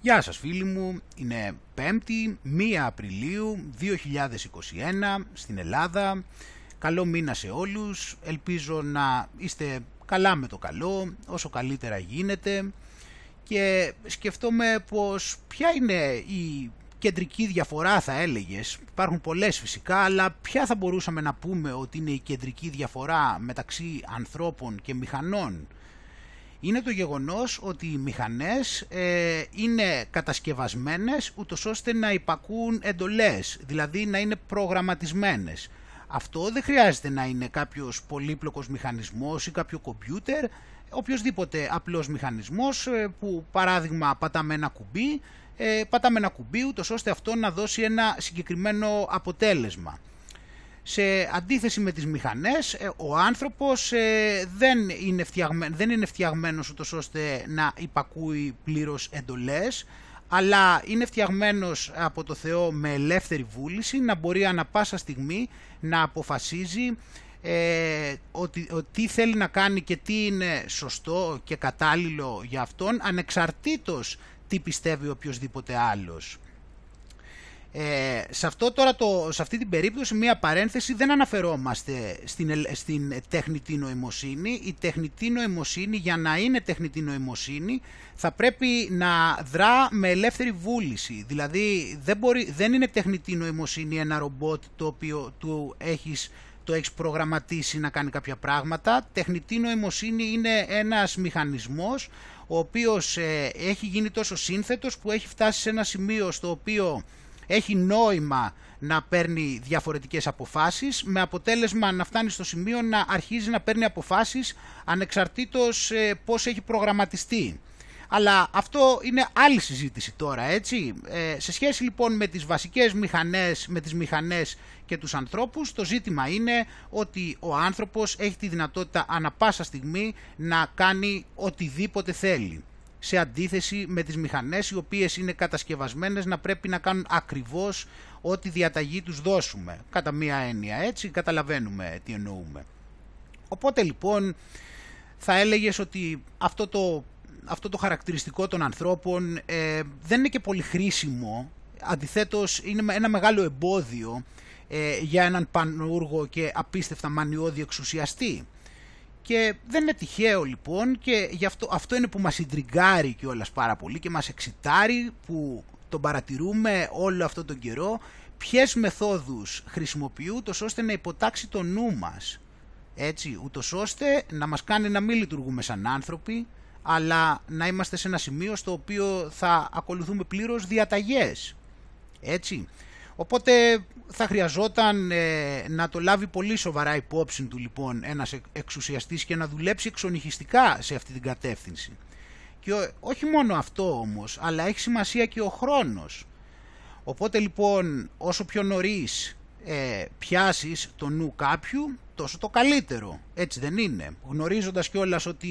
Γεια σας φίλοι μου, είναι 5η, 1 Απριλίου 2021 στην Ελλάδα. Καλό μήνα σε όλους, ελπίζω να είστε καλά με το καλό, όσο καλύτερα γίνεται, και σκεφτόμαι πως ποια είναι η κεντρική διαφορά, θα έλεγες, υπάρχουν πολλές φυσικά, αλλά ποια θα μπορούσαμε να πούμε ότι είναι η κεντρική διαφορά μεταξύ ανθρώπων και μηχανών. Είναι το γεγονός ότι οι μηχανές είναι κατασκευασμένες ούτως ώστε να υπακούν εντολές, δηλαδή να είναι προγραμματισμένες. Αυτό δεν χρειάζεται να είναι κάποιος πολύπλοκος μηχανισμός ή κάποιο κομπιούτερ, οποιοσδήποτε απλός μηχανισμός που, παράδειγμα, πατάμε ένα κουμπί ούτως ώστε αυτό να δώσει ένα συγκεκριμένο αποτέλεσμα. Σε αντίθεση με τις μηχανές, ο άνθρωπος δεν είναι φτιαγμένος ούτως ώστε να υπακούει πλήρως εντολές, αλλά είναι φτιαγμένος από το Θεό με ελεύθερη βούληση να μπορεί ανα πάσα στιγμή να αποφασίζει ότι θέλει να κάνει και τι είναι σωστό και κατάλληλο για αυτόν, ανεξαρτήτως τι πιστεύει οποιοσδήποτε άλλος. Σε αυτή την περίπτωση, μία παρένθεση, δεν αναφερόμαστε στην τεχνητή νοημοσύνη. Η τεχνητή νοημοσύνη, για να είναι τεχνητή νοημοσύνη, θα πρέπει να δρά με ελεύθερη βούληση. Δηλαδή δεν είναι τεχνητή νοημοσύνη ένα ρομπότ το οποίο το έχεις προγραμματίσει να κάνει κάποια πράγματα. Τεχνητή νοημοσύνη είναι ένας μηχανισμός ο οποίος έχει γίνει τόσο σύνθετος που έχει φτάσει σε ένα σημείο στο οποίο έχει νόημα να παίρνει διαφορετικές αποφάσεις, με αποτέλεσμα να φτάνει στο σημείο να αρχίζει να παίρνει αποφάσεις ανεξαρτήτως πώς έχει προγραμματιστεί. Αλλά αυτό είναι άλλη συζήτηση τώρα, έτσι. Σε σχέση λοιπόν με τις βασικές μηχανές, με τις μηχανές και τους ανθρώπους, το ζήτημα είναι ότι ο άνθρωπος έχει τη δυνατότητα ανα πάσα στιγμή να κάνει οτιδήποτε θέλει, σε αντίθεση με τις μηχανές οι οποίες είναι κατασκευασμένες να πρέπει να κάνουν ακριβώς ό,τι διαταγή τους δώσουμε, κατά μία έννοια, έτσι, καταλαβαίνουμε τι εννοούμε. Οπότε λοιπόν θα έλεγες ότι αυτό το χαρακτηριστικό των ανθρώπων δεν είναι και πολύ χρήσιμο, αντιθέτως είναι ένα μεγάλο εμπόδιο για έναν πανούργο και απίστευτα μανιώδη εξουσιαστή. Και δεν είναι τυχαίο λοιπόν, και γι' αυτό είναι που μας ιντριγκάρει κιόλας πάρα πολύ και μας εξιτάρει, που τον παρατηρούμε όλο αυτόν τον καιρό, ποιες μεθόδους χρησιμοποιούν ώστε να υποτάξει το νου μας, έτσι, ούτως ώστε να μας κάνει να μην λειτουργούμε σαν άνθρωποι, αλλά να είμαστε σε ένα σημείο στο οποίο θα ακολουθούμε πλήρως διαταγές, έτσι. Οπότε θα χρειαζόταν να το λάβει πολύ σοβαρά υπόψη του λοιπόν ένας εξουσιαστής και να δουλέψει εξονυχιστικά σε αυτή την κατεύθυνση. Και όχι μόνο αυτό όμως, αλλά έχει σημασία και ο χρόνος. Οπότε λοιπόν όσο πιο νωρίς πιάσεις το νου κάποιου, τόσο το καλύτερο, έτσι δεν είναι? Γνωρίζοντας κιόλας ότι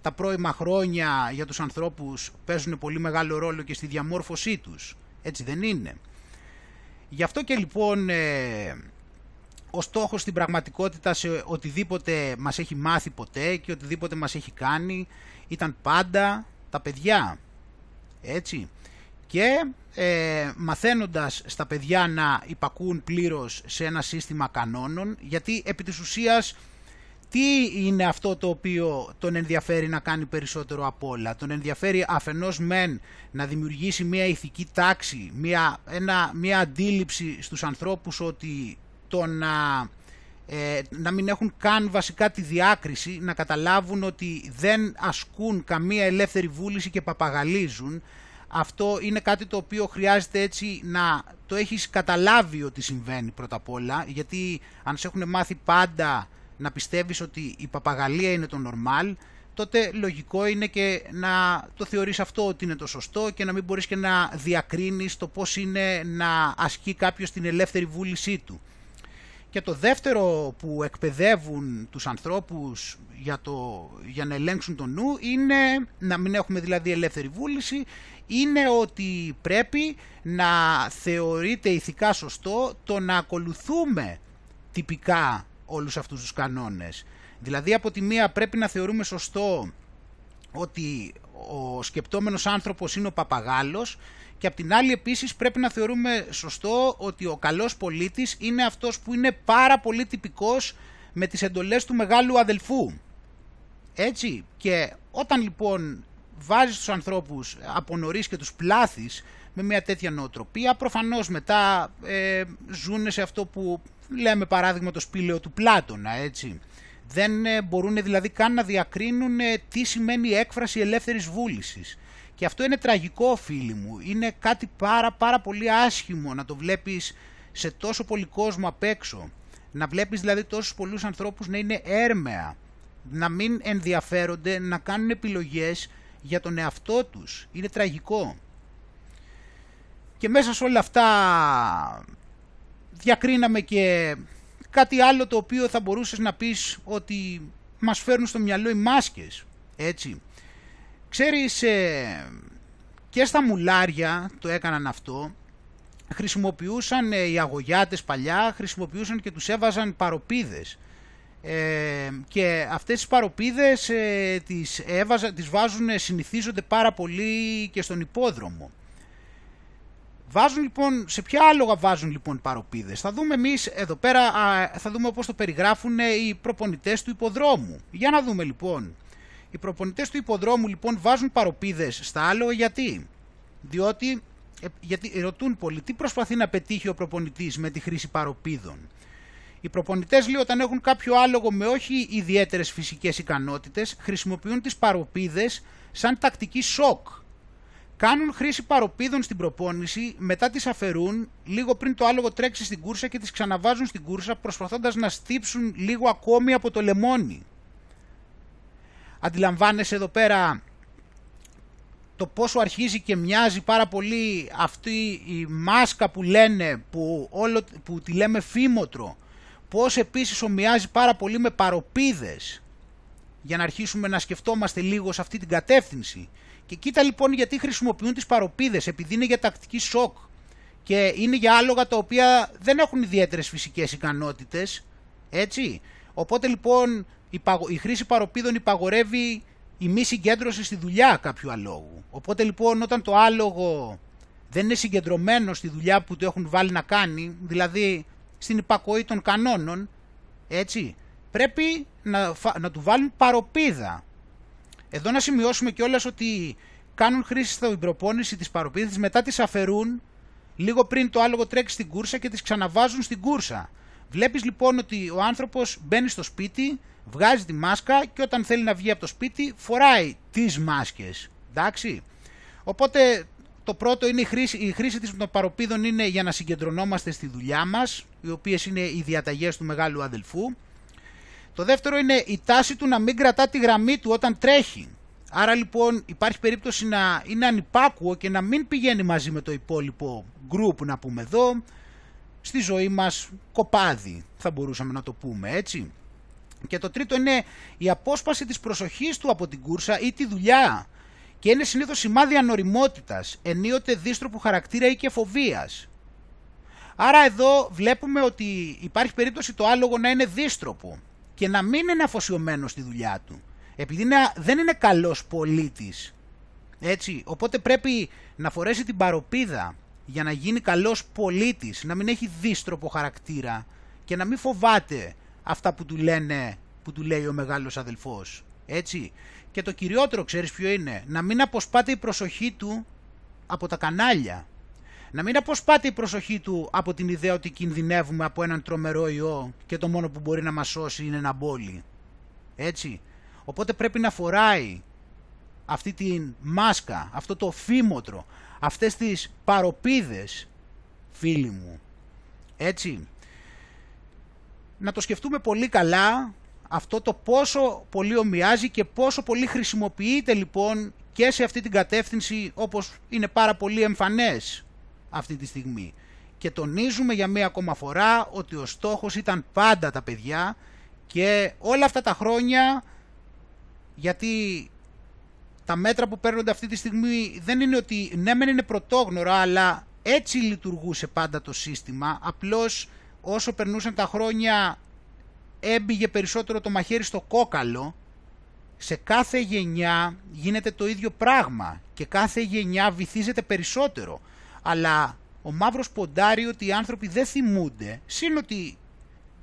τα πρώιμα χρόνια για τους ανθρώπους παίζουν πολύ μεγάλο ρόλο και στη διαμόρφωσή τους, έτσι δεν είναι? Γι' αυτό και λοιπόν ο στόχος στην πραγματικότητα σε οτιδήποτε μας έχει μάθει ποτέ και οτιδήποτε μας έχει κάνει ήταν πάντα τα παιδιά, έτσι. Και μαθαίνοντας στα παιδιά να υπακούν πλήρως σε ένα σύστημα κανόνων, γιατί επί της ουσίας τι είναι αυτό το οποίο τον ενδιαφέρει να κάνει περισσότερο απ' όλα? Τον ενδιαφέρει αφενός μεν να δημιουργήσει μια ηθική τάξη, μια αντίληψη στους ανθρώπους ότι το να μην έχουν καν βασικά τη διάκριση, να καταλάβουν ότι δεν ασκούν καμία ελεύθερη βούληση και παπαγαλίζουν. Αυτό είναι κάτι το οποίο χρειάζεται έτσι να το έχεις καταλάβει ότι συμβαίνει πρώτα απ' όλα, γιατί αν σε έχουν μάθει πάντα να πιστεύεις ότι η παπαγαλία είναι το normal, τότε λογικό είναι και να το θεωρείς αυτό ότι είναι το σωστό και να μην μπορείς και να διακρίνεις το πώς είναι να ασκεί κάποιος την ελεύθερη βούλησή του. Και το δεύτερο που εκπαιδεύουν τους ανθρώπους για να ελέγξουν το νου είναι, να μην έχουμε δηλαδή ελεύθερη βούληση, είναι ότι πρέπει να θεωρείται ηθικά σωστό το να ακολουθούμε τυπικά όλους αυτούς τους κανόνες. Δηλαδή από τη μία πρέπει να θεωρούμε σωστό ότι ο σκεπτόμενος άνθρωπος είναι ο παπαγάλος, και από την άλλη επίσης πρέπει να θεωρούμε σωστό ότι ο καλός πολίτης είναι αυτός που είναι πάρα πολύ τυπικός με τις εντολές του μεγάλου αδελφού. Έτσι, και όταν λοιπόν βάζεις τους ανθρώπους από νωρίς και τους πλάθεις με μια τέτοια νοοτροπία, προφανώς μετά ζουν σε αυτό που λέμε παράδειγμα το σπήλαιο του Πλάτωνα, έτσι. Δεν μπορούν δηλαδή καν να διακρίνουν τι σημαίνει έκφραση ελεύθερης βούλησης. Και αυτό είναι τραγικό, φίλοι μου, είναι κάτι πάρα πολύ άσχημο να το βλέπεις σε τόσο πολύ κόσμο απ' έξω. Να βλέπεις δηλαδή τόσους πολλούς ανθρώπους να είναι έρμεα, να μην ενδιαφέρονται, να κάνουν επιλογές για τον εαυτό τους. Είναι τραγικό. Και μέσα σε όλα αυτά διακρίναμε και κάτι άλλο το οποίο θα μπορούσες να πεις ότι μας φέρνουν στο μυαλό οι μάσκες, έτσι. Ξέρεις, και στα μουλάρια το έκαναν αυτό, χρησιμοποιούσαν οι αγωγιάτες παλιά, χρησιμοποιούσαν και τους έβαζαν παροπίδες. Και αυτές τις παροπίδες τις βάζουν, συνηθίζονται πάρα πολύ και στον υπόδρομο. Βάζουν λοιπόν, σε ποια άλογα βάζουν λοιπόν παροπίδες? Θα δούμε εμείς εδώ πέρα, θα δούμε πώς το περιγράφουν οι προπονητές του υποδρόμου. Για να δούμε λοιπόν. Οι προπονητές του υποδρόμου λοιπόν βάζουν παροπίδες στα άλογα γιατί? Διότι ρωτούν πολλοί τι προσπαθεί να πετύχει ο προπονητής με τη χρήση παροπίδων. Οι προπονητές λέει όταν έχουν κάποιο άλογο με όχι ιδιαίτερες φυσικές ικανότητες χρησιμοποιούν τις παροπίδες σαν τακτική σοκ. Κάνουν χρήση παροπίδων στην προπόνηση, μετά τις αφαιρούν λίγο πριν το άλογο τρέξει στην κούρσα και τις ξαναβάζουν στην κούρσα προσπαθώντας να στύψουν λίγο ακόμη από το λεμόνι. Αντιλαμβάνεσαι εδώ πέρα το πόσο αρχίζει και μοιάζει πάρα πολύ αυτή η μάσκα που λένε, που τη λέμε φήμωτρο, πώς επίσης ομοιάζει πάρα πολύ με παροπίδες, για να αρχίσουμε να σκεφτόμαστε λίγο σε αυτή την κατεύθυνση. Και κοίτα λοιπόν γιατί χρησιμοποιούν τις παροπίδες, επειδή είναι για τακτική σοκ και είναι για άλογα τα οποία δεν έχουν ιδιαίτερες φυσικές ικανότητες, έτσι. Οπότε λοιπόν η χρήση παροπίδων υπαγορεύει η μη συγκέντρωση στη δουλειά κάποιου αλόγου. Οπότε λοιπόν όταν το άλογο δεν είναι συγκεντρωμένο στη δουλειά που το έχουν βάλει να κάνει, δηλαδή στην υπακοή των κανόνων, έτσι, πρέπει να του βάλουν παροπίδα. Εδώ να σημειώσουμε κιόλας ότι κάνουν χρήση στην προπόνηση της παροπίδας, μετά τις αφαιρούν λίγο πριν το άλογο τρέξει στην κούρσα και τις ξαναβάζουν στην κούρσα. Βλέπεις λοιπόν ότι ο άνθρωπος μπαίνει στο σπίτι, βγάζει τη μάσκα και όταν θέλει να βγει από το σπίτι φοράει τις μάσκες, εντάξει. Οπότε το πρώτο είναι η χρήση των παροπίδων είναι για να συγκεντρωνόμαστε στη δουλειά μας, οι οποίες είναι οι διαταγές του μεγάλου αδελφού. Το δεύτερο είναι η τάση του να μην κρατά τη γραμμή του όταν τρέχει. Άρα λοιπόν υπάρχει περίπτωση να είναι ανυπάκουο και να μην πηγαίνει μαζί με το υπόλοιπο group, να πούμε εδώ, στη ζωή μας κοπάδι θα μπορούσαμε να το πούμε, έτσι. Και το τρίτο είναι η απόσπαση της προσοχής του από την κούρσα ή τη δουλειά και είναι συνήθως σημάδι ανοριμότητας, ενίοτε δύστροπου χαρακτήρα ή και φοβίας. Άρα εδώ βλέπουμε ότι υπάρχει περίπτωση το άλογο να είναι δύστροπο και να μην είναι αφοσιωμένο στη δουλειά του, επειδή δεν είναι καλός πολίτης, έτσι. Οπότε πρέπει να φορέσει την παροπίδα για να γίνει καλός πολίτης, να μην έχει δύστροπο χαρακτήρα και να μην φοβάται αυτά που του λέει ο μεγάλος αδελφός, έτσι. Και το κυριότερο, ξέρεις ποιο είναι? Να μην αποσπάται η προσοχή του από τα κανάλια. Να μην αποσπάται η προσοχή του από την ιδέα ότι κινδυνεύουμε από έναν τρομερό ιό και το μόνο που μπορεί να μας σώσει είναι ένα μπόλι, έτσι. Οπότε πρέπει να φοράει αυτή τη μάσκα, αυτό το φήμωτρο, αυτές τις παροπίδες, φίλοι μου, έτσι. Να το σκεφτούμε πολύ καλά αυτό το πόσο πολύ ομοιάζει και πόσο πολύ χρησιμοποιείται λοιπόν και σε αυτή την κατεύθυνση, όπως είναι πάρα πολύ εμφανές αυτή τη στιγμή. και τονίζουμε για μία ακόμα φορά ότι ο στόχος ήταν πάντα τα παιδιά και όλα αυτά τα χρόνια, γιατί τα μέτρα που παίρνονται αυτή τη στιγμή δεν είναι ότι ναι μεν είναι πρωτόγνωρα, αλλά έτσι λειτουργούσε πάντα το σύστημα, απλώς όσο περνούσαν τα χρόνια έμπηγε περισσότερο το μαχαίρι στο κόκαλο. Σε κάθε γενιά γίνεται το ίδιο πράγμα και κάθε γενιά βυθίζεται περισσότερο. Αλλά ο μαύρος ποντάρει ότι οι άνθρωποι δεν θυμούνται, σύν ότι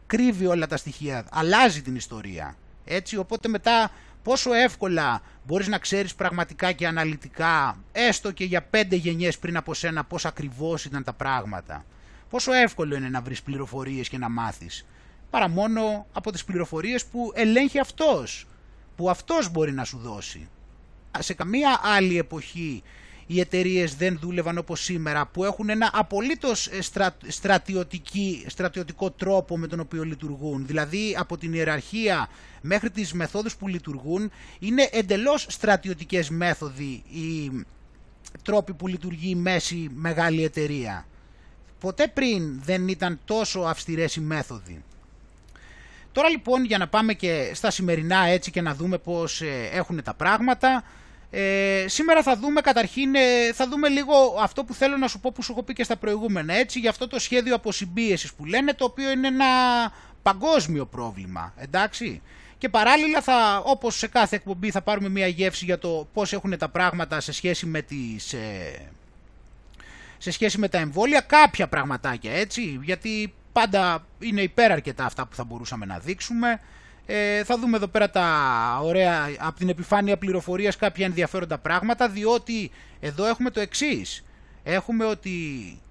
κρύβει όλα τα στοιχεία, αλλάζει την ιστορία. Έτσι, οπότε μετά πόσο εύκολα μπορείς να ξέρεις πραγματικά και αναλυτικά, έστω και για 5 γενιές πριν από σένα, πώς ακριβώς ήταν τα πράγματα. Πόσο εύκολο είναι να βρεις πληροφορίες και να μάθεις, παρά μόνο από τις πληροφορίες που ελέγχει αυτός, που αυτός μπορεί να σου δώσει. Σε καμία άλλη εποχή οι εταιρείες δεν δούλευαν όπως σήμερα, που έχουν ένα απολύτως στρατιωτικό τρόπο με τον οποίο λειτουργούν. Δηλαδή από την ιεραρχία μέχρι τις μεθόδους που λειτουργούν είναι εντελώς στρατιωτικές μέθοδοι οι τρόποι που λειτουργεί η μέση μεγάλη εταιρεία. Ποτέ πριν δεν ήταν τόσο αυστηρές οι μέθοδοι. Τώρα λοιπόν, για να πάμε και στα σημερινά έτσι και να δούμε πώς έχουν τα πράγματα, σήμερα θα δούμε καταρχήν, θα δούμε λίγο αυτό που θέλω να σου πω, που σου έχω πει και στα προηγούμενα, έτσι, για αυτό το σχέδιο αποσυμπίεσης που λένε, το οποίο είναι ένα παγκόσμιο πρόβλημα, εντάξει. Και παράλληλα, όπως σε κάθε εκπομπή, θα πάρουμε μια γεύση για το πώς έχουν τα πράγματα σε σχέση με τις... σε σχέση με τα εμβόλια, κάποια πραγματάκια, έτσι, γιατί πάντα είναι υπεραρκετά αυτά που θα μπορούσαμε να δείξουμε. Θα δούμε εδώ πέρα τα ωραία, από την επιφάνεια πληροφορίας, κάποια ενδιαφέροντα πράγματα, διότι εδώ έχουμε το εξής. Έχουμε ότι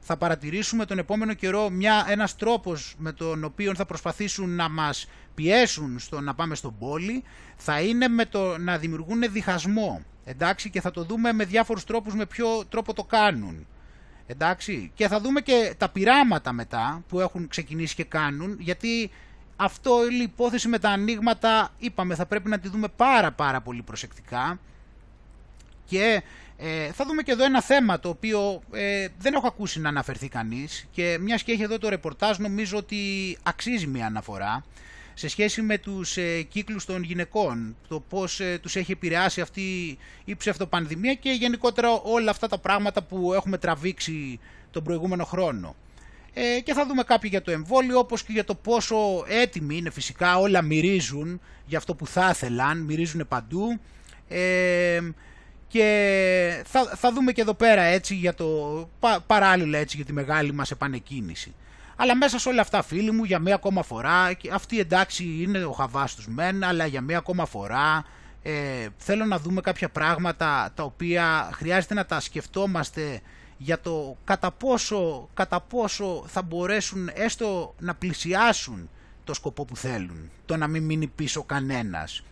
θα παρατηρήσουμε τον επόμενο καιρό ένας τρόπος με τον οποίο θα προσπαθήσουν να μας πιέσουν στο να πάμε στον πόλη, θα είναι με το να δημιουργούν διχασμό, εντάξει, και θα το δούμε με διάφορους τρόπους, με ποιο τρόπο το κάνουν. Εντάξει, και θα δούμε και τα πειράματα μετά που έχουν ξεκινήσει και κάνουν, γιατί αυτό, η υπόθεση με τα ανοίγματα, είπαμε, θα πρέπει να τη δούμε πάρα πολύ προσεκτικά. Και θα δούμε και εδώ ένα θέμα το οποίο δεν έχω ακούσει να αναφερθεί κανείς, και μιας και έχει εδώ το ρεπορτάζ, νομίζω ότι αξίζει μια αναφορά σε σχέση με τους κύκλους των γυναικών, το πώς τους έχει επηρεάσει αυτή η ψευτοπανδημία και γενικότερα όλα αυτά τα πράγματα που έχουμε τραβήξει τον προηγούμενο χρόνο. Και θα δούμε κάποιοι για το εμβόλιο, όπως και για το πόσο έτοιμοι είναι. Φυσικά όλα μυρίζουν για αυτό που θα ήθελαν, μυρίζουν παντού. Και θα δούμε και εδώ πέρα, έτσι, για το, παράλληλα, έτσι, για τη μεγάλη μας επανεκκίνηση. Αλλά μέσα σε όλα αυτά, φίλοι μου, για μία ακόμα φορά, και αυτή, εντάξει, είναι ο χαβάς τους μεν, αλλά για μία ακόμα φορά θέλω να δούμε κάποια πράγματα τα οποία χρειάζεται να τα σκεφτόμαστε για το κατά πόσο θα μπορέσουν έστω να πλησιάσουν το σκοπό που θέλουν, το να μην μείνει πίσω κανένας.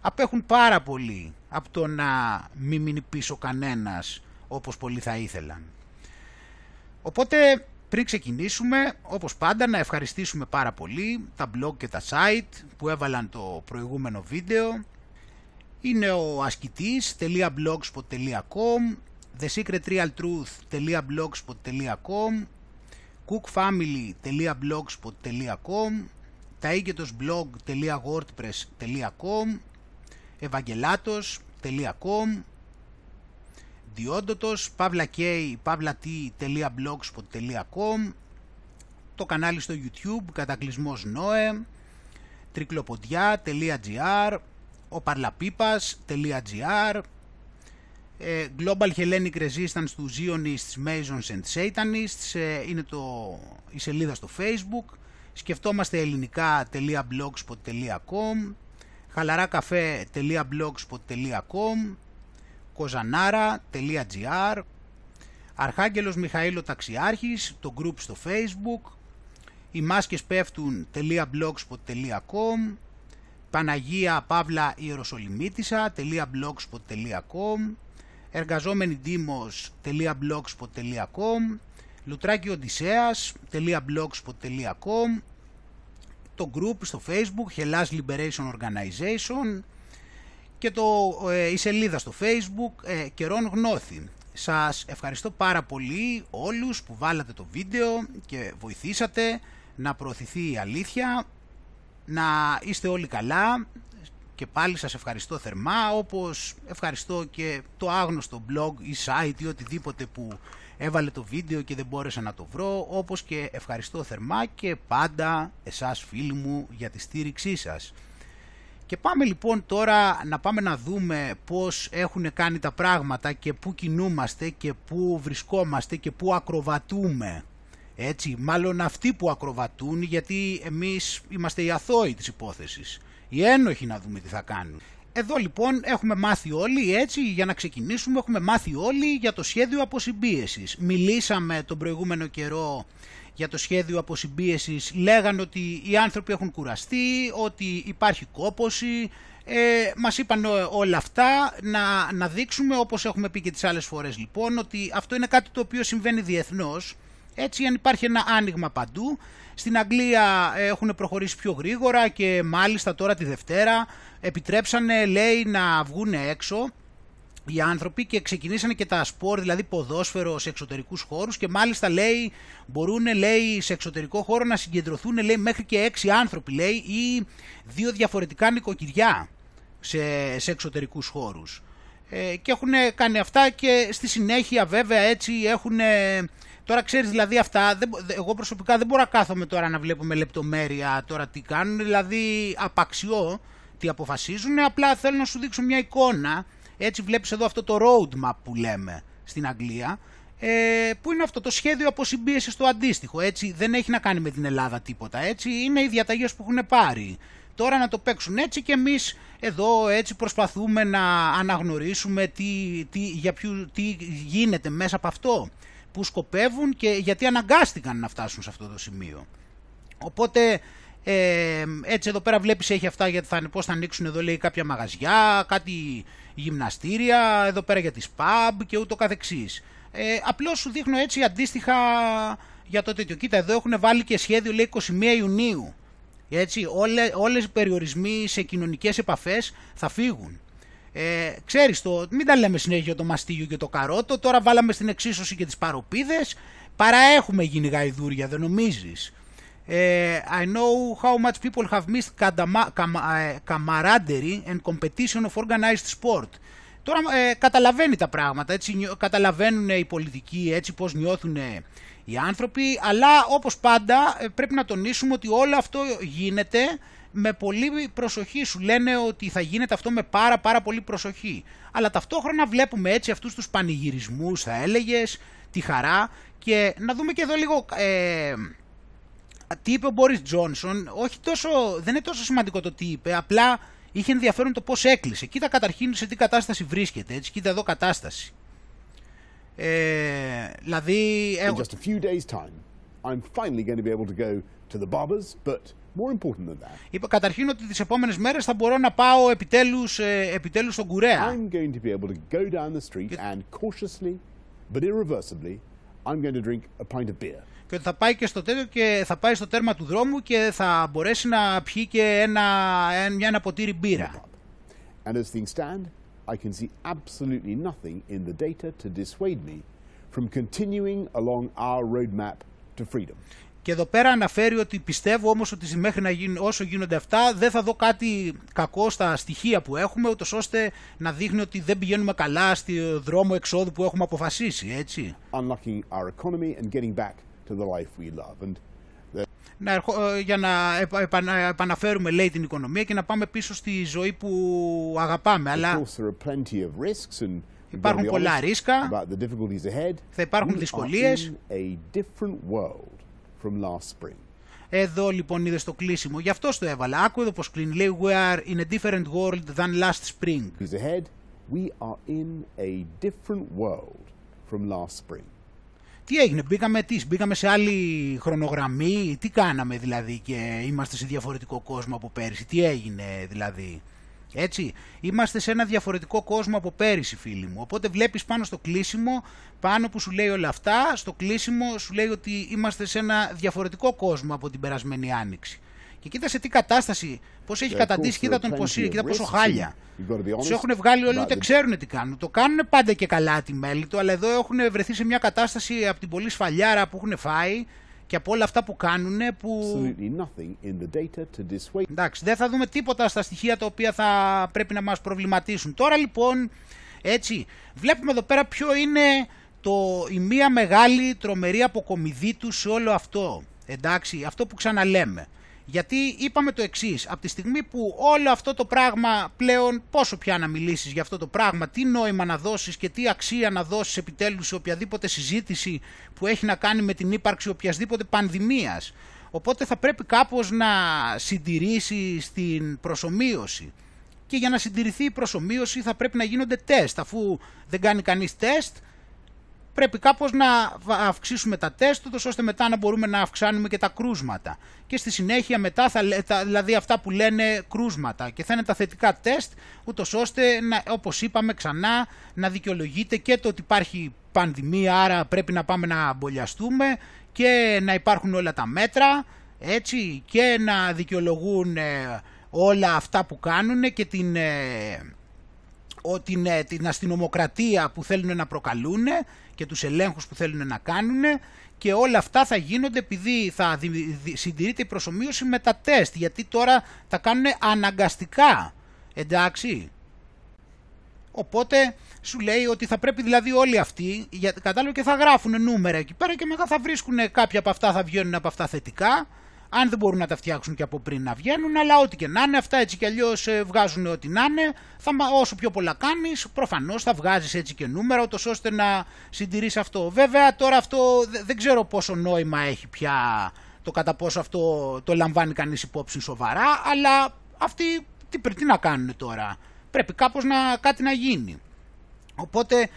Απέχουν πάρα πολύ από το να μην μείνει πίσω κανένας όπως πολλοί θα ήθελαν. Οπότε... πριν ξεκινήσουμε, όπως πάντα, να ευχαριστήσουμε πάρα πολύ τα blog και τα site που έβαλαν το προηγούμενο βίντεο. Είναι ο ασκητής.blogspot.com, thesecretrealtruth.blogspot.com, cookfamily.blogspot.com, taiketosblog.wordpress.com, evangelatos.com, diodotος.pavlak.blogspot.com, το κανάλι στο YouTube Κατακλυσμός Νόε, τρικλοποδιά.gr, oparlapipas.gr, Global Hellenic Resistance του Zionists, Masons and Satanists, είναι η σελίδα στο Facebook, σκεφτόμαστε ελληνικά.blogspot.com, χαλαράκαφέ.blogspot.com, kozanara.gr, Αρχάγγελος Μιχαήλο Ταξιάρχης, το group στο Facebook, οι μάσκες πέφτουν.blogspot.com, Παναγία Παύλα Ιεροσολυμίτισσα.blogspot.com, Εργαζόμενη Δήμος.blogspot.com, Λουτράκι Οδυσσέας.blogspot.com, το group στο Facebook Hellas Liberation Organization, και η σελίδα στο Facebook Καιρών Γνώθη. Σας ευχαριστώ πάρα πολύ όλους που βάλατε το βίντεο και βοηθήσατε να προωθηθεί η αλήθεια. Να είστε όλοι καλά και πάλι σας ευχαριστώ θερμά, όπως ευχαριστώ και το άγνωστο blog ή site ή οτιδήποτε που έβαλε το βίντεο και δεν μπόρεσα να το βρω, όπως και ευχαριστώ θερμά και πάντα εσάς φίλοι μου για τη στήριξή σας. Και πάμε λοιπόν τώρα να πάμε να δούμε πώς έχουν κάνει τα πράγματα και πού κινούμαστε και πού βρισκόμαστε και πού ακροβατούμε. Έτσι, μάλλον αυτοί που ακροβατούν, γιατί εμείς είμαστε οι αθώοι της υπόθεσης. Οι ένοχοι να δούμε τι θα κάνουν. Εδώ λοιπόν έχουμε μάθει όλοι, έτσι για να ξεκινήσουμε, έχουμε μάθει όλοι για το σχέδιο αποσυμπίεσης. Μιλήσαμε τον προηγούμενο καιρό για το σχέδιο αποσυμπίεσης, λέγανε ότι οι άνθρωποι έχουν κουραστεί, ότι υπάρχει κόπωση. Μας είπαν όλα αυτά να δείξουμε, όπως έχουμε πει και τις άλλες φορές λοιπόν, ότι αυτό είναι κάτι το οποίο συμβαίνει διεθνώς. Έτσι, αν υπάρχει ένα άνοιγμα παντού. Στην Αγγλία έχουν προχωρήσει πιο γρήγορα και μάλιστα τώρα τη Δευτέρα επιτρέψανε, λέει, να βγουν έξω οι άνθρωποι και ξεκινήσανε και τα σπορ, δηλαδή ποδόσφαιρο σε εξωτερικούς χώρους και μάλιστα, λέει, μπορούν, λέει, σε εξωτερικό χώρο να συγκεντρωθούν, λέει, μέχρι και 6 άνθρωποι, λέει, ή 2 διαφορετικά νοικοκυριά σε εξωτερικούς χώρους. Και έχουν κάνει αυτά και στη συνέχεια βέβαια έτσι έχουν... Τώρα ξέρεις δηλαδή αυτά, εγώ προσωπικά δεν μπορώ να κάθομαι τώρα να βλέπω με λεπτομέρεια τώρα τι κάνουν, δηλαδή απαξιώ τι αποφασίζουν, απλά θέλω να σου δείξω μια εικόνα, έτσι βλέπεις εδώ αυτό το roadmap που λέμε στην Αγγλία, που είναι αυτό το σχέδιο αποσυμπίεσης το αντίστοιχο, έτσι δεν έχει να κάνει με την Ελλάδα τίποτα, έτσι είναι οι διαταγές που έχουν πάρει. Τώρα να το παίξουν έτσι και εμείς εδώ έτσι προσπαθούμε να αναγνωρίσουμε τι γίνεται μέσα από αυτό, που σκοπεύουν και γιατί αναγκάστηκαν να φτάσουν σε αυτό το σημείο. Οπότε έτσι εδώ πέρα βλέπεις έχει αυτά γιατί πώς θα ανοίξουν εδώ, λέει, κάποια μαγαζιά, κάτι γυμναστήρια, εδώ πέρα για τις pub και ούτω καθεξής. Απλώς σου δείχνω έτσι αντίστοιχα για το τέτοιο. Κοίτα εδώ έχουν βάλει και σχέδιο, λέει, 21 Ιουνίου. Έτσι, όλες οι περιορισμοί σε κοινωνικές επαφές θα φύγουν. Ξέρεις, μην τα λέμε συνέχεια το μαστίγιο και το καρότο, τώρα βάλαμε στην εξίσωση και τις παροπίδες, παραέχουμε γίνει γαϊδούρια, δεν νομίζεις. I know how much people have missed camaraderie and competition of organized sport. Τώρα καταλαβαίνει τα πράγματα, έτσι, καταλαβαίνουν οι πολιτικοί έτσι πώς νιώθουν οι άνθρωποι, αλλά όπως πάντα πρέπει να τονίσουμε ότι όλο αυτό γίνεται με πολύ προσοχή. Σου λένε ότι θα γίνεται αυτό με πάρα πολύ προσοχή. Αλλά ταυτόχρονα βλέπουμε έτσι αυτούς τους πανηγυρισμούς, θα έλεγες, τη χαρά. Και να δούμε και εδώ λίγο τι είπε ο Μπόρις Τζόνσον. Δεν είναι τόσο σημαντικό το τι είπε, απλά είχε ενδιαφέρον το πώς έκλεισε. Κοίτα καταρχήν σε τι κατάσταση βρίσκεται, έτσι, κοίτα εδώ κατάσταση. Δηλαδή... In just a few days time, I'm finally going to be able to go to the barbers, but... Είπα καταρχήν ότι τις επόμενες μέρες θα μπορώ να πάω επιτέλους στον κουρέα. Και ότι θα πάει και στο τέλειο και θα πάει στο τέρμα του δρόμου και θα μπορέσει να πιει και ένα ποτήρι μπύρα. And as things stand, I can see absolutely nothing in the data to dissuade me from continuing along our roadmap to freedom. Και εδώ πέρα αναφέρει ότι πιστεύω όμως ότι μέχρι όσο γίνονται αυτά δεν θα δω κάτι κακό στα στοιχεία που έχουμε, ούτως ώστε να δείχνει ότι δεν πηγαίνουμε καλά στο δρόμο εξόδου που έχουμε αποφασίσει, έτσι. Για να επαναφέρουμε, λέει, την οικονομία και να πάμε πίσω στη ζωή που αγαπάμε, αλλά... Υπάρχουν πολλά ρίσκα, θα υπάρχουν δυσκολίες. From last spring. Εδώ λοιπόν είδες το κλείσιμο, γι' αυτό το έβαλα. Άκου εδώ πως κλείνει, λέει we are in a different world than last spring. Ahead, we are in a different world from last spring. Τι έγινε, μπήκαμε σε άλλη χρονογραμμή, τι κάναμε δηλαδή και είμαστε σε διαφορετικό κόσμο από πέρυσι, τι έγινε δηλαδή. Έτσι, είμαστε σε ένα διαφορετικό κόσμο από πέρυσι, φίλοι μου. Οπότε βλέπεις πάνω στο κλείσιμο, πάνω που σου λέει όλα αυτά, στο κλείσιμο σου λέει ότι είμαστε σε ένα διαφορετικό κόσμο από την περασμένη άνοιξη. και κοίτασε τι κατάσταση, πώς έχει καταντήσει, κοίτα τον Κωσίρη, κοίτα πόσο χάλια. Τους έχουν βγάλει όλοι, ούτε ξέρουν τι κάνουν. Το κάνουν πάντα και καλά τη μέλη του, αλλά εδώ έχουν βρεθεί σε μια κατάσταση από την πολύ σφαλιάρα που έχουν φάει και από όλα αυτά που κάνουν που... Εντάξει, δεν θα δούμε τίποτα στα στοιχεία τα οποία θα πρέπει να μας προβληματίσουν. Τώρα λοιπόν, έτσι, βλέπουμε εδώ πέρα ποιο είναι η μία μεγάλη τρομερή αποκομιδή του σε όλο αυτό. Εντάξει, αυτό που ξαναλέμε. Γιατί είπαμε το εξής, από τη στιγμή που όλο αυτό το πράγμα πλέον, πόσο πια να μιλήσεις για αυτό το πράγμα, τι νόημα να δώσεις και τι αξία να δώσεις επιτέλους σε οποιαδήποτε συζήτηση που έχει να κάνει με την ύπαρξη οποιασδήποτε πανδημίας. Οπότε θα πρέπει κάπως να συντηρήσεις την προσομοίωση. Και για να συντηρηθεί η προσομοίωση θα πρέπει να γίνονται τεστ. Αφού δεν κάνει κανείς τεστ, πρέπει κάπως να αυξήσουμε τα τεστ, ώστε μετά να μπορούμε να αυξάνουμε και τα κρούσματα. Και στη συνέχεια μετά, δηλαδή αυτά που λένε κρούσματα, και θα είναι τα θετικά τεστ, ούτως ώστε, όπως είπαμε ξανά, να δικαιολογείται και το ότι υπάρχει πανδημία, άρα πρέπει να πάμε να μπολιαστούμε και να υπάρχουν όλα τα μέτρα, έτσι, και να δικαιολογούν όλα αυτά που κάνουν και την αστυνομοκρατία που θέλουν να προκαλούν και τους ελέγχους που θέλουν να κάνουν, και όλα αυτά θα γίνονται επειδή θα συντηρείται η προσομοίωση με τα τεστ, γιατί τώρα τα κάνουν αναγκαστικά, εντάξει. Οπότε σου λέει ότι θα πρέπει δηλαδή όλοι αυτοί, κατάλαβε, και θα γράφουν νούμερα εκεί πέρα και μετά θα βρίσκουν κάποια από αυτά, θα βγαίνουν από αυτά θετικά, αν δεν μπορούν να τα φτιάξουν και από πριν να βγαίνουν, αλλά ό,τι και να είναι, αυτά έτσι κι αλλιώς βγάζουν ό,τι να είναι. Όσο πιο πολλά κάνεις, προφανώς θα βγάζεις έτσι και νούμερα, ώστε να συντηρείς αυτό. Βέβαια, τώρα αυτό δεν ξέρω πόσο νόημα έχει πια, το κατά πόσο αυτό το λαμβάνει κανείς υπόψη σοβαρά, αλλά αυτοί τι να κάνουν τώρα. Πρέπει κάπως κάτι να γίνει. Οπότε,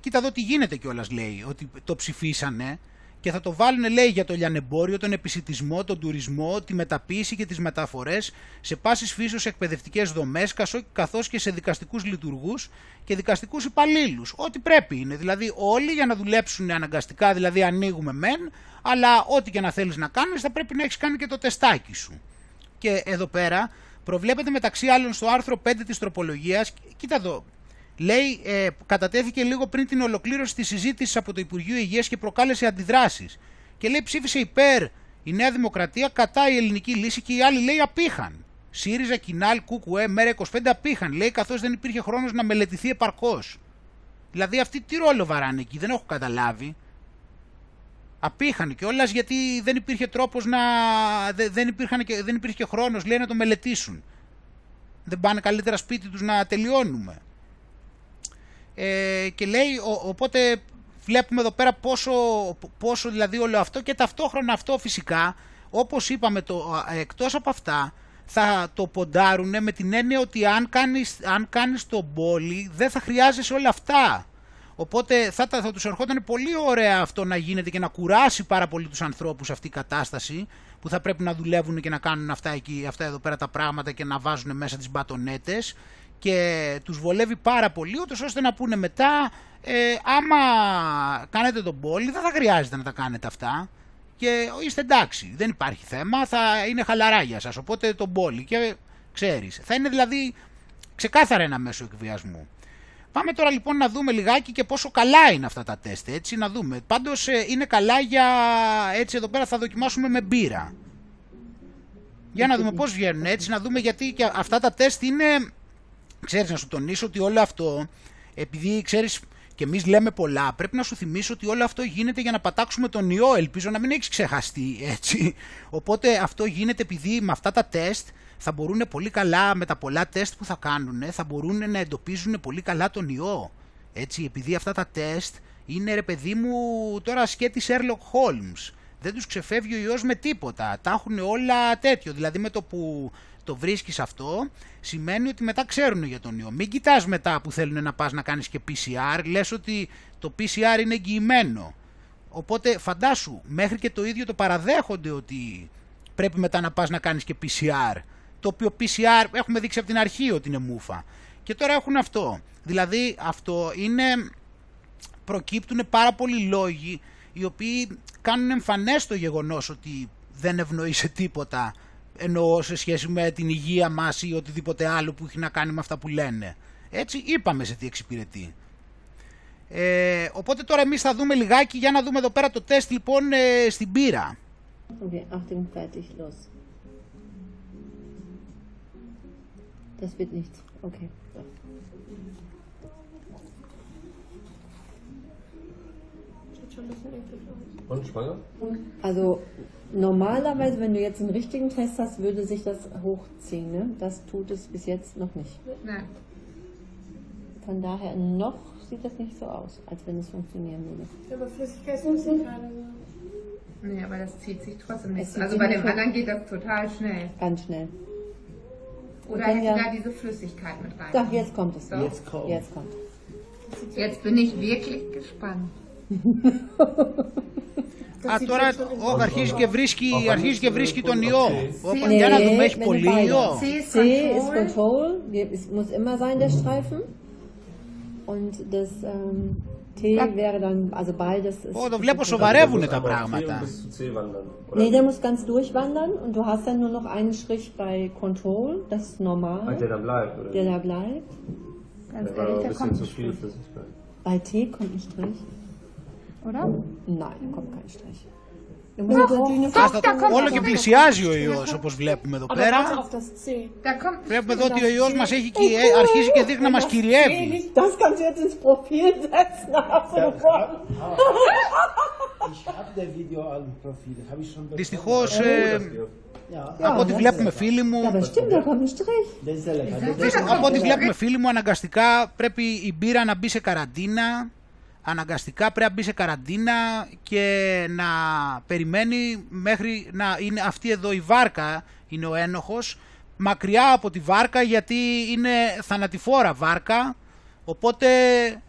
κοίτα εδώ τι γίνεται κιόλας, λέει, ότι το ψηφίσανε. Και θα το βάλουν, λέει, για το λιανεμπόριο, τον επισιτισμό, τον τουρισμό, τη μεταποίηση και τις μεταφορές, σε πάσης φύσεως εκπαιδευτικές δομές, καθώς και σε δικαστικούς λειτουργούς και δικαστικούς υπαλλήλους. Ό,τι πρέπει είναι. Δηλαδή, όλοι για να δουλέψουν αναγκαστικά, δηλαδή ανοίγουμε μεν, αλλά ό,τι και να θέλεις να κάνεις, θα πρέπει να έχεις κάνει και το τεστάκι σου. Και εδώ πέρα προβλέπεται μεταξύ άλλων στο άρθρο 5 της τροπολογίας, κοίτα εδώ. Λέει, κατατέθηκε λίγο πριν την ολοκλήρωση της συζήτησης από το Υπουργείο Υγείας και προκάλεσε αντιδράσεις. Και λέει, ψήφισε υπέρ η Νέα Δημοκρατία, κατά η Ελληνική Λύση, και οι άλλοι, λέει, απήχαν. ΣΥΡΙΖΑ, ΚΙΝΑΛ, ΚΚΕ, ΜΕΡΑ25 απήχαν, λέει, καθώς δεν υπήρχε χρόνος να μελετηθεί επαρκώς. Δηλαδή αυτοί τι ρόλο βαράνε εκεί, δεν έχω καταλάβει. Απήχαν κιόλας γιατί δεν υπήρχε τρόπος να. Δεν υπήρχε και χρόνος, λέει, να το μελετήσουν. Δεν πάνε καλύτερα σπίτι τους να τελειώνουμε. Και λέει, οπότε βλέπουμε εδώ πέρα πόσο δηλαδή όλο αυτό, και ταυτόχρονα αυτό φυσικά, όπως είπαμε, εκτός από αυτά θα το ποντάρουνε με την έννοια ότι αν κάνεις τον πόλη δεν θα χρειάζεσαι όλα αυτά. Οπότε θα τους ερχόταν πολύ ωραία αυτό να γίνεται και να κουράσει πάρα πολύ τους ανθρώπους αυτή η κατάσταση, που θα πρέπει να δουλεύουν και να κάνουν αυτά εδώ πέρα τα πράγματα και να βάζουν μέσα τις μπατονέτες. Και τους βολεύει πάρα πολύ, ώστε να πούνε μετά, άμα κάνετε τον πόλη δεν θα χρειάζεται να τα κάνετε αυτά και είστε εντάξει, δεν υπάρχει θέμα, θα είναι χαλαρά για σας, οπότε τον πόλη, και ξέρεις, θα είναι δηλαδή ξεκάθαρα ένα μέσο εκβιασμού. Πάμε τώρα λοιπόν να δούμε λιγάκι και πόσο καλά είναι αυτά τα τεστ, έτσι, να δούμε. Πάντως είναι καλά για, έτσι, εδώ πέρα θα δοκιμάσουμε με μπύρα. Για να δούμε πώς βγαίνουν, έτσι, να δούμε, γιατί και αυτά τα τεστ είναι... Ξέρεις, να σου τονίσω ότι όλο αυτό, επειδή ξέρεις και εμείς λέμε πολλά, πρέπει να σου θυμίσω ότι όλο αυτό γίνεται για να πατάξουμε τον ιό, ελπίζω να μην έχεις ξεχαστεί, έτσι. Οπότε αυτό γίνεται επειδή με αυτά τα τεστ θα μπορούν πολύ καλά, με τα πολλά τεστ που θα κάνουν, θα μπορούν να εντοπίζουν πολύ καλά τον ιό, έτσι. Επειδή αυτά τα τεστ είναι, ρε παιδί μου, τώρα σκέτη Sherlock Holmes, δεν τους ξεφεύγει ο ιός με τίποτα, τα έχουν όλα τέτοιο, δηλαδή με το που... το βρίσκεις αυτό, σημαίνει ότι μετά ξέρουν για τον ιό. Μην κοιτάς μετά που θέλουν να πας να κάνεις και PCR, λες ότι το PCR είναι εγγυημένο. Οπότε φαντάσου, μέχρι και το ίδιο το παραδέχονται ότι πρέπει μετά να πας να κάνεις και PCR, το οποίο PCR έχουμε δείξει από την αρχή ότι είναι μούφα. Και τώρα έχουν αυτό. Δηλαδή αυτό είναι, προκύπτουν πάρα πολλοί λόγοι οι οποίοι κάνουν εμφανές το γεγονός ότι δεν ευνοεί σε τίποτα εννοώ σε σχέση με την υγεία μας ή οτιδήποτε άλλο που έχει να κάνει με αυτά που λένε. Έτσι είπαμε σε τι εξυπηρετεί. Οπότε τώρα εμείς θα δούμε λιγάκι, για να δούμε εδώ πέρα το τεστ λοιπόν στην πύρα. Okay, Achtung, fertig, los. Das wird nichts. Okay. Und schwanger? Also normalerweise, wenn du jetzt einen richtigen Test hast, würde sich das hochziehen, ne? Das tut es bis jetzt noch nicht. Nein. Von daher noch sieht das nicht so aus, als wenn es funktionieren würde. Aber Flüssigkeit ist nicht gerade so. Nee, aber das zieht sich trotzdem nicht. Also bei dem anderen geht das total schnell. Ganz schnell. Oder hätte ja da diese Flüssigkeit mit rein? Doch, jetzt kommt es. Doch. Jetzt kommt. Jetzt kommt. Jetzt bin ich wirklich gespannt. Α, τώρα αρχίζει και βρίσκει τον ιό. Για να δούμε, έχει πολύ ιό. C is control, es muss immer sein der Streifen. Und das T wäre dann, also beides ist. Το βλέπω σοβαρεύουνε τα πράγματα. Nee, der muss ganz durchwandern und du hast dann nur noch einen Strich bei Control, das ist normal. Der da bleibt, oder? Der da bleibt. Ganz ehrlich, da kommt nicht viel. Bei T kommt ein Strich. Oder? Nein, kommt kein Strich. Όλο και πλησιάζει ο ιός, όπως βλέπουμε εδώ πέρα. Βλέπουμε εδώ ότι ο ιός μας έχει, αρχίζει και δείχνει να μας κυριεύει. Das kannst du jetzt ins Profil setzen. Δυστυχώς, από ό,τι βλέπουμε φίλοι μου, από ό,τι βλέπουμε φίλοι μου, αναγκαστικά πρέπει η μπύρα να μπει σε καραντίνα. Αναγκαστικά πρέπει να μπει σε καραντίνα και να περιμένει μέχρι να είναι αυτή εδώ η βάρκα, είναι ο ένοχος, μακριά από τη βάρκα, γιατί είναι θανατηφόρα βάρκα, οπότε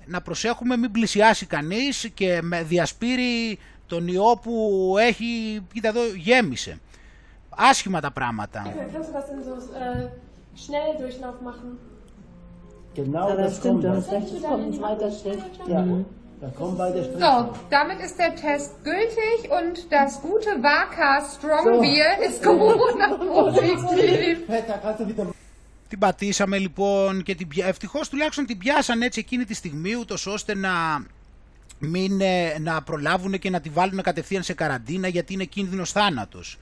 να προσέχουμε μην πλησιάσει κανείς και με διασπείρει τον ιό που έχει, κοίτα εδώ, γέμισε. Άσχημα τα πράγματα. So, damit ist der Test gültig und das gute Vaka Strong Beer ist Corona-positiv. Την πατήσαμε λοιπόν και ευτυχώς τουλάχιστον την πιάσαν έτσι εκείνη τη στιγμή, ούτως ώστε να προλάβουν και να τη βάλουν κατευθείαν σε καραντίνα, γιατί είναι κίνδυνος θάνατος.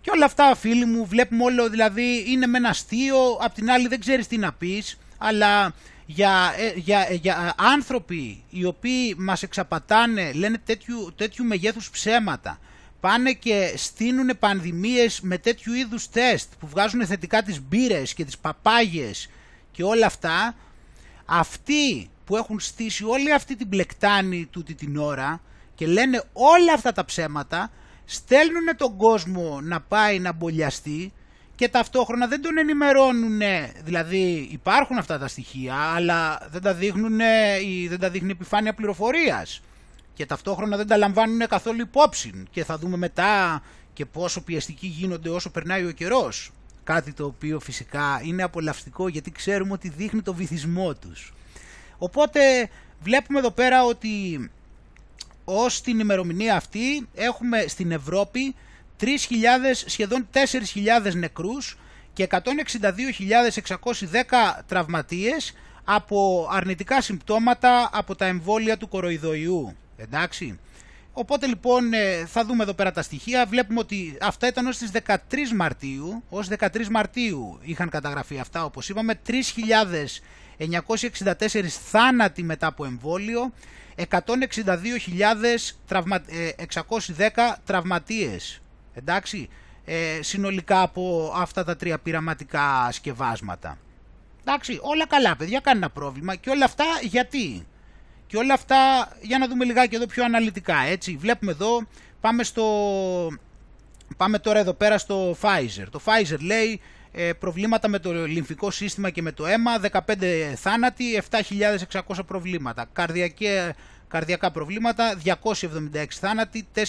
Και όλα αυτά, φίλοι μου, βλέπουμε όλο, δηλαδή είναι με ένα αστείο, απ' την άλλη δεν ξέρεις τι να πεις, αλλά... Για άνθρωποι οι οποίοι μας εξαπατάνε, λένε τέτοιου μεγέθους ψέματα, πάνε και στείνουν πανδημίες με τέτοιου είδους τεστ που βγάζουν θετικά τις μπύρες και τις παπάγιες και όλα αυτά, αυτοί που έχουν στήσει όλη αυτή την πλεκτάνη τούτη την ώρα και λένε όλα αυτά τα ψέματα, στέλνουν τον κόσμο να πάει να μπολιαστεί και ταυτόχρονα δεν τον ενημερώνουν, δηλαδή υπάρχουν αυτά τα στοιχεία, αλλά δεν τα δείχνει επιφάνεια πληροφορίας και ταυτόχρονα δεν τα λαμβάνουν καθόλου υπόψη και θα δούμε μετά και πόσο πιεστικοί γίνονται όσο περνάει ο καιρός. Κάτι το οποίο φυσικά είναι απολαυστικό, γιατί ξέρουμε ότι δείχνει το βυθισμό τους. Οπότε βλέπουμε εδώ πέρα ότι ως την ημερομηνία αυτή έχουμε στην Ευρώπη 3.000, σχεδόν 4.000 νεκρούς και 162.610 τραυματίες από αρνητικά συμπτώματα από τα εμβόλια του κοροϊδοϊού. Εντάξει. Οπότε λοιπόν θα δούμε εδώ πέρα τα στοιχεία. Βλέπουμε ότι αυτά ήταν ως τις 13 Μαρτίου. Ως 13 Μαρτίου είχαν καταγραφεί αυτά, όπως είπαμε. 3.964 θάνατοι μετά από εμβόλιο, 162.610 τραυματίες. Εντάξει, συνολικά από αυτά τα τρία πειραματικά σκευάσματα. Εντάξει, όλα καλά παιδιά, κάνει ένα πρόβλημα και όλα αυτά γιατί. Και όλα αυτά, για να δούμε λιγάκι εδώ πιο αναλυτικά, έτσι. Βλέπουμε εδώ, πάμε τώρα εδώ πέρα στο Pfizer. Το Pfizer λέει προβλήματα με το λυμφικό σύστημα και με το αίμα, 15 θάνατοι, 7.600 προβλήματα. Καρδιακά προβλήματα, 276 θάνατοι, 4.636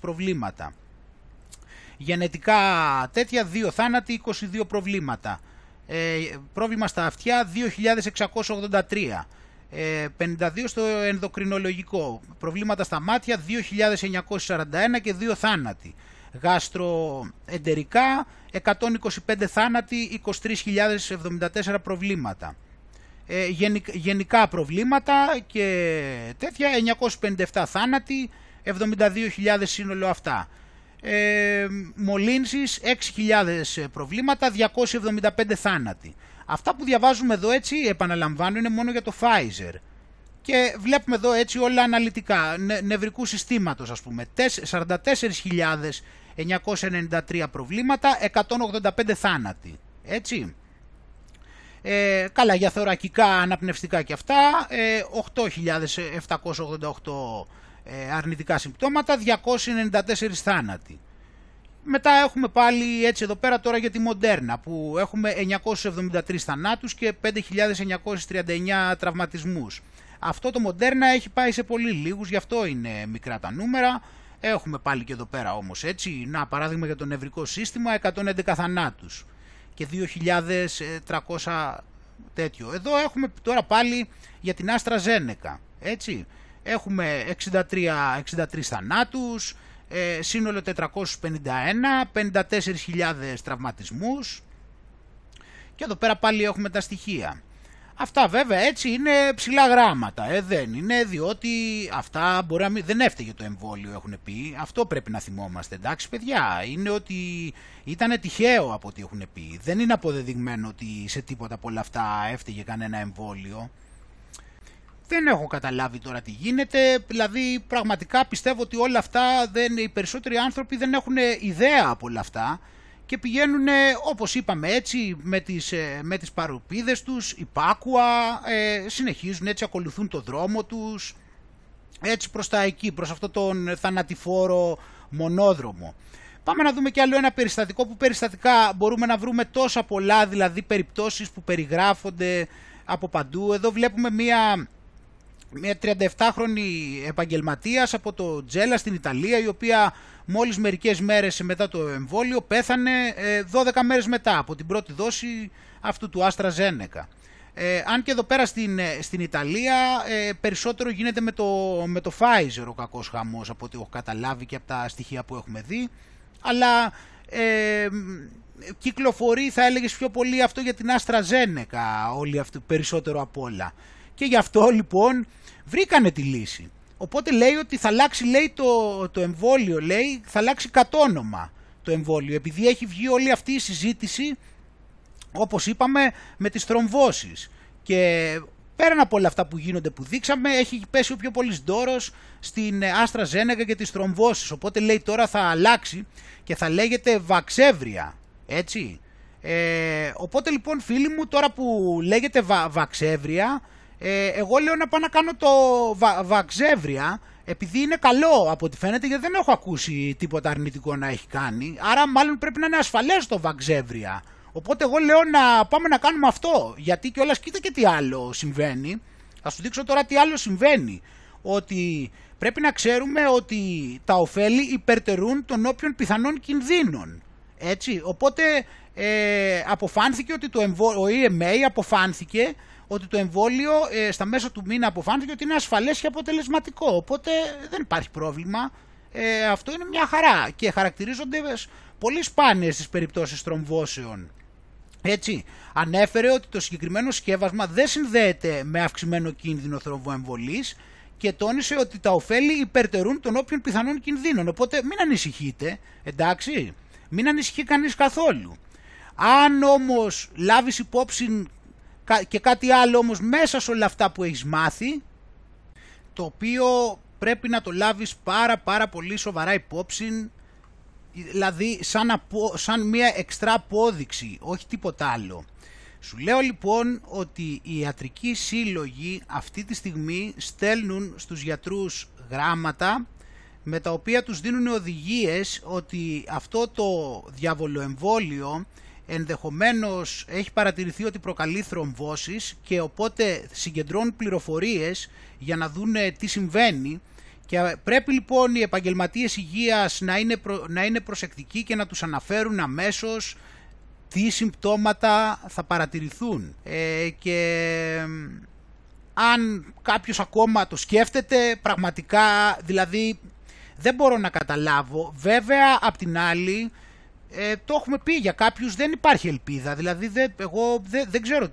προβλήματα. Γενετικά τέτοια, 2 θάνατοι, 22 προβλήματα. Πρόβλημα στα αυτιά, 2.683. 52 στο ενδοκρινολογικό. Προβλήματα στα μάτια, 2.941 και 2 θάνατοι. γαστροεντερικά, 125 θάνατοι, 23.074 προβλήματα. Γενικά προβλήματα και τέτοια, 957 θάνατοι, 72.000 σύνολο αυτά. Μολύνσεις, 6.000 προβλήματα, 275 θάνατοι. Αυτά που διαβάζουμε εδώ, έτσι επαναλαμβάνω, είναι μόνο για το Pfizer. Και βλέπουμε εδώ έτσι όλα αναλυτικά, νευρικού συστήματος ας πούμε, 44.993 προβλήματα, 185 θάνατοι, έτσι. Καλά, για θωρακικά, αναπνευστικά και αυτά, 8.788 αρνητικά συμπτώματα, 294 θάνατοι. Μετά έχουμε πάλι έτσι εδώ πέρα τώρα για τη Moderna που έχουμε 973 θανάτους και 5.939 τραυματισμούς. Αυτό το Moderna έχει πάει σε πολύ λίγους, γι' αυτό είναι μικρά τα νούμερα. Έχουμε πάλι και εδώ πέρα όμως έτσι, να παράδειγμα για το νευρικό σύστημα, 111 θανάτους και 2.300 τέτοιο. Εδώ έχουμε τώρα πάλι για την AstraZeneca, έτσι. Έχουμε 63 θανάτους, σύνολο 451, 54.000 τραυματισμούς και εδώ πέρα πάλι έχουμε τα στοιχεία. Αυτά βέβαια έτσι είναι ψηλά γράμματα, δεν είναι, διότι αυτά μπορεί να μην, δεν έφταιγε το εμβόλιο έχουν πει, αυτό πρέπει να θυμόμαστε, εντάξει παιδιά, είναι ότι ήταν τυχαίο από ό,τι έχουν πει, δεν είναι αποδεδειγμένο ότι σε τίποτα από όλα αυτά έφταιγε κανένα εμβόλιο. Δεν έχω καταλάβει τώρα τι γίνεται, δηλαδή πραγματικά πιστεύω ότι όλα αυτά, οι περισσότεροι άνθρωποι δεν έχουν ιδέα από όλα αυτά και πηγαίνουν, όπως είπαμε έτσι, με τις παρουπίδες τους, υπάκουα, συνεχίζουν έτσι, ακολουθούν το δρόμο τους, έτσι προς τα εκεί, προς αυτόν τον θανατηφόρο μονόδρομο. Πάμε να δούμε και άλλο ένα περιστατικό που περιστατικά μπορούμε να βρούμε τόσα πολλά, δηλαδή περιπτώσεις που περιγράφονται από παντού. Εδώ βλέπουμε μια 37χρονη επαγγελματίας από το Τζέλα στην Ιταλία, η οποία μόλις μερικές μέρες μετά το εμβόλιο πέθανε 12 μέρες μετά από την πρώτη δόση αυτού του AstraZeneca. Αν και εδώ πέρα στην Ιταλία περισσότερο γίνεται με το Pfizer ο κακός χαμός από ό,τι έχω καταλάβει και από τα στοιχεία που έχουμε δει, αλλά κυκλοφορεί θα έλεγες πιο πολύ αυτό για την AstraZeneca όλοι αυτοί, περισσότερο απ' όλα. Και γι' αυτό λοιπόν βρήκανε τη λύση. Οπότε λέει ότι θα αλλάξει, λέει, το εμβόλιο, λέει, θα αλλάξει κατ' όνομα το εμβόλιο, επειδή έχει βγει όλη αυτή η συζήτηση, όπως είπαμε, με τις θρομβώσεις. Και πέραν από όλα αυτά που γίνονται που δείξαμε, έχει πέσει ο πιο πολύς ντόρος στην AstraZeneca και τις θρομβώσεις. Οπότε λέει τώρα θα αλλάξει και θα λέγεται Vaxzevria, έτσι. Οπότε λοιπόν φίλοι μου, τώρα που λέγεται Vaxzevria, εγώ λέω να πάω να κάνω το Vaxzevria, επειδή είναι καλό από ό,τι φαίνεται, γιατί δεν έχω ακούσει τίποτα αρνητικό να έχει κάνει, άρα μάλλον πρέπει να είναι ασφαλές το Vaxzevria. Οπότε εγώ λέω να πάμε να κάνουμε αυτό, γιατί κιόλας κοίτα και τι άλλο συμβαίνει. Θα σου δείξω τώρα τι άλλο συμβαίνει, ότι πρέπει να ξέρουμε ότι τα ωφέλη υπερτερούν των όποιων πιθανών κινδύνων, έτσι. Οπότε αποφάνθηκε ότι ο EMA αποφάνθηκε ότι το εμβόλιο στα μέσα του μήνα αποφάνθηκε ότι είναι ασφαλές και αποτελεσματικό, οπότε δεν υπάρχει πρόβλημα, αυτό είναι μια χαρά και χαρακτηρίζονται πολύ σπάνιες στις περιπτώσεις θρομβώσεων. Έτσι, ανέφερε ότι το συγκεκριμένο σκεύασμα δεν συνδέεται με αυξημένο κίνδυνο θρομβοεμβολής και τόνισε ότι τα ωφέλη υπερτερούν των όποιων πιθανών κινδύνων, οπότε μην ανησυχείτε, εντάξει, μην ανησυχεί κανείς καθόλου. Αν όμως λάβεις υπόψη και κάτι άλλο όμως μέσα σε όλα αυτά που έχεις μάθει, το οποίο πρέπει να το λάβεις πάρα πολύ σοβαρά υπόψη, δηλαδή σαν μια εξτρά απόδειξη, όχι τίποτα άλλο. Σου λέω λοιπόν ότι οι ιατρικοί σύλλογοι αυτή τη στιγμή στέλνουν στους γιατρούς γράμματα με τα οποία τους δίνουν οδηγίες ότι αυτό το διαβολοεμβόλιο ενδεχομένως έχει παρατηρηθεί ότι προκαλεί θρομβώσεις και οπότε συγκεντρώνουν πληροφορίες για να δουν τι συμβαίνει, και πρέπει λοιπόν οι επαγγελματίες υγείας να είναι προσεκτικοί και να τους αναφέρουν αμέσως τι συμπτώματα θα παρατηρηθούν, και αν κάποιος ακόμα το σκέφτεται, πραγματικά δηλαδή Δεν μπορώ να καταλάβω. Βέβαια, απ' την άλλη, το έχουμε πει, για κάποιους δεν υπάρχει ελπίδα. Δηλαδή, εγώ δεν ξέρω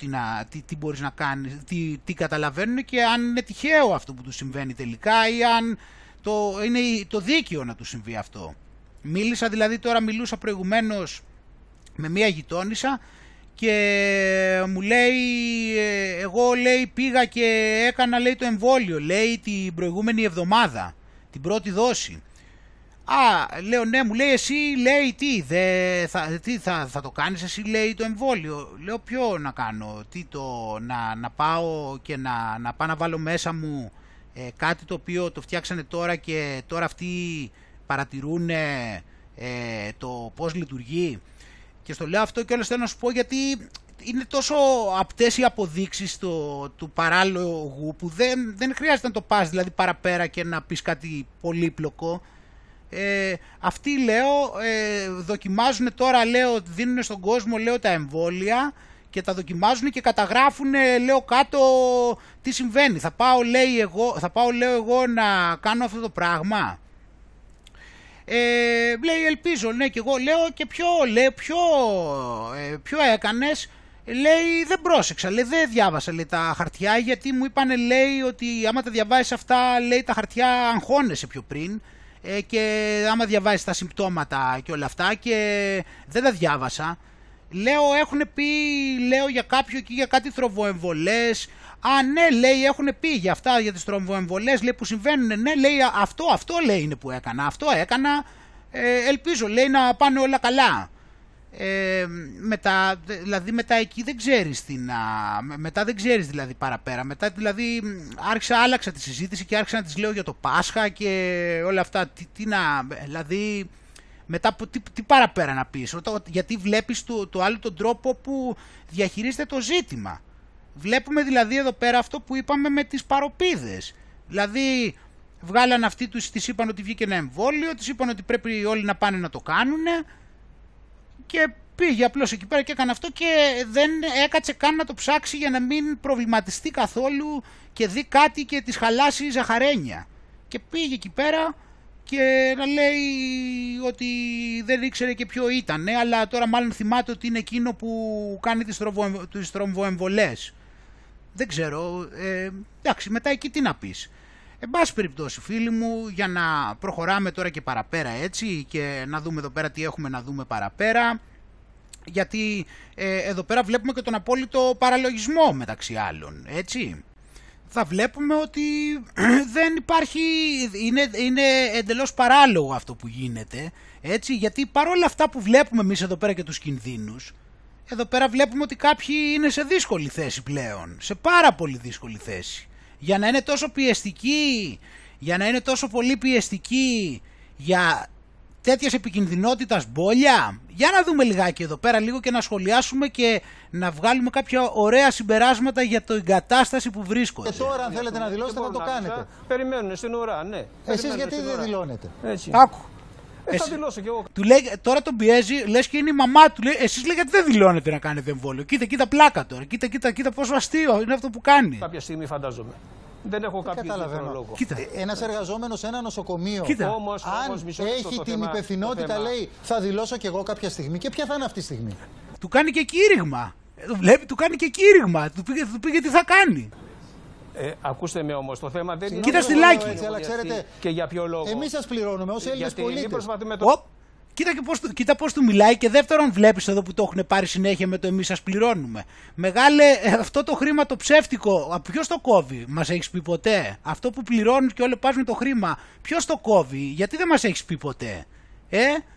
τι μπορείς να κάνεις, τι καταλαβαίνουν και αν είναι τυχαίο αυτό που τους συμβαίνει τελικά ή αν είναι το δίκαιο να τους συμβεί αυτό. Μιλούσα προηγουμένως με μία γειτόνισσα και μου λέει, εγώ πήγα και έκανα το εμβόλιο, την προηγούμενη εβδομάδα, την πρώτη δόση. Α, λέω ναι, μου λέει, εσύ τι θα το κάνεις εσύ το εμβόλιο. Λέω, ποιο να κάνω, να πάω και να πάω να βάλω μέσα μου κάτι το οποίο το φτιάξανε τώρα και τώρα αυτοί παρατηρούν το πώς λειτουργεί. Και στο λέω αυτό και όλες θέλω να σου πω, γιατί είναι τόσο απτές οι αποδείξεις του παράλογου που δεν χρειάζεται να το πας δηλαδή παραπέρα και να πεις κάτι πολύπλοκο. Αυτοί δοκιμάζουν τώρα, δίνουν στον κόσμο τα εμβόλια και τα δοκιμάζουν και καταγράφουν κάτω τι συμβαίνει. Θα πάω εγώ να κάνω αυτό το πράγμα. Λέει, ελπίζω, ναι, και εγώ λέω, και ποιο έκανες, λέει, δεν πρόσεξα, δεν διάβασα τα χαρτιά, γιατί μου είπανε ότι άμα τα διαβάζεις αυτά τα χαρτιά αγχώνεσαι πιο πριν και άμα διαβάζεις τα συμπτώματα και όλα αυτά, και δεν τα διάβασα. Λέω, έχουν πει, για κάποιο και για κάτι θρομβοεμβολές. Α, ναι, έχουν πει για αυτά, για τις θρομβοεμβολές, που συμβαίνουν. Ναι, αυτό είναι που έκανα. Αυτό έκανα. Ελπίζω, να πάνε όλα καλά. Μετά εκεί δεν ξέρεις μετά δεν ξέρεις παραπέρα. Μετά άλλαξα τη συζήτηση και άρχισα να τις λέω για το Πάσχα και όλα αυτά. Μετά τι παραπέρα να πεις, γιατί βλέπεις το άλλο τον τρόπο που διαχειρίζεται το ζήτημα. Βλέπουμε εδώ πέρα αυτό που είπαμε με τις παροπίδες. Δηλαδή βγάλαν αυτοί, τις είπαν ότι βγήκε ένα εμβόλιο, τις είπαν ότι πρέπει όλοι να πάνε να το κάνουν και πήγε απλώς εκεί πέρα και έκανε αυτό και δεν έκατσε καν να το ψάξει για να μην προβληματιστεί καθόλου και δει κάτι και της χαλάσει η ζαχαρένια. Και πήγε εκεί πέρα και να λέει ότι δεν ήξερε και ποιο ήταν, αλλά τώρα μάλλον θυμάται ότι είναι εκείνο που κάνει τις θρομβοεμβολές. Δεν ξέρω, εντάξει, μετά εκεί τι να πεις. Εν πάση περιπτώσει, φίλοι μου, για να προχωράμε τώρα και παραπέρα έτσι και να δούμε εδώ πέρα τι έχουμε να δούμε παραπέρα, γιατί εδώ πέρα βλέπουμε και τον απόλυτο παραλογισμό μεταξύ άλλων, έτσι. Θα βλέπουμε ότι δεν υπάρχει, είναι εντελώς παράλογο αυτό που γίνεται, έτσι, γιατί παρόλα αυτά που βλέπουμε εμείς εδώ πέρα και τους κινδύνους, εδώ πέρα βλέπουμε ότι κάποιοι είναι σε δύσκολη θέση πλέον, σε πάρα πολύ δύσκολη θέση. Για να είναι τόσο πιεστική, για τέτοιες επικινδυνότητας μπόλια, για να δούμε λιγάκι εδώ πέρα και να σχολιάσουμε και να βγάλουμε κάποια ωραία συμπεράσματα για την κατάσταση που βρίσκονται. Και τώρα αν θέλετε να δηλώσετε να το κάνετε. Περιμένουν στην ώρα, ναι. Εσείς γιατί δεν δηλώνετε? Έτσι. Άκου. Θα δηλώσω κι εγώ. Του λέει, τώρα τον πιέζει, λες και είναι η μαμά του, λέει, εσείς γιατί δεν δηλώνετε να κάνετε εμβόλιο. Κοίτα πλάκα τώρα, κοίτα πόσο αστείο είναι αυτό που κάνει. Κάποια στιγμή φαντάζομαι. Δεν έχω κάποιο λόγο. Ένας εργαζόμενος σε ένα νοσοκομείο, όμως, έχει την υπευθυνότητα, λέει, θα δηλώσω κι εγώ κάποια στιγμή. Και ποια θα είναι αυτή τη στιγμή? Του κάνει και κήρυγμα. Του κάνει και κήρυγμα. Του πήγε τι θα κάνει. Ακούστε με όμως, το θέμα δεν είναι... Κοίτα στη Λάκη. Και για ποιο λόγο. Εμείς σας πληρώνουμε ως Έλληνες πολίτες. Κοίτα πώς του μιλάει, και δεύτερον βλέπεις εδώ που το έχουν πάρει συνέχεια με το εμείς σας πληρώνουμε. Μεγάλε, αυτό το χρήμα το ψεύτικο, ποιος το κόβει, μας έχεις πει ποτέ? Αυτό που πληρώνουν και όλοι πάζουν το χρήμα, ποιος το κόβει, γιατί δεν μας έχεις πει ποτέ?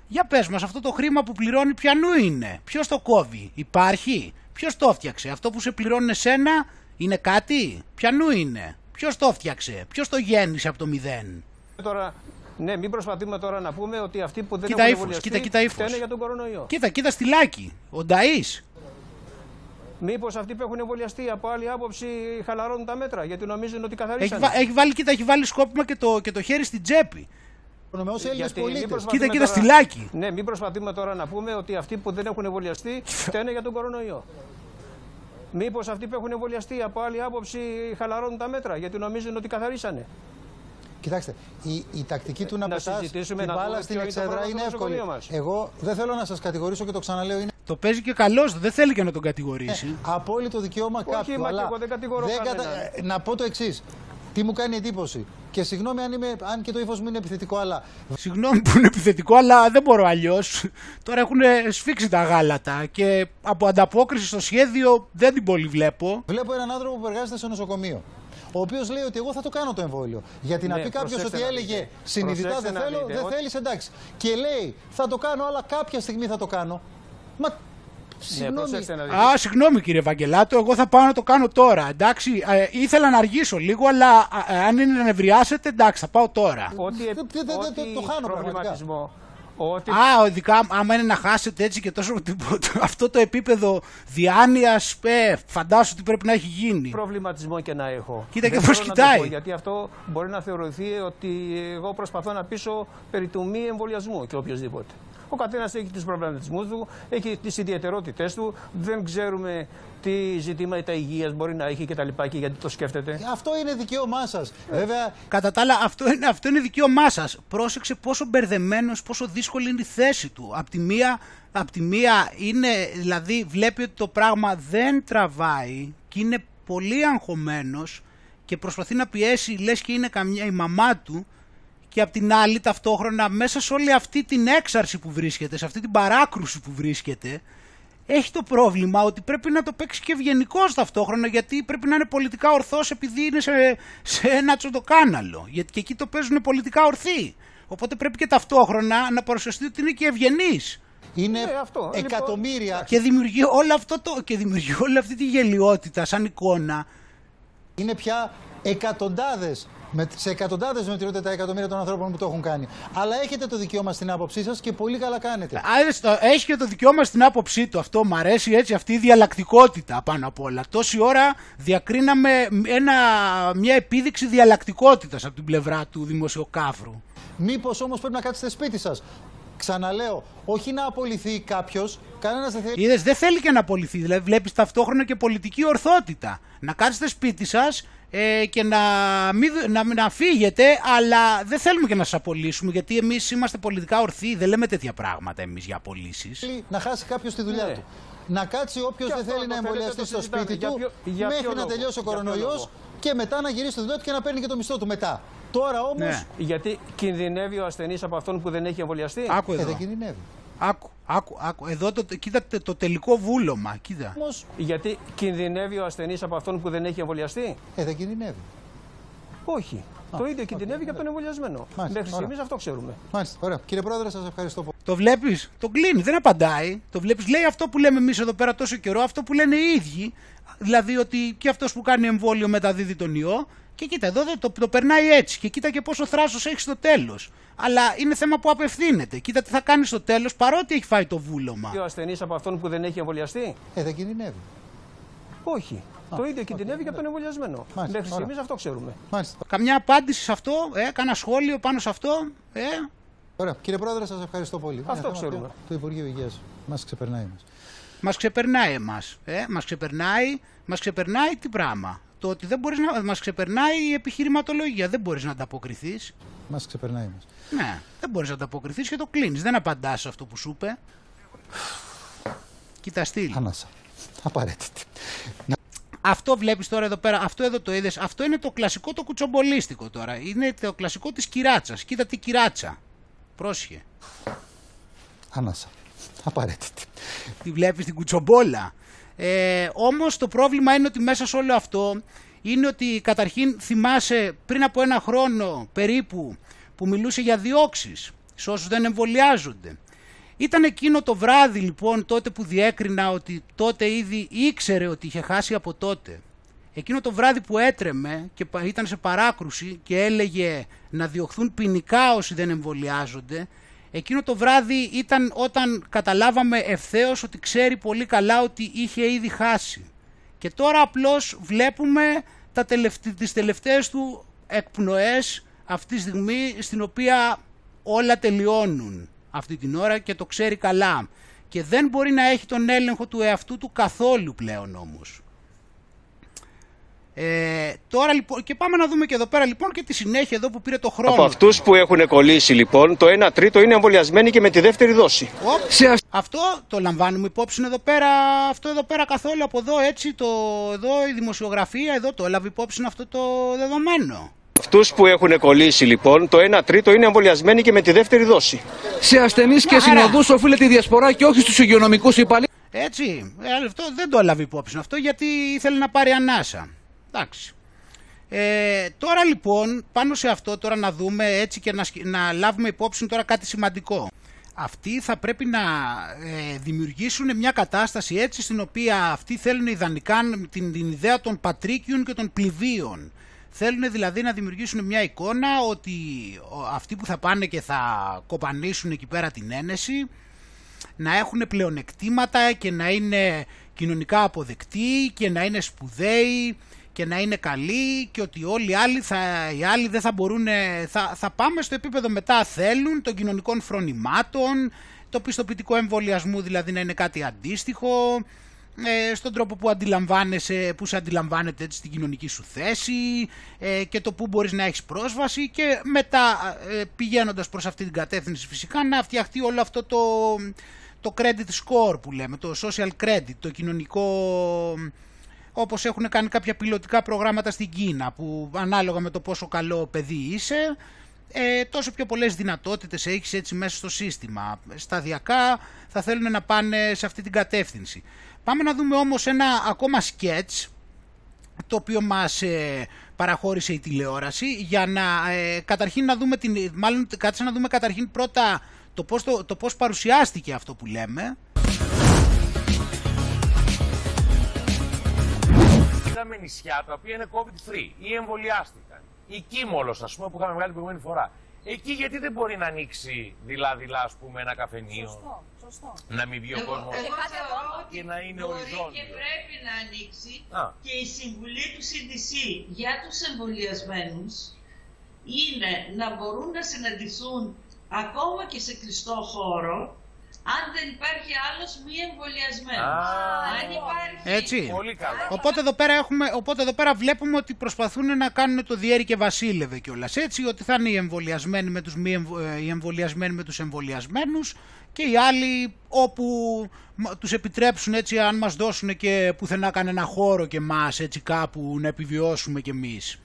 Για πες μας, αυτό το χρήμα που πληρώνει ποιανού είναι, ποιος το κόβει, υπάρχει, ποιος το φτιάξε, αυτό που σε πληρώνει εσένα είναι κάτι, ποιανού είναι, ποιος το φτιάξε, ποιος το γέννησε από το μηδέν. Τώρα... Ναι, μην προσπαθούμε τώρα να πούμε ότι αυτοί που δεν έχουν εμβολιαστεί φταίνε για τον κορονοϊό. Κοίτα στη Λάκη, ο Νταΐς. Μήπως αυτοί που έχουν εμβολιαστεί από άλλη άποψη χαλαρώνουν τα μέτρα, γιατί νομίζουν ότι καθαρίσανε. Έχει βάλει σκόπιμα και το χέρι στην τσέπη. Κοίτα στη Λάκη. Ναι, μην προσπαθούμε τώρα να πούμε ότι αυτοί που δεν έχουν εμβολιαστεί φταίνε για τον κορονοϊό. Μήπως αυτοί που έχουν εμβολιαστεί από άλλη άποψη χαλαρώνουν τα μέτρα, γιατί νομίζουν ότι καθαρίσανε. Κοιτάξτε, η τακτική του να πετάς την μπάλα στην εξέδρα είναι εύκολη. Εγώ δεν θέλω να σας κατηγορήσω και το ξαναλέω. Είναι... Το παίζει και καλός, δεν θέλει και να τον κατηγορήσει. Απόλυτο δικαίωμα κάποιου. Όχι, αλλά εγώ δεν κατηγορώ κανέναν. Να πω το εξής. Τι μου κάνει εντύπωση. Και συγγνώμη αν και το ύφος μου είναι επιθετικό, αλλά. Συγγνώμη που είναι επιθετικό, αλλά δεν μπορώ αλλιώς. Τώρα έχουν σφίξει τα γάλατα και από ανταπόκριση στο σχέδιο δεν την πολύ βλέπω. Βλέπω έναν άνθρωπο που εργάζεται σε νοσοκομείο. Ο οποίος λέει ότι εγώ θα το κάνω το εμβόλιο. Γιατί να πει κάποιος ότι έλεγε συνειδητά δεν θέλω, δεν θέλει, εντάξει. Και λέει θα το κάνω, αλλά κάποια στιγμή θα το κάνω. Μα. Συγγνώμη. Συγγνώμη κύριε Βαγγελάτο, εγώ θα πάω να το κάνω τώρα. Εντάξει, ήθελα να αργήσω λίγο, αλλά αν είναι να νευριάσετε, εντάξει, θα πάω τώρα. Το χάνω πραγματικά. Ειδικά άμα είναι να χάσετε έτσι και τόσο αυτό το επίπεδο διάνοιας, φαντάσου ότι πρέπει να έχει γίνει. Προβληματισμό και να έχω. Κοίτα και πώς κοιτάει. Γιατί αυτό μπορεί να θεωρηθεί ότι εγώ προσπαθώ να πείσω περί του μη εμβολιασμού και οποιοδήποτε. Ο καθένας έχει τους προβληματισμούς του, έχει τις ιδιαιτερότητές του, δεν ξέρουμε τι ζητήματα υγείας μπορεί να έχει κτλ. Και γιατί το σκέφτεται. Αυτό είναι δικαίωμά σας. Βέβαια. Κατά τα άλλα, αυτό είναι δικαίωμά σας. Πρόσεξε πόσο μπερδεμένος, πόσο δύσκολη είναι η θέση του. Απ' τη μία είναι, δηλαδή, βλέπει ότι το πράγμα δεν τραβάει και είναι πολύ αγχωμένος και προσπαθεί να πιέσει, λες και είναι καμιά η μαμά του. Και απ' την άλλη ταυτόχρονα μέσα σε όλη αυτή την έξαρση που βρίσκεται, σε αυτή την παράκρουση που βρίσκεται, έχει το πρόβλημα ότι πρέπει να το παίξει και ευγενικός ταυτόχρονα, γιατί πρέπει να είναι πολιτικά ορθός επειδή είναι σε ένα τσοντοκάναλο. Γιατί και εκεί το παίζουν πολιτικά ορθοί. Οπότε πρέπει και ταυτόχρονα να παρουσιαστεί ότι είναι και ευγενής. Είναι αυτό, εκατομμύρια. Και δημιουργεί όλη αυτή τη γελιότητα σαν εικόνα. Είναι πια εκατοντάδες. Σε εκατοντάδες μετριούνται τα εκατομμύρια των ανθρώπων που το έχουν κάνει. Αλλά έχετε το δικαίωμα στην άποψή σας και πολύ καλά κάνετε. Έχει και το δικαίωμα στην άποψή του. Αυτό μου αρέσει, έτσι, αυτή η διαλλακτικότητα πάνω απ' όλα. Τόση ώρα διακρίναμε μια επίδειξη διαλλακτικότητας από την πλευρά του δημοσιοκάφρου. Μήπως όμως πρέπει να κάτσετε σπίτι σας. Ξαναλέω, όχι να απολυθεί κάποιος, κανένας δεν θέλει. Είδες, δεν θέλει και να απολυθεί. Δηλαδή, βλέπεις ταυτόχρονα και πολιτική ορθότητα. Να κάτσετε σπίτι σας. Και να φύγετε, αλλά δεν θέλουμε και να σας απολύσουμε, γιατί εμείς είμαστε πολιτικά ορθοί, δεν λέμε τέτοια πράγματα εμείς για απολύσεις. Να χάσει κάποιος τη δουλειά του. Να κάτσει όποιος δεν θέλει να εμβολιαστεί στο σπίτι του μέχρι να τελειώσει ο κορονοϊός και μετά να γυρίσει στη δουλειά του και να παίρνει και το μισθό του μετά. Τώρα όμως. Ναι. Γιατί κινδυνεύει ο ασθενής από αυτόν που δεν έχει εμβολιαστεί. Άκου εδώ. Δεν κινδυνεύει. Άκου. Εδώ κοίτατε το τελικό βούλωμα. Κοίτα. Όμως, γιατί κινδυνεύει ο ασθενής από αυτόν που δεν έχει εμβολιαστεί. Δεν κινδυνεύει. Όχι. Το ίδιο κινδυνεύει και από τον εμβολιασμένο. Μέχρι στιγμής αυτό ξέρουμε. Μάλιστα. Ωραία. Κύριε Πρόεδρε, σας ευχαριστώ πολύ. Το βλέπεις. Τον κλείνει. Δεν απαντάει. Το βλέπεις. Λέει αυτό που λέμε εμείς εδώ πέρα τόσο καιρό, αυτό που λένε οι ίδιοι. Δηλαδή ότι και αυτός που κάνει εμβόλιο μεταδίδει τον ιό. Και κοίτα, εδώ το περνάει έτσι. Και κοίτα και πόσο θράσος έχει στο τέλος. Αλλά είναι θέμα που απευθύνεται. Κοίτα τι θα κάνει στο τέλος, παρότι έχει φάει το βούλωμα. Και ο ασθενής από αυτόν που δεν έχει εμβολιαστεί. Δεν κινδυνεύει. Όχι. Το ίδιο κινδυνεύει και από τον εμβολιασμένο. Μέχρι στιγμής αυτό ξέρουμε. Μάλιστα. Καμιά απάντηση σε αυτό, κανένα σχόλιο πάνω σε αυτό. Ωραία. Κύριε Πρόεδρε, σας ευχαριστώ πολύ. Αυτό ξέρουμε. Το Υπουργείο Υγείας μας ξεπερνάει εμάς. Μας ξεπερνάει εμάς. Μας ξεπερνάει τι πράγμα. Το ότι δεν μπορείς να μας ξεπερνάει η επιχειρηματολογία, δεν μπορείς να ανταποκριθείς. Μας ξεπερνάει μας. Ναι, δεν μπορείς να ανταποκριθείς και το κλείνεις, δεν απαντάς σε αυτό που σου είπε. Κοίτα στήλη. Ανάσα, απαραίτητη. Αυτό βλέπεις τώρα εδώ πέρα, αυτό εδώ το είδες, αυτό είναι το κλασικό το κουτσομπολίστικο τώρα. Είναι το κλασικό της κυράτσας, κοίτα τη κυράτσα. Πρόσχε. Ανάσα, απαραίτητη. Τη βλέπεις την κουτσομπόλα. Όμως το πρόβλημα είναι ότι μέσα σε όλο αυτό είναι ότι καταρχήν θυμάσαι πριν από ένα χρόνο περίπου που μιλούσε για διώξεις σε όσους δεν εμβολιάζονται. Ήταν εκείνο το βράδυ λοιπόν τότε που διέκρινα ότι τότε ήδη ήξερε ότι είχε χάσει από τότε. Εκείνο το βράδυ που έτρεμε και ήταν σε παράκρουση και έλεγε να διωχθούν ποινικά όσοι δεν εμβολιάζονται. Εκείνο το βράδυ ήταν όταν καταλάβαμε ευθέως ότι ξέρει πολύ καλά ότι είχε ήδη χάσει. Και τώρα απλώς βλέπουμε τις τελευταίες του εκπνοές αυτή τη στιγμή στην οποία όλα τελειώνουν αυτή την ώρα και το ξέρει καλά. Και δεν μπορεί να έχει τον έλεγχο του εαυτού του καθόλου πλέον όμως. Τώρα λοιπόν, και πάμε να δούμε και εδώ πέρα λοιπόν και τη συνέχεια εδώ που πήρε το χρόνο. Από αυτούς που έχουν κολλήσει λοιπόν, το 1/3 είναι εμβολιασμένοι και με τη δεύτερη δόση. Αυτό το λαμβάνουμε υπόψη εδώ πέρα, αυτό εδώ πέρα καθόλου από εδώ έτσι, εδώ η δημοσιογραφία εδώ το έλαβε υπόψη αυτό το δεδομένο. Αυτούς που έχουν κολλήσει λοιπόν, το 1/3 είναι εμβολιασμένοι και με τη δεύτερη δόση. Σε ασθενείς και συνοδούς οφείλεται η διασπορά και όχι στους υγειονομικούς υπαλλήλους. Έτσι, αυτό δεν το έλαβε υπόψη αυτό γιατί ήθελε να πάρει ανάσα. Εντάξει. Τώρα λοιπόν, πάνω σε αυτό τώρα να δούμε έτσι και να λάβουμε υπόψη τώρα κάτι σημαντικό. Αυτοί θα πρέπει να δημιουργήσουν μια κατάσταση έτσι στην οποία αυτοί θέλουν ιδανικά την ιδέα των πατρίκιων και των πληβίων. Θέλουν δηλαδή να δημιουργήσουν μια εικόνα ότι αυτοί που θα πάνε και θα κοπανίσουν εκεί πέρα την ένεση να έχουν πλεονεκτήματα και να είναι κοινωνικά αποδεκτοί και να είναι σπουδαίοι και να είναι καλοί και ότι όλοι οι άλλοι δεν θα μπορούν, θα πάμε στο επίπεδο μετά θέλουν των κοινωνικών φρονημάτων, το πιστοποιητικό εμβολιασμού δηλαδή να είναι κάτι αντίστοιχο, στον τρόπο που αντιλαμβάνεσαι, που σε αντιλαμβάνεται έτσι την κοινωνική σου θέση και το που μπορείς να έχεις πρόσβαση και μετά πηγαίνοντας προς αυτή την κατεύθυνση φυσικά να φτιαχτεί όλο αυτό το credit score που λέμε, το social credit, το κοινωνικό, όπως έχουν κάνει κάποια πιλωτικά προγράμματα στην Κίνα που ανάλογα με το πόσο καλό παιδί είσαι τόσο πιο πολλές δυνατότητες έχεις έτσι μέσα στο σύστημα. Σταδιακά θα θέλουν να πάνε σε αυτή την κατεύθυνση. Πάμε να δούμε όμως ένα ακόμα σκέτς το οποίο μας παραχώρησε η τηλεόραση για να καταρχήν να δούμε, μάλλον κάτσε να δούμε καταρχήν πρώτα το πώς παρουσιάστηκε αυτό που λέμε. Είδαμε νησιά τα οποία είναι COVID-free ή εμβολιάστηκαν. Η Κίμολος, ας πούμε, που είχαμε βγάλει την προηγούμενη φορά. Εκεί γιατί δεν μπορεί να ανοίξει δειλά-δειλά, ας πούμε, ένα καφενείο. Σωστό, σωστό. Να μην βγει ο κόσμος και να είναι οριζόντιο. Μπορεί και πρέπει να ανοίξει και η συμβουλή του CDC για τους εμβολιασμένους είναι να μπορούν να συναντηθούν ακόμα και σε κλειστό χώρο. Αν δεν υπάρχει άλλος μη εμβολιασμένος. Αν υπάρχει... Έτσι. Οπότε εδώ πέρα βλέπουμε ότι προσπαθούν να κάνουν το διέρη και βασίλευε κιόλας. Έτσι, ότι θα είναι οι εμβολιασμένοι με τους, εμβολιασμένους και οι άλλοι όπου τους επιτρέψουν έτσι αν μας δώσουν και πουθενά κανένα χώρο και μας έτσι κάπου να επιβιώσουμε κι εμείς.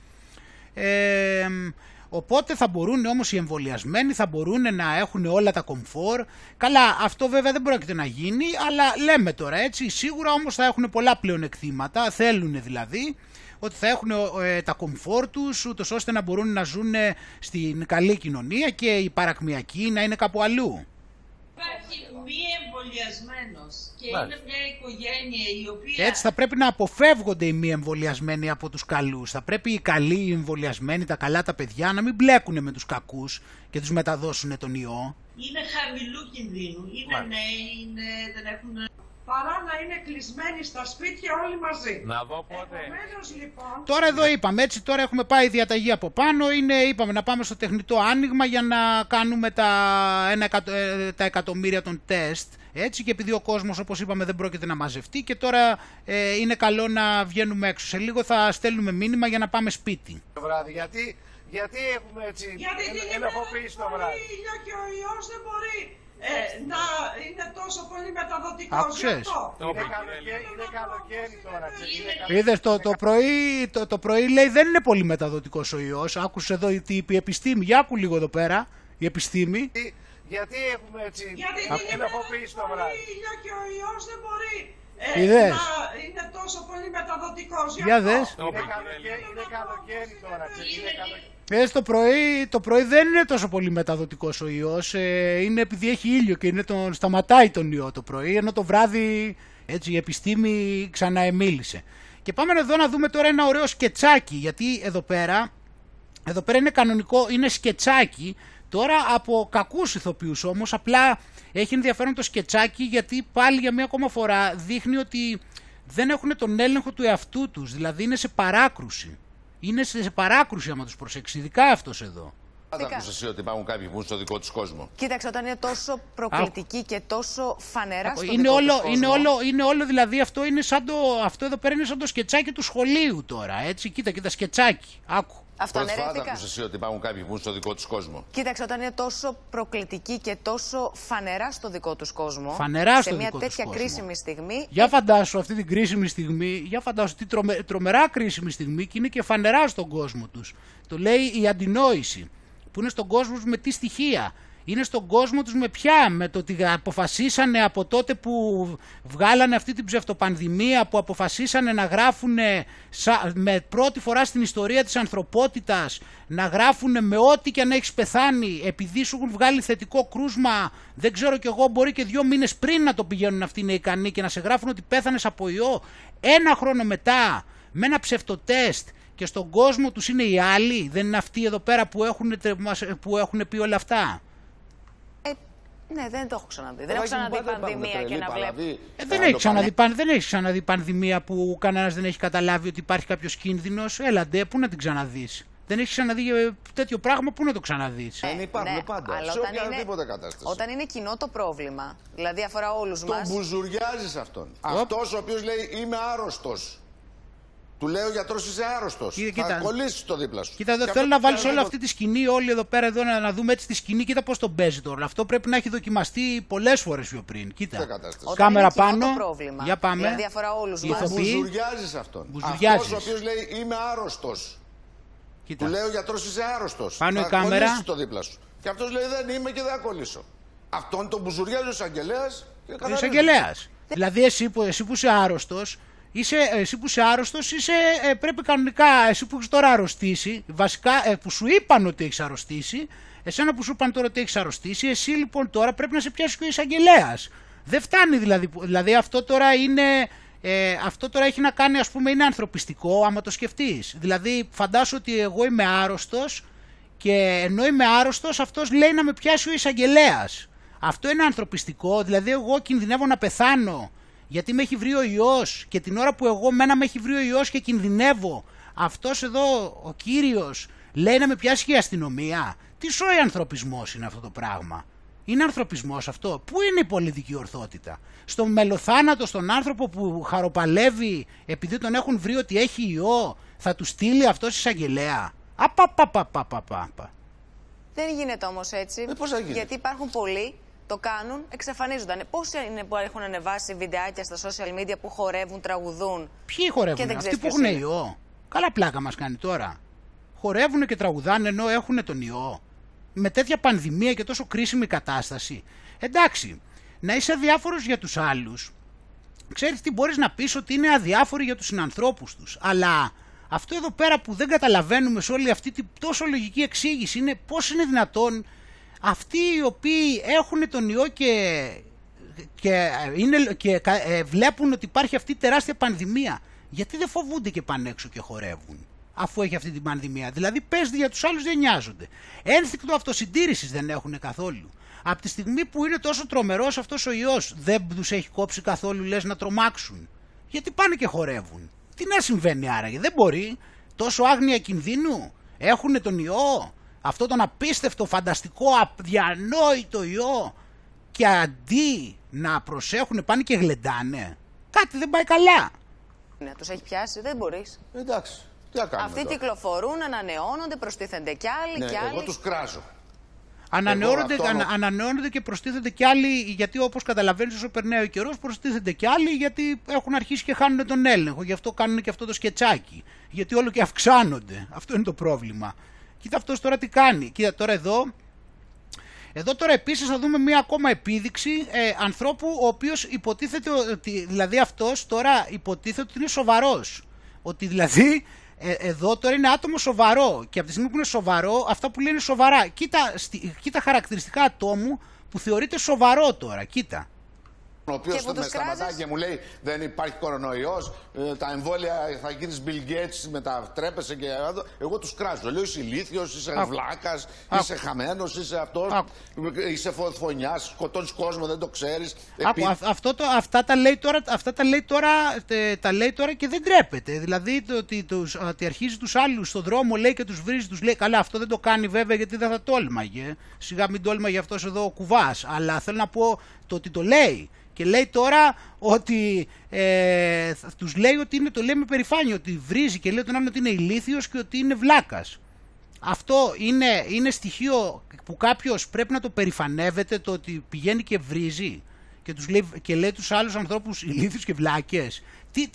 Οπότε θα μπορούν όμως οι εμβολιασμένοι, θα μπορούν να έχουν όλα τα κομφόρ. Καλά, αυτό βέβαια δεν πρόκειται να γίνει, αλλά λέμε τώρα έτσι, σίγουρα όμως θα έχουν πολλά πλεονεκτήματα, θέλουν δηλαδή, ότι θα έχουν τα κομφόρ τους, ούτως ώστε να μπορούν να ζουν στην καλή κοινωνία και οι παρακμιακοί να είναι κάπου αλλού. Υπάρχει μη εμβολιασμένος και είναι μια οικογένεια η οποία... Και έτσι θα πρέπει να αποφεύγονται οι μη εμβολιασμένοι από τους καλούς. Θα πρέπει οι καλοί, οι εμβολιασμένοι, τα καλά τα παιδιά να μην μπλέκουν με τους κακούς και τους μεταδώσουν τον ιό. Είναι χαμηλού κινδύνου, είναι νέοι, δεν έχουν... παρά να είναι κλεισμένοι στα σπίτια όλοι μαζί. Να δω πότε. Επομένως, λοιπόν... Τώρα εδώ είπαμε, έτσι τώρα έχουμε πάει διαταγή από πάνω, είπαμε να πάμε στο τεχνητό άνοιγμα για να κάνουμε τα εκατομμύρια των τεστ, έτσι, και επειδή ο κόσμος όπως είπαμε δεν πρόκειται να μαζευτεί και τώρα είναι καλό να βγαίνουμε έξω. Σε λίγο θα στέλνουμε μήνυμα για να πάμε σπίτι. Γιατί έχουμε έτσι ελεγχοποιήσει το βράδυ. Γιατί ήλιο και ο ιός δεν μπορεί. Να είναι τόσο πολύ μεταδοτικός γι' αυτό. Είναι καλοκαίρι τώρα. Είδες το πρωί λέει δεν είναι πολύ μεταδοτικός ο ιός. Άκουσε εδώ η επιστήμη. Για άκου λίγο εδώ πέρα. Η επιστήμη. Γιατί έχουμε έτσι ελεγχοποιήσει το βράδυ. Γιατί ήλιο και ο ιός δεν μπορεί. Είναι τόσο πολύ μεταδοτικός γι' αυτό. Είναι καλοκαίρι τώρα. Το πρωί δεν είναι τόσο πολύ μεταδοτικός ο ιός, είναι επειδή έχει ήλιο και σταματάει τον ιό το πρωί, ενώ το βράδυ έτσι, η επιστήμη ξαναεμίλησε. Και πάμε εδώ να δούμε τώρα ένα ωραίο σκετσάκι, γιατί εδώ πέρα είναι κανονικό, είναι σκετσάκι, τώρα από κακούς ηθοποιούς όμως, απλά έχει ενδιαφέρον το σκετσάκι γιατί πάλι για μία ακόμα φορά δείχνει ότι δεν έχουν τον έλεγχο του εαυτού τους, δηλαδή είναι σε παράκρουση. Είναι σε παράκρουση άμα τους προσέξει, ειδικά αυτός εδώ. Δεν θα ακούσει ότι υπάρχουν κάποιοι που είναι στο δικό του κόσμο. Κοίταξε, όταν είναι τόσο προκλητική και τόσο φανερά στο δικό του κόσμο. Είναι όλο, δηλαδή αυτό είναι σαν το, αυτό εδώ πέρα είναι σαν το σκετσάκι του σχολείου τώρα. Έτσι, κοίτα, σκετσάκι. Άκου. Προσφάτα ακούς εσύ ότι υπάρχουν κάποιοι που είναι στο δικό τους κόσμο. Κοίταξε, όταν είναι τόσο προκλητική και τόσο φανερά στο δικό τους κόσμο. Φανερά στο δικό τους κόσμο. Σε μια τέτοια κρίσιμη στιγμή. Για φαντάσου αυτή την κρίσιμη στιγμή, για φαντάσου τη τρομερά κρίσιμη στιγμή και είναι και φανερά στον κόσμο τους. Το λέει η αντινόηση. Που είναι στον κόσμο τους με τι στοιχεία. Είναι στον κόσμο τους με ποια. Με το ότι αποφασίσανε από τότε που βγάλανε αυτή την ψευτοπανδημία, που αποφασίσανε να γράφουν με πρώτη φορά στην ιστορία της ανθρωπότητας, να γράφουν με ό,τι και αν έχεις πεθάνει, επειδή σου έχουν βγάλει θετικό κρούσμα, δεν ξέρω κι εγώ, μπορεί και 2 μήνες πριν να το πηγαίνουν αυτοί οι ικανοί και να σε γράφουν ότι πέθανες από ιό. 1 χρόνο μετά, με ένα ψευτοτέστ. Και στον κόσμο τους είναι οι άλλοι, δεν είναι αυτοί εδώ πέρα που έχουν πει όλα αυτά. Ναι, δεν το έχω ξαναδεί. Δεν έχω ξαναδεί πανδημία και να βλέπω. Δεν έχει ξαναδεί πανδημία που κανένας δεν έχει καταλάβει ότι υπάρχει κάποιος κίνδυνος. Έλαντε, πού να την ξαναδείς. Δεν έχει ξαναδεί τέτοιο πράγμα, πού να το ξαναδεί. Δεν υπάρχουν πάντα. Αλλά σε οποιαδήποτε κατάσταση. Όταν είναι κοινό το πρόβλημα, δηλαδή αφορά όλους μας. Τον μπουζουριάζεις αυτόν. Αυτός ο οποίος λέει είμαι άρρωστος. Του λέει ο γιατρός είσαι άρρωστος. Θα κολλήσεις το δίπλα σου. Κοίτα, θέλω να βάλεις όλη αυτή τη σκηνή, όλοι εδώ πέρα εδώ, να δούμε έτσι τη σκηνή. Κοίτα πώς τον παίζει τώρα. Αυτό πρέπει να έχει δοκιμαστεί πολλές φορές πιο πριν. Κοίτα. Κάμερα πάνω. Για πάμε. Δηλαδή αφορά όλους μας. Μπουζουριάζεις αυτόν. Αυτός ο οποίος λέει είμαι άρρωστος. Του λέει ο γιατρός είσαι άρρωστος. Πάνω η κάμερα. Θα κολλήσεις το δίπλα σου. Και αυτός λέει δεν είμαι και δεν θα κολλήσω. Αυτόν τον μπουζουριάζει ο εισαγγελέας. Ο εισαγγελέας. Δηλαδή εσύ που είσαι άρρωστος. Εσύ που είσαι άρρωστος, πρέπει κανονικά, εσύ που έχεις τώρα αρρωστήσει, βασικά που σου είπαν ότι έχεις αρρωστήσει, εσένα που σου είπαν τώρα ότι έχεις αρρωστήσει, εσύ λοιπόν τώρα πρέπει να σε πιάσει και ο εισαγγελέας. Δεν φτάνει δηλαδή αυτό τώρα είναι... αυτό τώρα έχει να κάνει, ας πούμε, είναι ανθρωπιστικό άμα το σκεφτείς. Δηλαδή φαντάσου ότι εγώ είμαι άρρωστος και ενώ είμαι άρρωστος αυτός λέει να με πιάσει ο εισαγγελέας. Αυτό είναι ανθρωπιστικό, δηλαδή εγώ κινδυνεύω να πεθάνω. Γιατί με έχει βρει ο ιός και την ώρα που εγώ με έχει βρει ο ιός και κινδυνεύω. Αυτός εδώ ο κύριος λέει να με πιάσει και η αστυνομία. Τι σοϊ ανθρωπισμός είναι αυτό το πράγμα. Είναι ανθρωπισμός αυτό. Πού είναι η πολιτική ορθότητα. Στον μελοθάνατο, στον άνθρωπο που χαροπαλεύει επειδή τον έχουν βρει ότι έχει ιό, θα του στείλει αυτός εισαγγελέα. Απαπαπαπαπαπαπα. Δεν γίνεται όμως έτσι. Γιατί υπάρχουν πολλοί. Το κάνουν, εξαφανίζονταν. Πόσοι είναι που έχουν ανεβάσει βιντεάκια στα social media που χορεύουν, τραγουδούν. Ποιοι χορεύουν, αυτοί που έχουν ιό. Καλά πλάκα μας κάνει τώρα. Χορεύουν και τραγουδάνε ενώ έχουν τον ιό. Με τέτοια πανδημία και τόσο κρίσιμη κατάσταση. Εντάξει, να είσαι αδιάφορος για τους άλλους. Ξέρεις τι μπορείς να πεις ότι είναι αδιάφοροι για τους συνανθρώπους τους. Αλλά αυτό εδώ πέρα που δεν καταλαβαίνουμε σε όλη αυτή την τόσο λογική εξήγηση είναι πώς είναι δυνατόν. Αυτοί οι οποίοι έχουν τον ιό και βλέπουν ότι υπάρχει αυτή η τεράστια πανδημία, γιατί δεν φοβούνται και πάνε έξω και χορεύουν, αφού έχει αυτή την πανδημία. Δηλαδή, πες για τους άλλους δεν νοιάζονται. Ένστικτο αυτοσυντήρησης δεν έχουν καθόλου. Από τη στιγμή που είναι τόσο τρομερός αυτός ο ιός, δεν τους έχει κόψει καθόλου, λες, να τρομάξουν. Γιατί πάνε και χορεύουν. Τι να συμβαίνει άραγε, δεν μπορεί. Τόσο άγνοια κινδύνου, έχουν τον ιό. Αυτό τον απίστευτο, φανταστικό, αδιανόητο ιό και αντί να προσέχουν πάνε και γλεντάνε. Κάτι δεν πάει καλά. Ναι, τους έχει πιάσει, δεν μπορείς. Εντάξει, τι να κάνουμε. Αυτοί τώρα κυκλοφορούν, ανανεώνονται, προστίθενται κι άλλοι κι άλλοι. Εγώ τους κράζω. Ανανεώνονται και προστίθενται κι άλλοι, γιατί όπως καταλαβαίνεις όσο περνάει ο καιρός προστίθενται κι άλλοι, γιατί έχουν αρχίσει και χάνουν τον έλεγχο. Γι' αυτό κάνουν και αυτό το σκετσάκι. Γιατί όλο και αυξάνονται. Αυτό είναι το πρόβλημα. Κοίτα αυτός τώρα τι κάνει. Κοίτα τώρα εδώ τώρα επίσης θα δούμε μία ακόμα επίδειξη ανθρώπου ο οποίος υποτίθεται ότι, δηλαδή αυτός τώρα υποτίθεται ότι είναι σοβαρός. Ότι δηλαδή εδώ τώρα είναι άτομο σοβαρό και από τη στιγμή που είναι σοβαρό αυτά που λένε είναι σοβαρά. Κοίτα χαρακτηριστικά ατόμου που θεωρείται σοβαρό τώρα, κοίτα. ο οποίος με σταματάει και μου λέει δεν υπάρχει κορονοϊός, τα εμβόλια θα γίνεις Bill Gates, μετατρέπεσαι και... Εγώ τους κράζω, λέω είσαι ηλίθιος, είσαι βλάκας, είσαι χαμένος, είσαι αυτός, είσαι φωνιάς, σκοτώνεις κόσμο, δεν το ξέρεις. Αυτά τα λέει τώρα και δεν τρέπεται. Δηλαδή ότι αρχίζει τους άλλους στον δρόμο, λέει και τους βρίζει, τους λέει καλά αυτό δεν το κάνει βέβαια γιατί δεν θα τόλμαγε. Σιγά μην τόλμαγε αυτός εδώ ο κουβάς, αλλά θέλω να πω το ότι το λέει. Και λέει τώρα ότι τους λέει ότι είναι, το λέει με περηφάνεια, ότι βρίζει και λέει τον άλλον ότι είναι ηλίθιος και ότι είναι βλάκας. Αυτό είναι στοιχείο που κάποιος πρέπει να το περηφανεύεται, το ότι πηγαίνει και βρίζει και, λέει τους άλλους ανθρώπους ηλίθιους και βλάκες.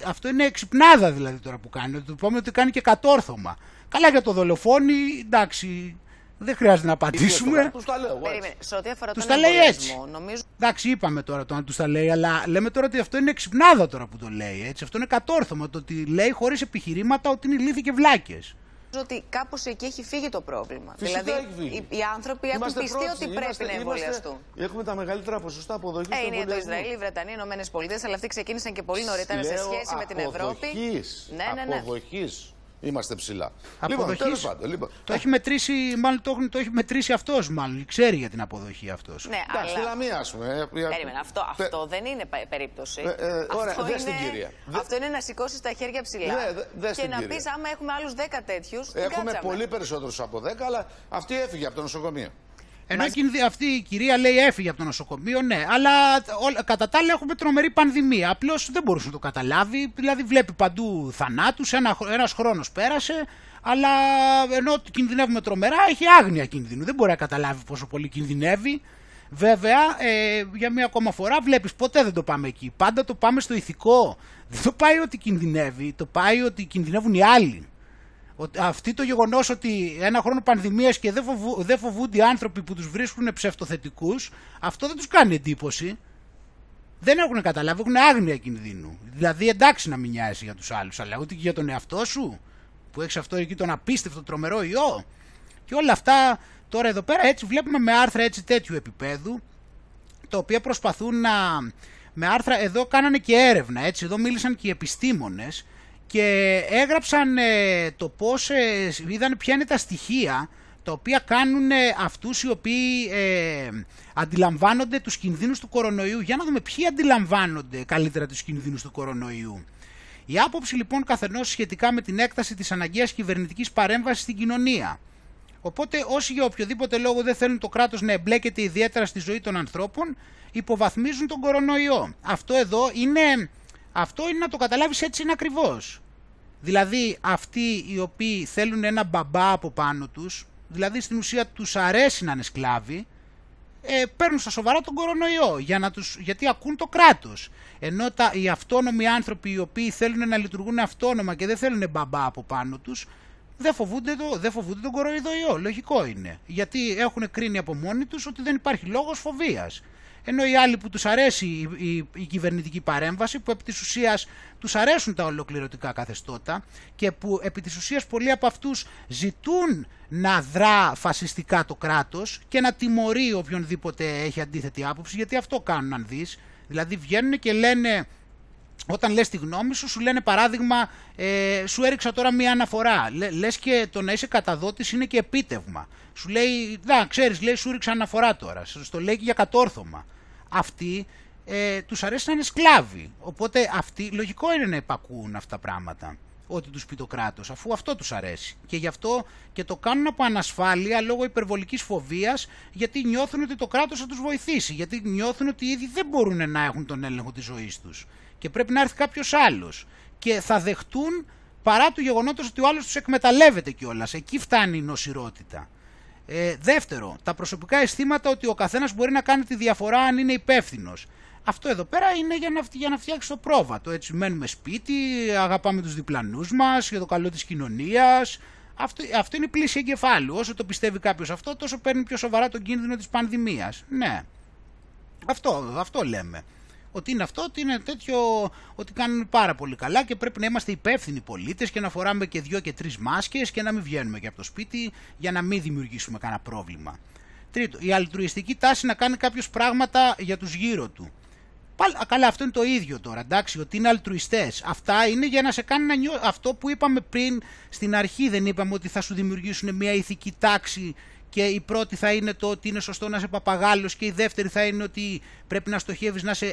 Αυτό είναι ξυπνάδα δηλαδή τώρα που κάνει, το πούμε ότι κάνει και κατόρθωμα. Καλά για το δολοφόνη, εντάξει. Δεν χρειάζεται να απαντήσουμε. Τους τα λέω. Σε ό,τι αφορά τον εμβολιασμό, νομίζω. Εντάξει, είπαμε τώρα το να τους τα λέει, αλλά λέμε τώρα ότι αυτό είναι ξυπνάδα τώρα που το λέει. Έτσι. Αυτό είναι κατόρθωμα. Το ότι λέει χωρίς επιχειρήματα ότι είναι ηλίθιοι και βλάκες. Νομίζω ότι κάπως εκεί έχει φύγει το πρόβλημα. Φυσικά δηλαδή οι άνθρωποι έχουν πιστεί ότι πρέπει να εμβολιαστούν. Έχουμε τα μεγαλύτερα ποσοστά αποδοχής. Είναι το Ισραήλ, η Βρετανία, οι Ηνωμένες Πολιτείες, αλλά αυτοί ξεκίνησαν και πολύ νωρίτερα σε σχέση με την Ευρώπη. Αποδοχής. Είμαστε ψηλά. Λοιπόν, τέλος πάντων, το έχει μετρήσει, μάλλον το έχει μετρήσει αυτός, μάλλον ξέρει για την αποδοχή αυτός. Ναι, εντάξει, αλλά... Λαμία, ας πούμε. Περίμενα, αυτό δεν είναι περίπτωση. Ωραία, δες την κυρία. Αυτό είναι να σηκώσεις τα χέρια ψηλά και να πεις άμα έχουμε άλλους 10 τέτοιους. Έχουμε πολύ περισσότερους από 10, αλλά αυτή έφυγε από το νοσοκομείο. Ενώ αυτή η κυρία λέει έφυγε από το νοσοκομείο, ναι, αλλά κατά τα άλλα έχουμε τρομερή πανδημία. Απλώς δεν μπορούσε να το καταλάβει, δηλαδή βλέπει παντού θανάτους, ένας χρόνος πέρασε, αλλά ενώ κινδυνεύουμε τρομερά, έχει άγνοια κινδύνου, δεν μπορεί να καταλάβει πόσο πολύ κινδυνεύει. Βέβαια, για μία ακόμα φορά βλέπεις ποτέ δεν το πάμε εκεί, πάντα το πάμε στο ηθικό. Δεν το πάει ότι κινδυνεύει, το πάει ότι κινδυνεύουν οι άλλοι. Αυτή το γεγονός ότι ένα χρόνο πανδημίας και δεν φοβούνται οι άνθρωποι που τους βρίσκουν ψευτοθετικούς, αυτό δεν τους κάνει εντύπωση. Δεν έχουν καταλάβει, έχουν άγνοια κινδύνου. Δηλαδή εντάξει να μην νοιάζει για τους άλλους, αλλά ούτε και για τον εαυτό σου που έχεις αυτό εκεί τον απίστευτο τρομερό ιό. Και όλα αυτά τώρα εδώ πέρα έτσι βλέπουμε με άρθρα έτσι τέτοιου επίπεδου, τα οποία προσπαθούν να... Με άρθρα εδώ κάνανε και έρευνα, έτσι, εδώ μίλησαν και οι επιστήμονες και έγραψαν το πώς είδαν ποια είναι τα στοιχεία τα οποία κάνουν αυτούς οι οποίοι αντιλαμβάνονται τους κινδύνους του κορονοϊού. Για να δούμε ποιοι αντιλαμβάνονται καλύτερα τους κινδύνους του κορονοϊού. Η άποψη λοιπόν καθενός σχετικά με την έκταση της αναγκαίας κυβερνητικής παρέμβασης στην κοινωνία. Οπότε όσοι για οποιοδήποτε λόγο δεν θέλουν το κράτος να εμπλέκεται ιδιαίτερα στη ζωή των ανθρώπων υποβαθμίζουν τον κορονοϊό. Αυτό είναι να το καταλάβεις έτσι είναι ακριβώς. Δηλαδή αυτοί οι οποίοι θέλουν ένα μπαμπά από πάνω τους, δηλαδή στην ουσία τους αρέσει να είναι σκλάβοι, παίρνουν στα σοβαρά τον κορονοϊό γιατί ακούν το κράτος. Ενώ οι αυτόνομοι άνθρωποι οι οποίοι θέλουν να λειτουργούν αυτόνομα και δεν θέλουν μπαμπά από πάνω τους, δεν φοβούνται τον κορονοϊό, λογικό είναι. Γιατί έχουν κρίνει από μόνοι τους ότι δεν υπάρχει λόγος φοβίας. Ενώ οι άλλοι που τους αρέσει η κυβερνητική παρέμβαση, που επί της ουσίας τους αρέσουν τα ολοκληρωτικά καθεστώτα και που επί της ουσίας πολλοί από αυτούς ζητούν να δρά φασιστικά το κράτος και να τιμωρεί οποιονδήποτε έχει αντίθετη άποψη, γιατί αυτό κάνουν αν δεις. Δηλαδή βγαίνουν και λένε, όταν λες τη γνώμη σου, σου λένε παράδειγμα, σου έριξα τώρα μία αναφορά. Λες και το να είσαι καταδότης είναι και επίτευγμα. Σου λέει, ξέρεις, σου έριξα αναφορά τώρα. Σου το λέει και για κατόρθωμα. Αυτοί τους αρέσει να είναι σκλάβοι, οπότε αυτοί λογικό είναι να υπακούν αυτά τα πράγματα, ό,τι τους πει το κράτος, αφού αυτό τους αρέσει. Και γι' αυτό και το κάνουν από ανασφάλεια λόγω υπερβολικής φοβίας, γιατί νιώθουν ότι το κράτος θα τους βοηθήσει, γιατί νιώθουν ότι ήδη δεν μπορούν να έχουν τον έλεγχο της ζωής τους και πρέπει να έρθει κάποιος άλλος και θα δεχτούν παρά του γεγονότος ότι ο άλλος τους εκμεταλλεύεται κιόλας. Εκεί φτάνει η νοσηρότητα. Δεύτερο, τα προσωπικά αισθήματα ότι ο καθένας μπορεί να κάνει τη διαφορά αν είναι υπεύθυνος. Αυτό εδώ πέρα είναι για να φτιάξει το πρόβατο. Έτσι, μένουμε σπίτι, αγαπάμε τους διπλανούς μας, για το καλό της κοινωνίας. Αυτό είναι η πλήση εγκεφάλου. Όσο το πιστεύει κάποιος αυτό, τόσο παίρνει πιο σοβαρά τον κίνδυνο της πανδημίας. Ναι, αυτό λέμε. Ότι είναι αυτό, ότι είναι τέτοιο, ότι κάνουν πάρα πολύ καλά και πρέπει να είμαστε υπεύθυνοι πολίτες και να φοράμε και 2 και 3 μάσκες και να μην βγαίνουμε και από το σπίτι για να μην δημιουργήσουμε κανένα πρόβλημα. Τρίτο, η αλτρουιστική τάση να κάνει κάποιος πράγματα για τους γύρω του. Καλά, αυτό είναι το ίδιο τώρα, εντάξει, ότι είναι αλτρουιστές. Αυτά είναι για να σε κάνει να νιώσει αυτό που είπαμε πριν στην αρχή. Δεν είπαμε ότι θα σου δημιουργήσουν μια ηθική τάξη και η πρώτη θα είναι το ότι είναι σωστό να είσαι παπαγάλος και η δεύτερη θα είναι ότι πρέπει να στοχεύεις να είσαι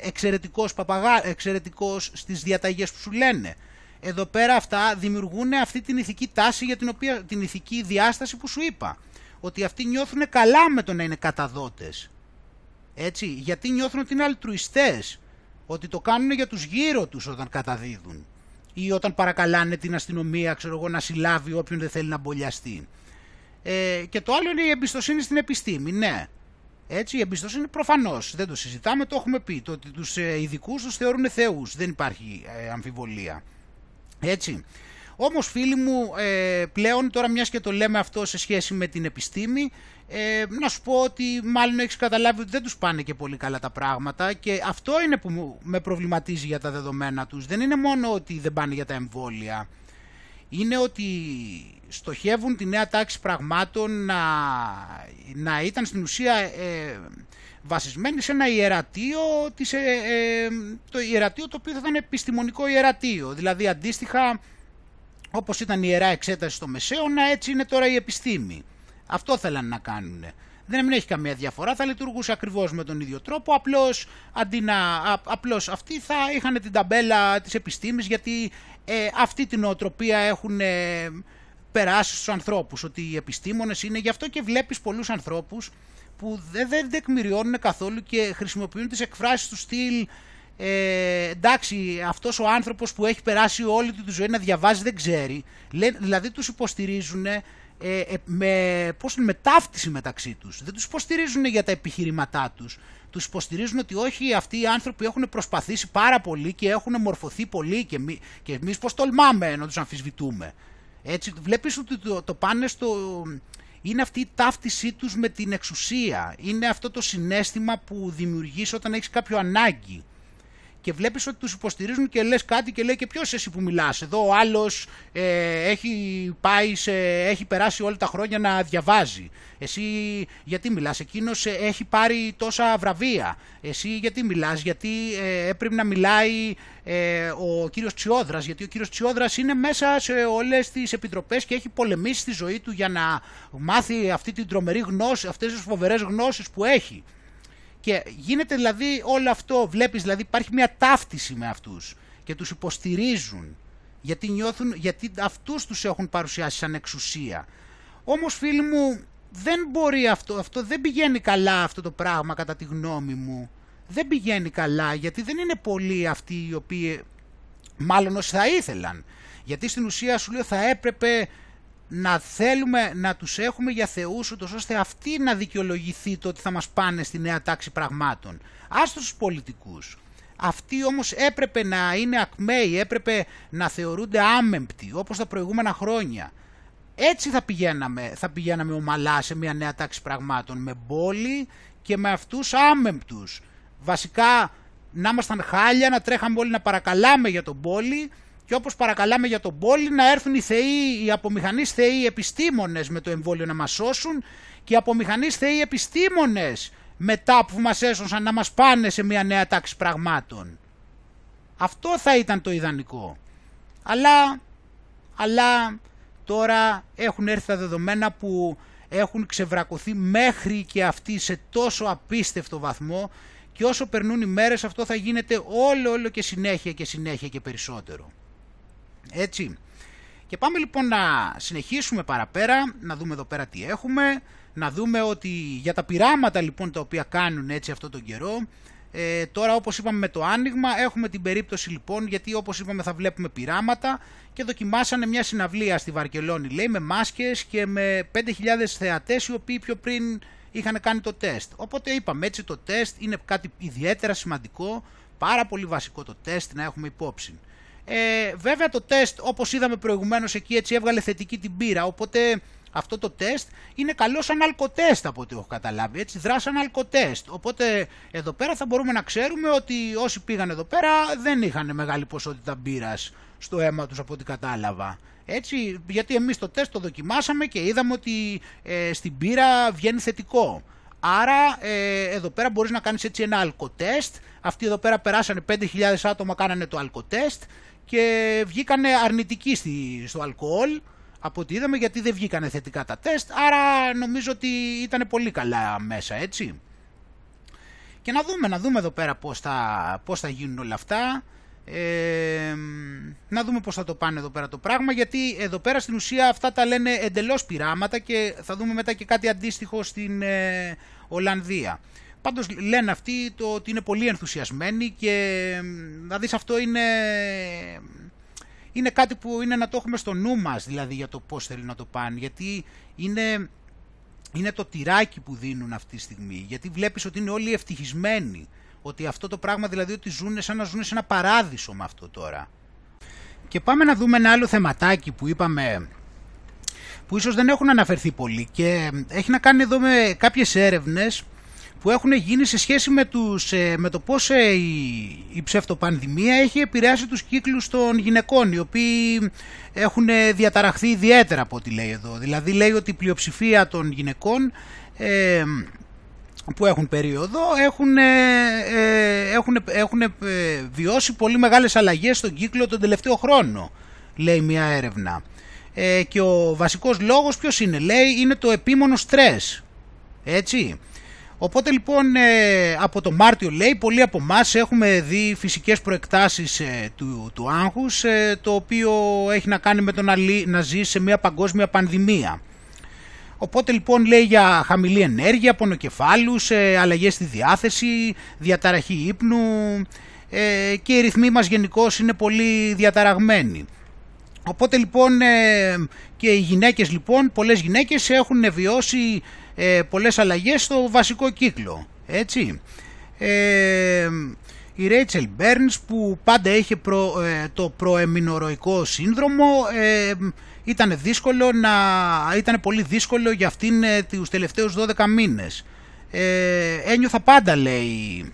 εξαιρετικός στις διαταγές που σου λένε. Εδώ πέρα αυτά δημιουργούν αυτή την ηθική τάση για την οποία, την ηθική διάσταση που σου είπα. Ότι αυτοί νιώθουν καλά με το να είναι καταδότες. Έτσι, γιατί νιώθουν ότι είναι αλτρουιστές, ότι το κάνουν για τους γύρω τους όταν καταδίδουν ή όταν παρακαλάνε την αστυνομία, ξέρω εγώ, να συλλάβει όποιον δεν θέλει να μπολιαστεί. Και το άλλο είναι η εμπιστοσύνη στην επιστήμη, ναι. Έτσι, η εμπιστοσύνη προφανώς, δεν το συζητάμε, το έχουμε πει, το ότι τους ειδικούς τους θεωρούν θεούς, δεν υπάρχει αμφιβολία. Έτσι. Όμως φίλοι μου, πλέον τώρα μιας και το λέμε αυτό σε σχέση με την επιστήμη, να σου πω ότι μάλλον έχεις καταλάβει ότι δεν τους πάνε και πολύ καλά τα πράγματα και αυτό είναι που με προβληματίζει για τα δεδομένα τους. Δεν είναι μόνο ότι δεν πάνε για τα εμβόλια, είναι ότι στοχεύουν τη νέα τάξη πραγμάτων να ήταν στην ουσία βασισμένη σε ένα ιερατείο, το ιερατείο το οποίο θα ήταν επιστημονικό ιερατείο, δηλαδή αντίστοιχα όπως ήταν η ιερά εξέταση στο Μεσαίωνα, έτσι είναι τώρα η επιστήμη. Αυτό θέλανε να κάνουν. Δεν έχει καμία διαφορά, θα λειτουργούσε ακριβώς με τον ίδιο τρόπο, απλώς, απλώς αυτοί θα είχαν την ταμπέλα της επιστήμης, γιατί αυτή την νοοτροπία έχουν περάσει στους ανθρώπους, ότι οι επιστήμονες είναι. Γι' αυτό και βλέπεις πολλούς ανθρώπους που δεν τεκμηριώνουν καθόλου και χρησιμοποιούν τις εκφράσεις του στυλ εντάξει, αυτός ο άνθρωπος που έχει περάσει όλη του τη ζωή να διαβάζει δεν ξέρει. Δηλαδή τους υποστηρίζουν με ταύτιση μεταξύ τους. Δεν τους υποστηρίζουν για τα επιχειρηματά τους. Τους υποστηρίζουν ότι όχι, αυτοί οι άνθρωποι έχουν προσπαθήσει πάρα πολύ και έχουν μορφωθεί πολύ και εμείς πως τολμάμε να τους αμφισβητούμε. Έτσι, βλέπεις ότι το πάνε είναι αυτή η ταύτισή τους με την εξουσία. Είναι αυτό το συναίσθημα που δημιουργείς όταν έχεις κάποιο ανάγκη. Και βλέπεις ότι τους υποστηρίζουν και λες κάτι και λέει και ποιος εσύ που μιλάς. Εδώ ο άλλος έχει περάσει όλα τα χρόνια να διαβάζει. Εσύ γιατί μιλάς, εκείνος έχει πάρει τόσα βραβεία. Εσύ γιατί μιλάς, γιατί έπρεπε να μιλάει ο κύριος Τσιόδρας. Γιατί ο κύριος Τσιόδρας είναι μέσα σε όλες τις επιτροπές και έχει πολεμήσει στη ζωή του για να μάθει αυτή την τρομερή γνώση, αυτές τις φοβερές γνώσεις που έχει. Και γίνεται δηλαδή όλο αυτό, βλέπεις δηλαδή υπάρχει μια ταύτιση με αυτούς και τους υποστηρίζουν γιατί νιώθουν, γιατί αυτούς τους έχουν παρουσιάσει σαν εξουσία. Όμως φίλοι μου, δεν μπορεί αυτό δεν πηγαίνει καλά αυτό το πράγμα κατά τη γνώμη μου. Δεν πηγαίνει καλά γιατί δεν είναι πολλοί αυτοί οι οποίοι μάλλον όσοι θα ήθελαν. Γιατί στην ουσία σου λέω θα έπρεπε να θέλουμε να τους έχουμε για θεούς, ούτως ώστε αυτοί να δικαιολογηθεί το ότι θα μας πάνε στη νέα τάξη πραγμάτων. Ας τους πολιτικούς. Αυτοί όμως έπρεπε να είναι ακμαίοι, έπρεπε να θεωρούνται άμεμπτοι, όπως τα προηγούμενα χρόνια. Έτσι θα πηγαίναμε ομαλά σε μια νέα τάξη πραγμάτων, με μπόλοι και με αυτούς άμεμπτους. Βασικά να ήμασταν χάλια, να τρέχαμε όλοι να παρακαλάμε για τον μπόλι. Και όπως παρακαλάμε για τον πόλη να έρθουν οι θεοί, οι απομηχανείς θεοί επιστήμονες με το εμβόλιο να μας σώσουν και οι απομηχανείς θεοί επιστήμονες μετά που μας έσωσαν να μας πάνε σε μια νέα τάξη πραγμάτων. Αυτό θα ήταν το ιδανικό. Αλλά τώρα έχουν έρθει τα δεδομένα που έχουν ξεβρακωθεί μέχρι και αυτοί σε τόσο απίστευτο βαθμό και όσο περνούν οι μέρες αυτό θα γίνεται όλο και συνέχεια και περισσότερο. Έτσι. Και πάμε λοιπόν να συνεχίσουμε παραπέρα, να δούμε εδώ πέρα τι έχουμε, να δούμε ότι για τα πειράματα λοιπόν τα οποία κάνουν έτσι αυτόν τον καιρό, τώρα όπως είπαμε με το άνοιγμα έχουμε την περίπτωση λοιπόν, γιατί όπως είπαμε θα βλέπουμε πειράματα και δοκιμάσανε μια συναυλία στη Βαρκελόνη λέει με μάσκες και με 5.000 θεατές οι οποίοι πιο πριν είχαν κάνει το τεστ. Οπότε είπαμε έτσι το τεστ είναι κάτι ιδιαίτερα σημαντικό, πάρα πολύ βασικό το τεστ να έχουμε υπόψη. Βέβαια το τεστ όπως είδαμε προηγουμένως εκεί έτσι έβγαλε θετική την πύρα, οπότε αυτό το τεστ είναι καλό σαν αλκοτέστ από ό,τι έχω καταλάβει, έτσι δρά σαν αλκοτέστ, οπότε εδώ πέρα θα μπορούμε να ξέρουμε ότι όσοι πήγαν εδώ πέρα δεν είχαν μεγάλη ποσότητα μπύρας στο αίμα τους από ό,τι κατάλαβα. Έτσι, γιατί εμείς το τεστ το δοκιμάσαμε και είδαμε ότι στην πύρα βγαίνει θετικό. Άρα εδώ πέρα μπορείς να κάνεις έτσι ένα αλκοτέστ. Αυτοί εδώ πέρα περάσανε 5.000 άτομα, κάνανε το αλκοτέστ και βγήκανε αρνητικοί στο αλκοόλ, από ό,τι είδαμε, γιατί δεν βγήκανε θετικά τα τεστ. Άρα νομίζω ότι ήταν πολύ καλά μέσα, έτσι. Και να δούμε εδώ πέρα πώς θα γίνουν όλα αυτά. Να δούμε πώς θα το πάνε εδώ πέρα το πράγμα, γιατί εδώ πέρα στην ουσία αυτά τα λένε εντελώς πειράματα και θα δούμε μετά και κάτι αντίστοιχο στην Ολλανδία. Πάντως λένε αυτοί ότι είναι πολύ ενθουσιασμένοι και να δεις, αυτό είναι κάτι που είναι να το έχουμε στο νου μας, δηλαδή, για το πώς θέλουν να το πάνε, γιατί είναι το τυράκι που δίνουν αυτή τη στιγμή, γιατί βλέπεις ότι είναι όλοι ευτυχισμένοι. Ότι αυτό το πράγμα, δηλαδή, ότι ζουν σαν να ζουν σε ένα παράδεισο με αυτό τώρα. Και πάμε να δούμε ένα άλλο θεματάκι που είπαμε, που ίσως δεν έχουν αναφερθεί πολύ και έχει να κάνει εδώ με κάποιες έρευνες που έχουν γίνει σε σχέση με το πώς η ψευτοπανδημία έχει επηρεάσει τους κύκλους των γυναικών, οι οποίοι έχουν διαταραχθεί ιδιαίτερα από ό,τι λέει εδώ. Δηλαδή λέει ότι η πλειοψηφία των γυναικών που έχουν περίοδο έχουν βιώσει πολύ μεγάλες αλλαγές στον κύκλο τον τελευταίο χρόνο, λέει μια έρευνα. Και ο βασικός λόγος ποιος είναι, λέει, είναι το επίμονο στρες, έτσι. Οπότε λοιπόν από το Μάρτιο, λέει, πολλοί από εμάς έχουμε δει φυσικές προεκτάσεις του άγχους, το οποίο έχει να κάνει με το να ζει σε μια παγκόσμια πανδημία. Οπότε λοιπόν λέει για χαμηλή ενέργεια, πονοκεφάλους, αλλαγές στη διάθεση, διαταραχή ύπνου και οι ρυθμοί μας γενικώς είναι πολύ διαταραγμένοι. Οπότε λοιπόν και οι γυναίκες λοιπόν, πολλές γυναίκες έχουν βιώσει πολλές αλλαγές στο βασικό κύκλο, έτσι. Η Ρέιτσελ Μπέρνς, που πάντα είχε το προεμινορωικό σύνδρομο, ήταν πολύ δύσκολο για αυτήν τους τελευταίους 12 μήνες. Ένιωθα πάντα, λέει,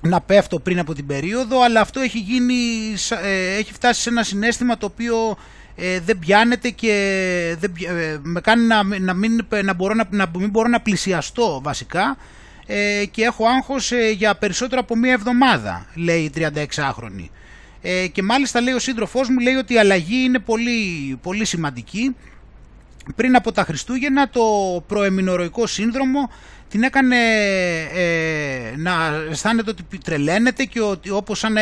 να πέφτω πριν από την περίοδο, αλλά αυτό έχει φτάσει σε ένα συναίσθημα το οποίο δεν πιάνεται και με κάνει να μην μπορώ να πλησιαστώ βασικά, και έχω άγχος για περισσότερο από μία εβδομάδα, λέει η 36χρονη. Και μάλιστα, λέει, ο σύντροφός μου λέει ότι η αλλαγή είναι πολύ, πολύ σημαντική. Πριν από τα Χριστούγεννα το προεμινορωικό σύνδρομο την έκανε να αισθάνεται ότι τρελαίνεται και ότι, όπως σαν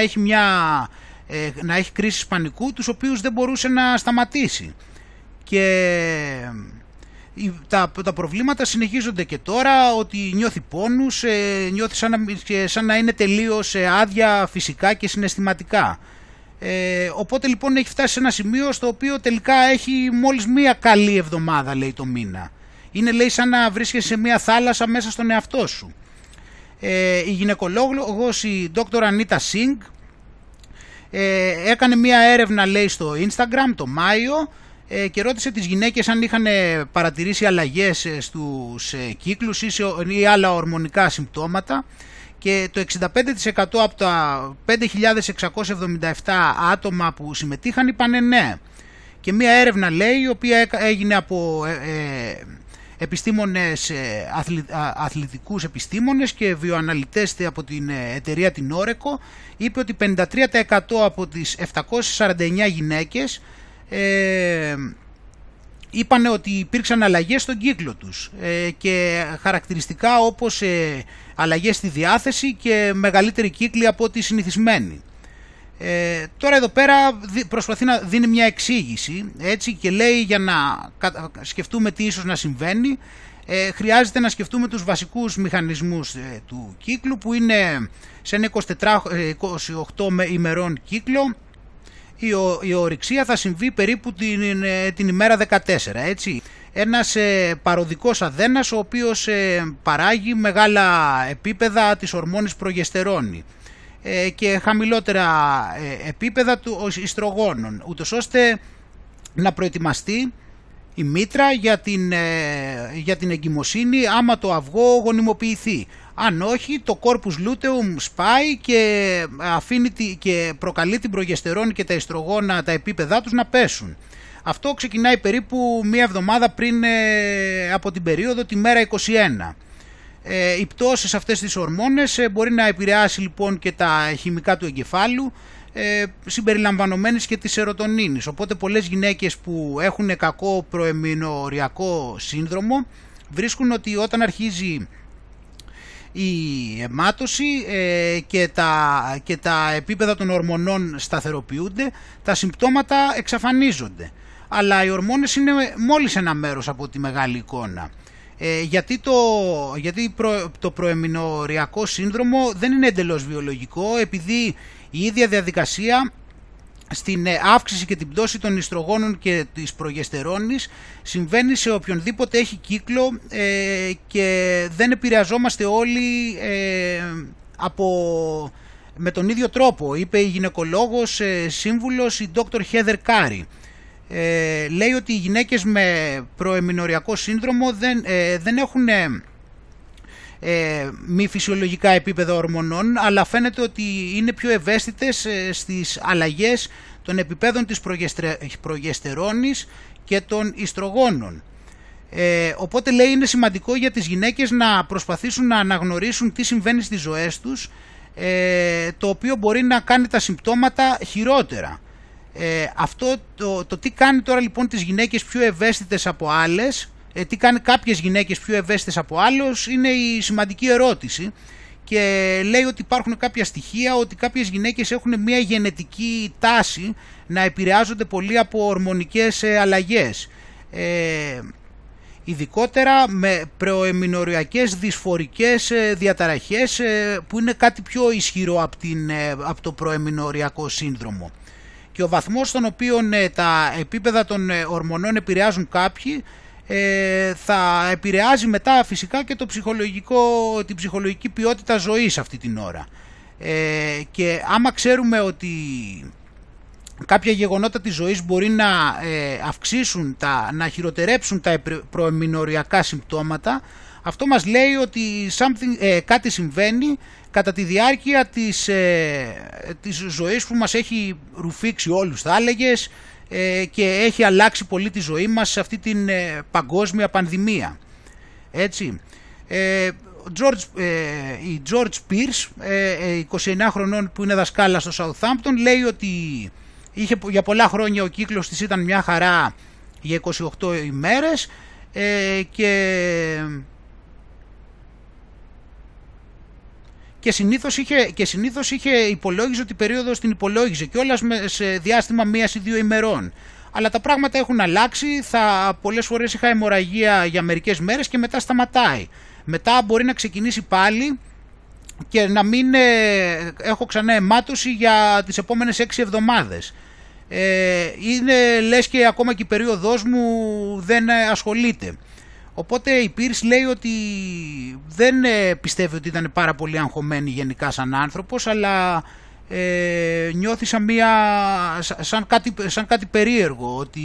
να έχει κρίσεις πανικού, τους οποίους δεν μπορούσε να σταματήσει. Και τα προβλήματα συνεχίζονται και τώρα, ότι νιώθει πόνους, νιώθει σαν να είναι τελείως άδεια φυσικά και συναισθηματικά. Οπότε λοιπόν έχει φτάσει σε ένα σημείο στο οποίο τελικά έχει μόλις μία καλή εβδομάδα, λέει, το μήνα. Είναι, λέει, σαν να βρίσκεσαι σε μία θάλασσα μέσα στον εαυτό σου. Η γυναικολόγος, η Dr. Anita Singh, έκανε μία έρευνα, λέει, στο Instagram το Μάιο και ρώτησε τις γυναίκες αν είχαν παρατηρήσει αλλαγές στους κύκλους ή άλλα ορμονικά συμπτώματα, και το 65% από τα 5.677 άτομα που συμμετείχαν είπανε ναι. Και μία έρευνα, λέει, η οποία έγινε από επιστήμονες, αθλητικούς επιστήμονες και βιοαναλυτές από την εταιρεία την Όρεκο, είπε ότι 53% από τις 749 γυναίκες είπανε ότι υπήρξαν αλλαγές στον κύκλο τους, και χαρακτηριστικά όπως αλλαγές στη διάθεση και μεγαλύτερη κύκλη από ό,τι συνηθισμένη. Τώρα εδώ πέρα προσπαθεί να δίνει μια εξήγηση, έτσι, και λέει, για να σκεφτούμε τι ίσως να συμβαίνει, χρειάζεται να σκεφτούμε τους βασικούς μηχανισμούς του κύκλου, που είναι σε ένα 28 ημερών κύκλο η ορυξία θα συμβεί περίπου την ημέρα 14, έτσι. Ένας παροδικός αδένας, ο οποίος παράγει μεγάλα επίπεδα της ορμόνης προγεστερόνη και χαμηλότερα επίπεδα του ιστρογόνων, ούτως ώστε να προετοιμαστεί η μήτρα για την εγκυμοσύνη άμα το αυγό γονιμοποιηθεί. Αν όχι, το κόρπους λούτεουμ σπάει και προκαλεί την προγεστερόνη και τα ιστρογόνα, τα επίπεδά τους, να πέσουν. Αυτό ξεκινάει περίπου μία εβδομάδα πριν από την περίοδο, τη μέρα 21. η πτώση σε αυτές τις ορμόνες μπορεί να επηρεάσει λοιπόν και τα χημικά του εγκεφάλου, συμπεριλαμβανομένης και της σερωτονίνης. Οπότε πολλές γυναίκες που έχουν κακό προεμμηνοριακό σύνδρομο βρίσκουν ότι όταν αρχίζει η αιμάτωση και τα επίπεδα των ορμονών σταθεροποιούνται, τα συμπτώματα εξαφανίζονται. Αλλά οι ορμόνες είναι μόλις ένα μέρος από τη μεγάλη εικόνα. Γιατί το προεμμηνοριακό σύνδρομο δεν είναι εντελώς βιολογικό, επειδή η ίδια διαδικασία στην αύξηση και την πτώση των ιστρογόνων και της προγεστερόνης συμβαίνει σε οποιονδήποτε έχει κύκλο και δεν επηρεαζόμαστε όλοι με τον ίδιο τρόπο, είπε η γυναικολόγος σύμβουλος η Dr. Heather Curry. Λέει ότι οι γυναίκες με προεμμηνοριακό σύνδρομο δεν έχουν μη φυσιολογικά επίπεδα ορμονών, αλλά φαίνεται ότι είναι πιο ευαίσθητες στις αλλαγές των επιπέδων της προγεστερόνης και των ιστρογόνων. Οπότε λέει είναι σημαντικό για τις γυναίκες να προσπαθήσουν να αναγνωρίσουν τι συμβαίνει στις ζωές τους, το οποίο μπορεί να κάνει τα συμπτώματα χειρότερα. Αυτό το τι κάνει τώρα λοιπόν τις γυναίκες πιο ευαίσθητες από άλλες, τι κάνει κάποιες γυναίκες πιο ευαίσθητες από άλλους, είναι η σημαντική ερώτηση, και λέει ότι υπάρχουν κάποια στοιχεία ότι κάποιες γυναίκες έχουν μια γενετική τάση να επηρεάζονται πολύ από ορμονικές αλλαγές, ειδικότερα με προεμμηνοριακές δυσφορικές διαταραχές που είναι κάτι πιο ισχυρό από το προεμμηνοριακό σύνδρομο. Και ο βαθμός στον οποίο τα επίπεδα των ορμονών επηρεάζουν κάποιοι θα επηρεάζει μετά φυσικά και την ψυχολογική ποιότητα ζωής αυτή την ώρα. Και άμα ξέρουμε ότι κάποια γεγονότα της ζωής μπορεί να αυξήσουν, να χειροτερέψουν τα προεμμηνοριακά συμπτώματα, αυτό μας λέει ότι κάτι συμβαίνει κατά τη διάρκεια της ζωής που μας έχει ρουφήξει όλους, θα έλεγες, και έχει αλλάξει πολύ τη ζωή μας σε αυτή την παγκόσμια πανδημία. Έτσι. Η George Pierce, 29 χρονών, που είναι δασκάλα στο Southampton, λέει ότι για πολλά χρόνια ο κύκλος της ήταν μια χαρά για 28 ημέρες και συνήθως υπολόγιζε ότι η περίοδος την υπολόγιζε κιόλας σε διάστημα 1 ή 2 ημερών. Αλλά τα πράγματα έχουν αλλάξει, πολλές φορές είχα αιμορραγία για μερικές μέρες και μετά σταματάει. Μετά μπορεί να ξεκινήσει πάλι και να μην έχω ξανά αιμάτωση για τις επόμενες 6 εβδομάδες. Είναι λες και ακόμα και η περίοδος μου δεν ασχολείται. Οπότε η Pierce λέει ότι δεν πιστεύει ότι ήταν πάρα πολύ αγχωμένη γενικά σαν άνθρωπος, αλλά νιώθει σαν κάτι περίεργο, ότι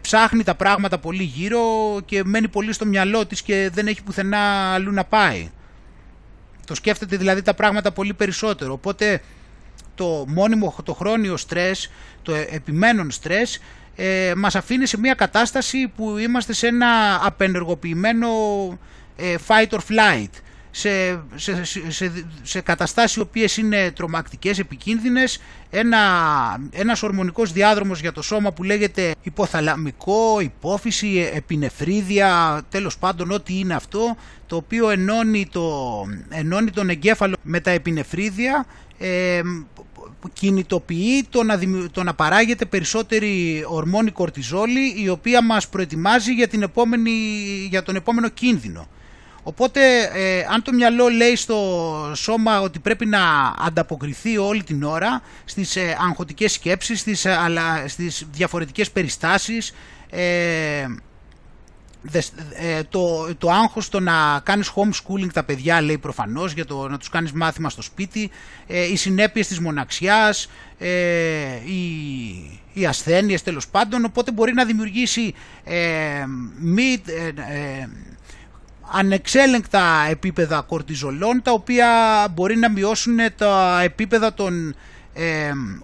ψάχνει τα πράγματα πολύ γύρω και μένει πολύ στο μυαλό της και δεν έχει πουθενά αλλού να πάει. Το σκέφτεται δηλαδή τα πράγματα πολύ περισσότερο, οπότε το μόνιμο, το χρόνιο στρες, το επιμένον στρες, μας αφήνει σε μια κατάσταση που είμαστε σε ένα απενεργοποιημένο fight or flight, σε καταστάσεις οι οποίες είναι τρομακτικές, επικίνδυνες, ένας ορμονικός διάδρομος για το σώμα που λέγεται υποθαλαμικό, υπόφυση, επινεφρίδια, τέλος πάντων ό,τι είναι αυτό, το οποίο ενώνει τον εγκέφαλο με τα επινεφρίδια, κινητοποιεί το να παράγεται περισσότερη ορμόνη κορτιζόλη, η οποία μας προετοιμάζει για τον επόμενο κίνδυνο. Οπότε αν το μυαλό λέει στο σώμα ότι πρέπει να ανταποκριθεί όλη την ώρα στις αγχωτικές σκέψεις, στις διαφορετικές περιστάσεις, το άγχος, το να κάνεις homeschooling τα παιδιά, λέει, προφανώς για το να τους κάνεις μάθημα στο σπίτι, οι συνέπειες της μοναξιάς, οι ασθένειες, τέλος πάντων, οπότε μπορεί να δημιουργήσει ανεξέλεγκτα επίπεδα κορτιζολών, τα οποία μπορεί να μειώσουν τα επίπεδα των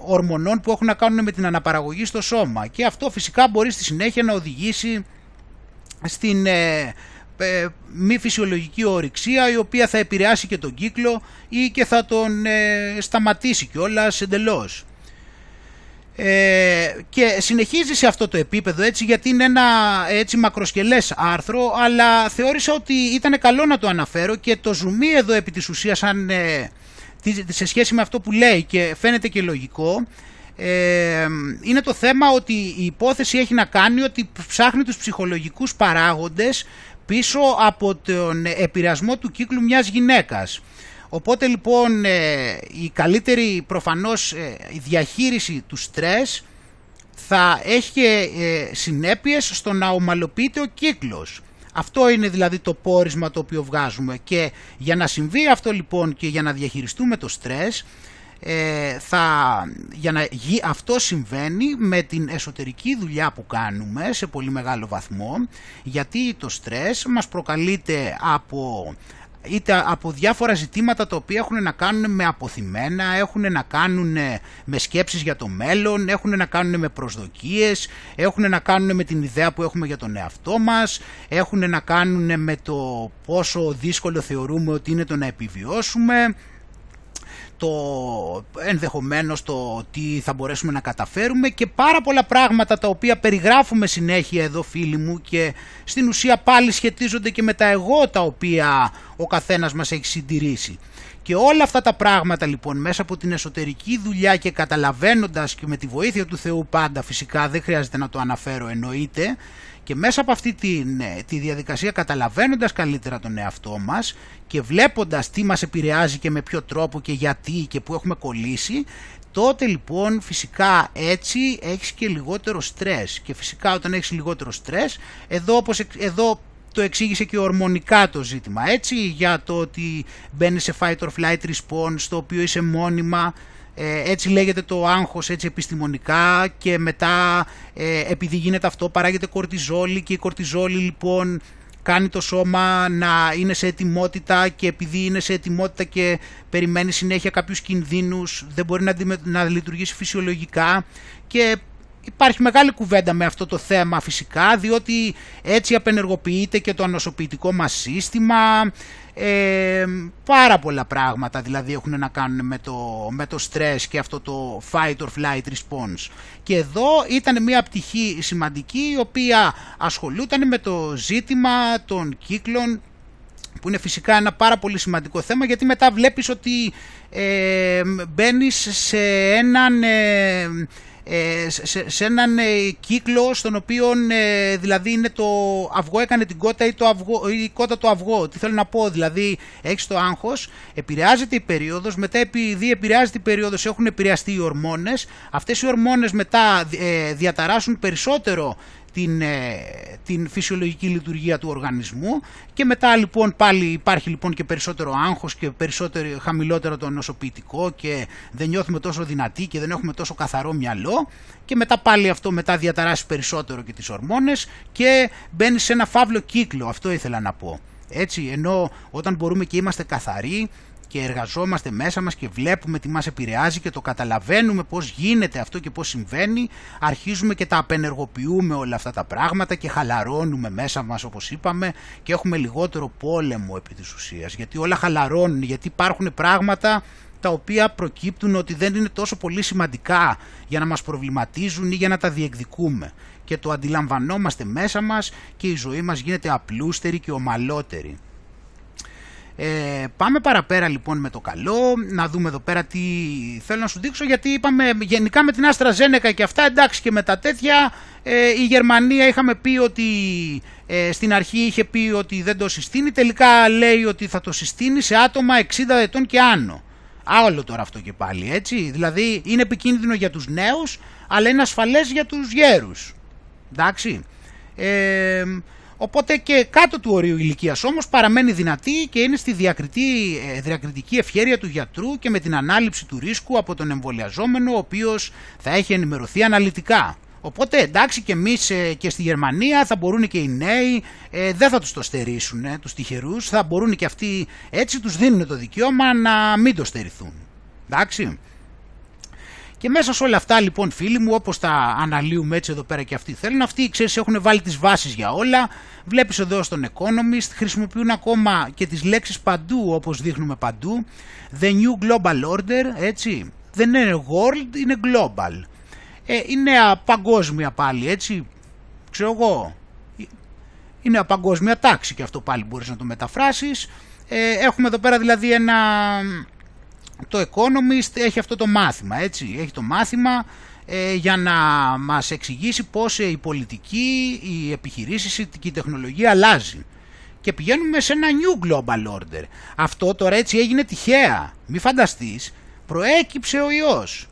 ορμονών που έχουν να κάνουν με την αναπαραγωγή στο σώμα, και αυτό φυσικά μπορεί στη συνέχεια να οδηγήσει στην μη φυσιολογική ορυξία, η οποία θα επηρεάσει και τον κύκλο ή και θα τον σταματήσει κιόλας εντελώς. Και συνεχίζει σε αυτό το επίπεδο, έτσι, γιατί είναι ένα έτσι μακροσκελές άρθρο, αλλά θεώρησα ότι ήταν καλό να το αναφέρω και το ζουμί εδώ επί της ουσίας, αν, σε σχέση με αυτό που λέει και φαίνεται και λογικό, είναι το θέμα ότι η υπόθεση έχει να κάνει ότι ψάχνει τους ψυχολογικούς παράγοντες πίσω από τον επηρεασμό του κύκλου μιας γυναίκας. Οπότε λοιπόν η καλύτερη προφανώς διαχείριση του στρες θα έχει και συνέπειες στο να ομαλοποιείται ο κύκλος. Αυτό είναι δηλαδή το πόρισμα το οποίο βγάζουμε, και για να συμβεί αυτό λοιπόν και για να διαχειριστούμε το στρες, αυτό συμβαίνει με την εσωτερική δουλειά που κάνουμε σε πολύ μεγάλο βαθμό, γιατί το στρες μας προκαλείται από διάφορα ζητήματα τα οποία έχουν να κάνουν με αποθυμένα, έχουν να κάνουν με σκέψεις για το μέλλον, έχουν να κάνουν με προσδοκίες, έχουν να κάνουν με την ιδέα που έχουμε για τον εαυτό μας, έχουν να κάνουν με το πόσο δύσκολο θεωρούμε ότι είναι το να επιβιώσουμε, το ενδεχομένως το τι θα μπορέσουμε να καταφέρουμε και πάρα πολλά πράγματα τα οποία περιγράφουμε συνέχεια εδώ, φίλοι μου, και στην ουσία πάλι σχετίζονται και με τα εγώ τα οποία ο καθένας μας έχει συντηρήσει. Και όλα αυτά τα πράγματα λοιπόν μέσα από την εσωτερική δουλειά και καταλαβαίνοντας, και με τη βοήθεια του Θεού πάντα φυσικά, δεν χρειάζεται να το αναφέρω, εννοείται, και μέσα από αυτή τη διαδικασία καταλαβαίνοντας καλύτερα τον εαυτό μας και βλέποντας τι μας επηρεάζει και με ποιο τρόπο και γιατί και που έχουμε κολλήσει, τότε λοιπόν φυσικά έτσι έχεις και λιγότερο στρες. Και φυσικά όταν έχεις λιγότερο στρες, εδώ το εξήγησε και ορμονικά το ζήτημα, έτσι, για το ότι μπαίνεις σε fight or flight response, το οποίο είσαι μόνιμα, έτσι λέγεται το άγχος, έτσι επιστημονικά, και μετά επειδή γίνεται αυτό παράγεται κορτιζόλη, και η κορτιζόλη λοιπόν κάνει το σώμα να είναι σε ετοιμότητα, και επειδή είναι σε ετοιμότητα και περιμένει συνέχεια κάποιους κινδύνους, δεν μπορεί να λειτουργήσει φυσιολογικά, και υπάρχει μεγάλη κουβέντα με αυτό το θέμα φυσικά, διότι έτσι απενεργοποιείται και το ανοσοποιητικό μας σύστημα, πάρα πολλά πράγματα δηλαδή έχουν να κάνουν με το στρες και αυτό το fight or flight response. Και εδώ ήταν μια πτυχή σημαντική η οποία ασχολούταν με το ζήτημα των κύκλων, που είναι φυσικά ένα πάρα πολύ σημαντικό θέμα, γιατί μετά βλέπεις ότι μπαίνεις σε έναν... σε έναν κύκλο στον οποίο δηλαδή είναι το αυγό έκανε την κότα ή η κότα το αυγό. Τι θέλω να πω, δηλαδή έχεις το άγχος, επηρεάζεται η περίοδος, μετά επειδή επηρεάζεται η περίοδος έχουν επηρεαστεί οι ορμόνες, αυτές οι ορμόνες μετά διαταράσσουν περισσότερο την φυσιολογική λειτουργία του οργανισμού, και μετά λοιπόν πάλι υπάρχει λοιπόν και περισσότερο άγχος και περισσότερο χαμηλότερο το νοσοποιητικό, και δεν νιώθουμε τόσο δυνατοί και δεν έχουμε τόσο καθαρό μυαλό, και μετά πάλι αυτό μετά διαταράσσει περισσότερο και τις ορμόνες και μπαίνει σε ένα φαύλο κύκλο. Αυτό ήθελα να πω, έτσι, ενώ όταν μπορούμε και είμαστε καθαροί και εργαζόμαστε μέσα μας και βλέπουμε τι μας επηρεάζει και το καταλαβαίνουμε πώς γίνεται αυτό και πώς συμβαίνει, αρχίζουμε και τα απενεργοποιούμε όλα αυτά τα πράγματα και χαλαρώνουμε μέσα μας, όπως είπαμε, και έχουμε λιγότερο πόλεμο επί της ουσίας, γιατί όλα χαλαρώνουν, γιατί υπάρχουν πράγματα τα οποία προκύπτουν ότι δεν είναι τόσο πολύ σημαντικά για να μας προβληματίζουν ή για να τα διεκδικούμε, και το αντιλαμβανόμαστε μέσα μας και η ζωή μας γίνεται απλούστερη και ομαλότερη. Πάμε παραπέρα λοιπόν με το καλό, να δούμε εδώ πέρα τι θέλω να σου δείξω, γιατί είπαμε γενικά με την AstraZeneca και αυτά, εντάξει, και με τα τέτοια, η Γερμανία είχαμε πει ότι στην αρχή είχε πει ότι δεν το συστήνει, τελικά λέει ότι θα το συστήνει σε άτομα 60 ετών και άνω. Άλλο τώρα αυτό και πάλι, έτσι, δηλαδή είναι επικίνδυνο για τους νέους αλλά είναι ασφαλές για τους γέρους, εντάξει. Οπότε και κάτω του ορίου ηλικίας όμως παραμένει δυνατή και είναι στη διακριτική ευχέρεια του γιατρού και με την ανάληψη του ρίσκου από τον εμβολιαζόμενο, ο οποίος θα έχει ενημερωθεί αναλυτικά. Οπότε εντάξει, και εμείς και στη Γερμανία θα μπορούν και οι νέοι, δεν θα τους το στερήσουν τους τυχερούς, θα μπορούν και αυτοί, έτσι τους δίνουν το δικαίωμα να μην το στερηθούν. Εντάξει. Και μέσα σε όλα αυτά λοιπόν φίλοι μου, όπως τα αναλύουμε έτσι εδώ πέρα και αυτοί θέλουν, αυτοί ξέρεις έχουν βάλει τις βάσεις για όλα. Βλέπεις εδώ στον Economist, χρησιμοποιούν ακόμα και τις λέξεις παντού όπως δείχνουμε παντού. The new global order, έτσι, δεν είναι world, είναι global. Είναι παγκόσμια πάλι, έτσι, ξέρω εγώ, είναι παγκόσμια τάξη και αυτό πάλι μπορείς να το μεταφράσεις. Έχουμε εδώ πέρα δηλαδή ένα... Το Economist έχει αυτό το μάθημα, έτσι, έχει το μάθημα για να μας εξηγήσει πώς η πολιτική, η επιχειρήσεις και η τεχνολογία αλλάζει. Και πηγαίνουμε σε ένα new global order. Αυτό τώρα έτσι έγινε τυχαία, μη φανταστείς, προέκυψε ο ιός.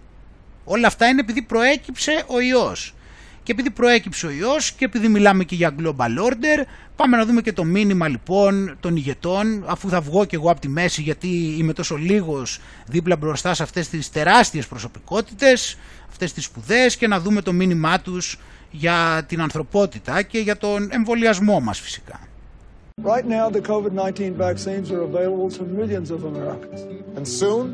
Όλα αυτά είναι επειδή προέκυψε ο ιός. Και επειδή προέκυψε ο ιός και επειδή μιλάμε και για global order, πάμε να δούμε και το μήνυμα λοιπόν των ηγετών, αφού θα βγω και εγώ από τη μέση γιατί είμαι τόσο λίγος δίπλα μπροστά σε αυτές τις τεράστιες προσωπικότητες, αυτές τις σπουδές, και να δούμε το μήνυμά τους για την ανθρωπότητα και για τον εμβολιασμό μας φυσικά. Right now the COVID-19 vaccines are available to millions of Americans. And soon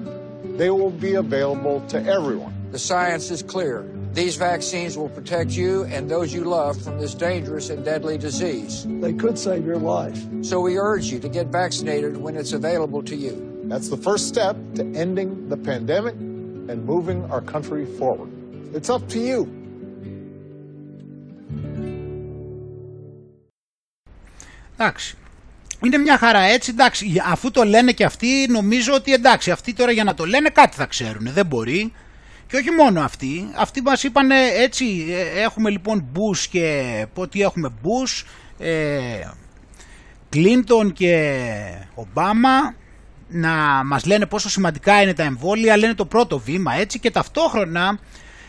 they will be available to everyone. The science is clear. These vaccines will protect you and those you love from this dangerous and deadly disease. They could save your life. So we urge you to get vaccinated when it's available to you. That's the first step to ending the pandemic and moving our country forward. It's up to you. Εντάξει. Είναι μια χαρά έτσι, εντάξει. Αφού το λένε και αυτοί, νομίζω ότι εντάξει, αυτοί τώρα για να το λένε κάτι θα ξέρουν. Δεν μπορεί. Και όχι μόνο αυτοί, αυτοί μας είπανε έτσι, έχουμε λοιπόν Bush και ότι έχουμε Bush, Clinton και Obama να μας λένε πόσο σημαντικά είναι τα εμβόλια, λένε το πρώτο βήμα έτσι, και ταυτόχρονα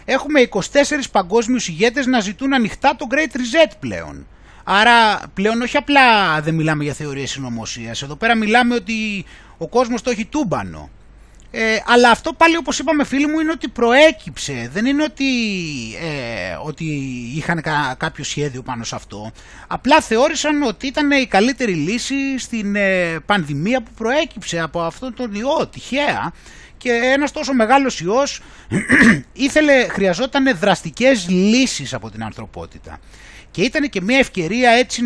έχουμε 24 παγκόσμιους ηγέτες να ζητούν ανοιχτά το Great Reset πλέον. Άρα πλέον όχι απλά δεν μιλάμε για θεωρίες συνωμοσίας, εδώ πέρα μιλάμε ότι ο κόσμος το έχει τούμπανο. Αλλά αυτό πάλι όπως είπαμε φίλοι μου είναι ότι προέκυψε, δεν είναι ότι, ότι είχαν κάποιο σχέδιο πάνω σε αυτό, απλά θεώρησαν ότι ήταν η καλύτερη λύση στην πανδημία που προέκυψε από αυτόν τον ιό τυχαία, και ένας τόσο μεγάλος ιός χρειαζόταν δραστικές λύσεις από την ανθρωπότητα και ήταν και μια ευκαιρία έτσι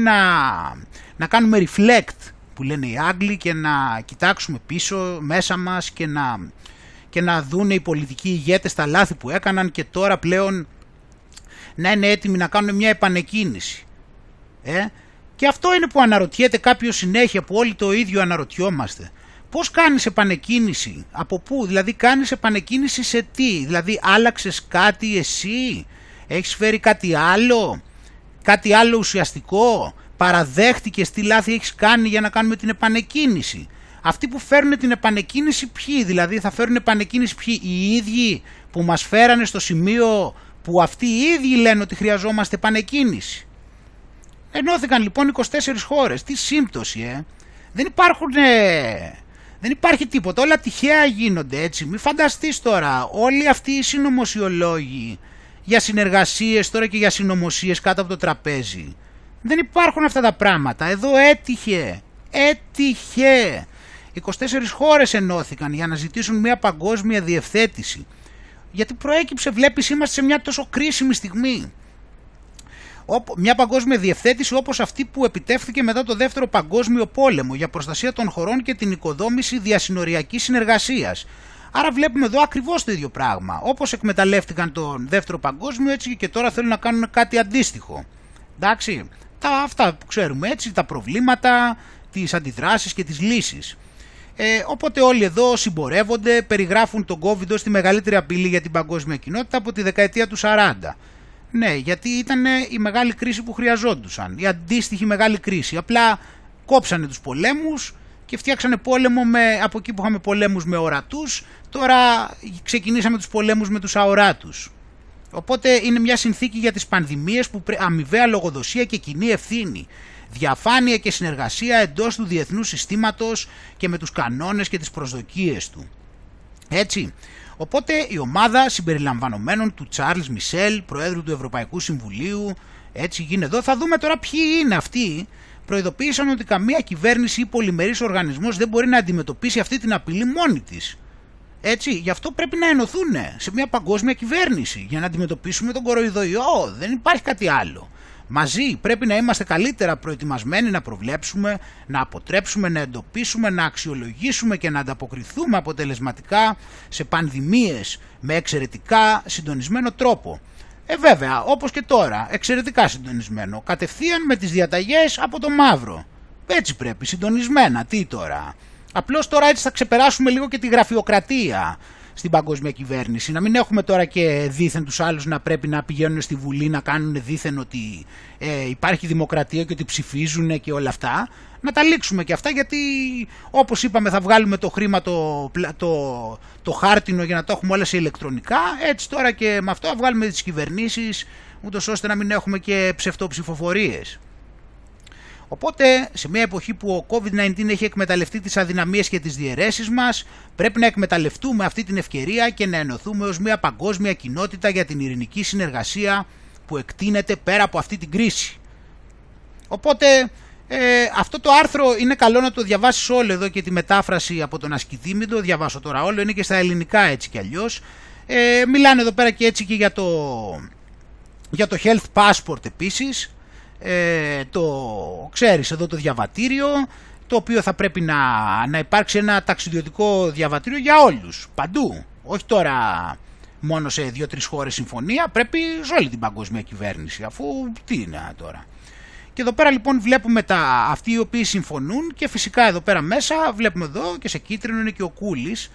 να κάνουμε reflect που λένε οι Άγγλοι και να κοιτάξουμε πίσω μέσα μας και να δούνε οι πολιτικοί ηγέτες τα λάθη που έκαναν και τώρα πλέον να είναι έτοιμοι να κάνουν μια επανεκκίνηση. Και αυτό είναι που αναρωτιέται κάποιος συνέχεια, που όλοι το ίδιο αναρωτιόμαστε. Πώς κάνεις επανεκκίνηση, από πού, δηλαδή κάνεις επανεκκίνηση σε τι, δηλαδή άλλαξες κάτι εσύ, έχεις φέρει κάτι άλλο ουσιαστικό, παραδέχτηκες τι λάθη έχεις κάνει για να κάνουμε την επανεκκίνηση. Αυτοί που φέρνουν την επανεκκίνηση ποιοι, δηλαδή θα φέρουν επανεκκίνηση ποιοι, οι ίδιοι που μας φέρανε στο σημείο που αυτοί οι ίδιοι λένε ότι χρειαζόμαστε επανεκκίνηση. Ενώθηκαν λοιπόν 24 χώρες, τι σύμπτωση δεν υπάρχει τίποτα, όλα τυχαία γίνονται έτσι, μη φανταστείς τώρα όλοι αυτοί οι συνωμοσιολόγοι για συνεργασίες τώρα και για συνωμοσίες κάτω από το τραπέζι. Δεν υπάρχουν αυτά τα πράγματα. Εδώ έτυχε. 24 χώρες ενώθηκαν για να ζητήσουν μια παγκόσμια διευθέτηση. Γιατί προέκυψε, βλέπεις, είμαστε σε μια τόσο κρίσιμη στιγμή. Μια παγκόσμια διευθέτηση όπως αυτή που επιτεύχθηκε μετά το Δεύτερο Παγκόσμιο Πόλεμο για προστασία των χωρών και την οικοδόμηση διασυνοριακής συνεργασίας. Άρα βλέπουμε εδώ ακριβώς το ίδιο πράγμα. Όπως εκμεταλλεύτηκαν τον Δεύτερο Παγκόσμιο, έτσι και τώρα θέλουν να κάνουν κάτι αντίστοιχο. Εντάξει. Αυτά που ξέρουμε έτσι, τα προβλήματα, τις αντιδράσεις και τις λύσεις. Οπότε όλοι εδώ συμπορεύονται, περιγράφουν τον COVID ως τη μεγαλύτερη απειλή για την παγκόσμια κοινότητα από τη δεκαετία του 40. Ναι, γιατί ήταν η μεγάλη κρίση που χρειαζόντουσαν, η αντίστοιχη μεγάλη κρίση. Απλά κόψανε τους πολέμους και φτιάξανε πόλεμο από εκεί που είχαμε πολέμους με ορατούς, τώρα ξεκινήσαμε τους πολέμους με τους αοράτους. Οπότε είναι μια συνθήκη για τις πανδημίες που αμοιβαία λογοδοσία και κοινή ευθύνη, διαφάνεια και συνεργασία εντός του διεθνούς συστήματος και με τους κανόνες και τις προσδοκίες του. Έτσι, οπότε η ομάδα συμπεριλαμβανομένων του Charles Michel, Προέδρου του Ευρωπαϊκού Συμβουλίου, έτσι γίνεται εδώ, θα δούμε τώρα ποιοι είναι αυτοί, προειδοποίησαν ότι καμία κυβέρνηση ή πολυμερής οργανισμός δεν μπορεί να αντιμετωπίσει αυτή την απειλή μόνη της. Έτσι, γι' αυτό πρέπει να ενωθούν σε μια παγκόσμια κυβέρνηση για να αντιμετωπίσουμε τον κοροϊδοϊό. Δεν υπάρχει κάτι άλλο. Μαζί πρέπει να είμαστε καλύτερα προετοιμασμένοι να προβλέψουμε, να αποτρέψουμε, να εντοπίσουμε, να αξιολογήσουμε και να ανταποκριθούμε αποτελεσματικά σε πανδημίες με εξαιρετικά συντονισμένο τρόπο. Βέβαια, όπως και τώρα, εξαιρετικά συντονισμένο, κατευθείαν με τις διαταγές από το μαύρο. Έτσι πρέπει, συντονισμένα, τι τώρα. Απλώς τώρα έτσι θα ξεπεράσουμε λίγο και τη γραφειοκρατία στην παγκόσμια κυβέρνηση. Να μην έχουμε τώρα και δήθεν τους άλλους να πρέπει να πηγαίνουν στη Βουλή να κάνουν δήθεν ότι υπάρχει δημοκρατία και ότι ψηφίζουν και όλα αυτά. Να τα λήξουμε και αυτά, γιατί όπως είπαμε θα βγάλουμε το χρήμα το χάρτινο για να το έχουμε όλα σε ηλεκτρονικά. Έτσι τώρα και με αυτό θα βγάλουμε τις κυβερνήσεις, ούτως ώστε να μην έχουμε και ψευτοψηφοφορίες. Οπότε, σε μια εποχή που ο COVID-19 έχει εκμεταλλευτεί τις αδυναμίες και τις διαιρέσεις μας, πρέπει να εκμεταλλευτούμε αυτή την ευκαιρία και να ενωθούμε ως μια παγκόσμια κοινότητα για την ειρηνική συνεργασία που εκτείνεται πέρα από αυτή την κρίση. Οπότε, αυτό το άρθρο είναι καλό να το διαβάσεις όλο εδώ, και τη μετάφραση από τον ασκητή, μην το διαβάσω τώρα όλο, είναι και στα ελληνικά έτσι κι αλλιώς. Μιλάνε εδώ πέρα και έτσι και για το Health Passport επίσης. Ξέρεις εδώ το διαβατήριο, το οποίο θα πρέπει να υπάρξει ένα ταξιδιωτικό διαβατήριο για όλους, παντού, όχι τώρα μόνο σε 2-3 χώρες συμφωνία, πρέπει σε όλη την παγκόσμια κυβέρνηση, αφού τι είναι τώρα. Και εδώ πέρα λοιπόν βλέπουμε αυτοί οι οποίοι συμφωνούν, και φυσικά εδώ πέρα μέσα βλέπουμε εδώ και σε κίτρινο είναι και ο Κούλης,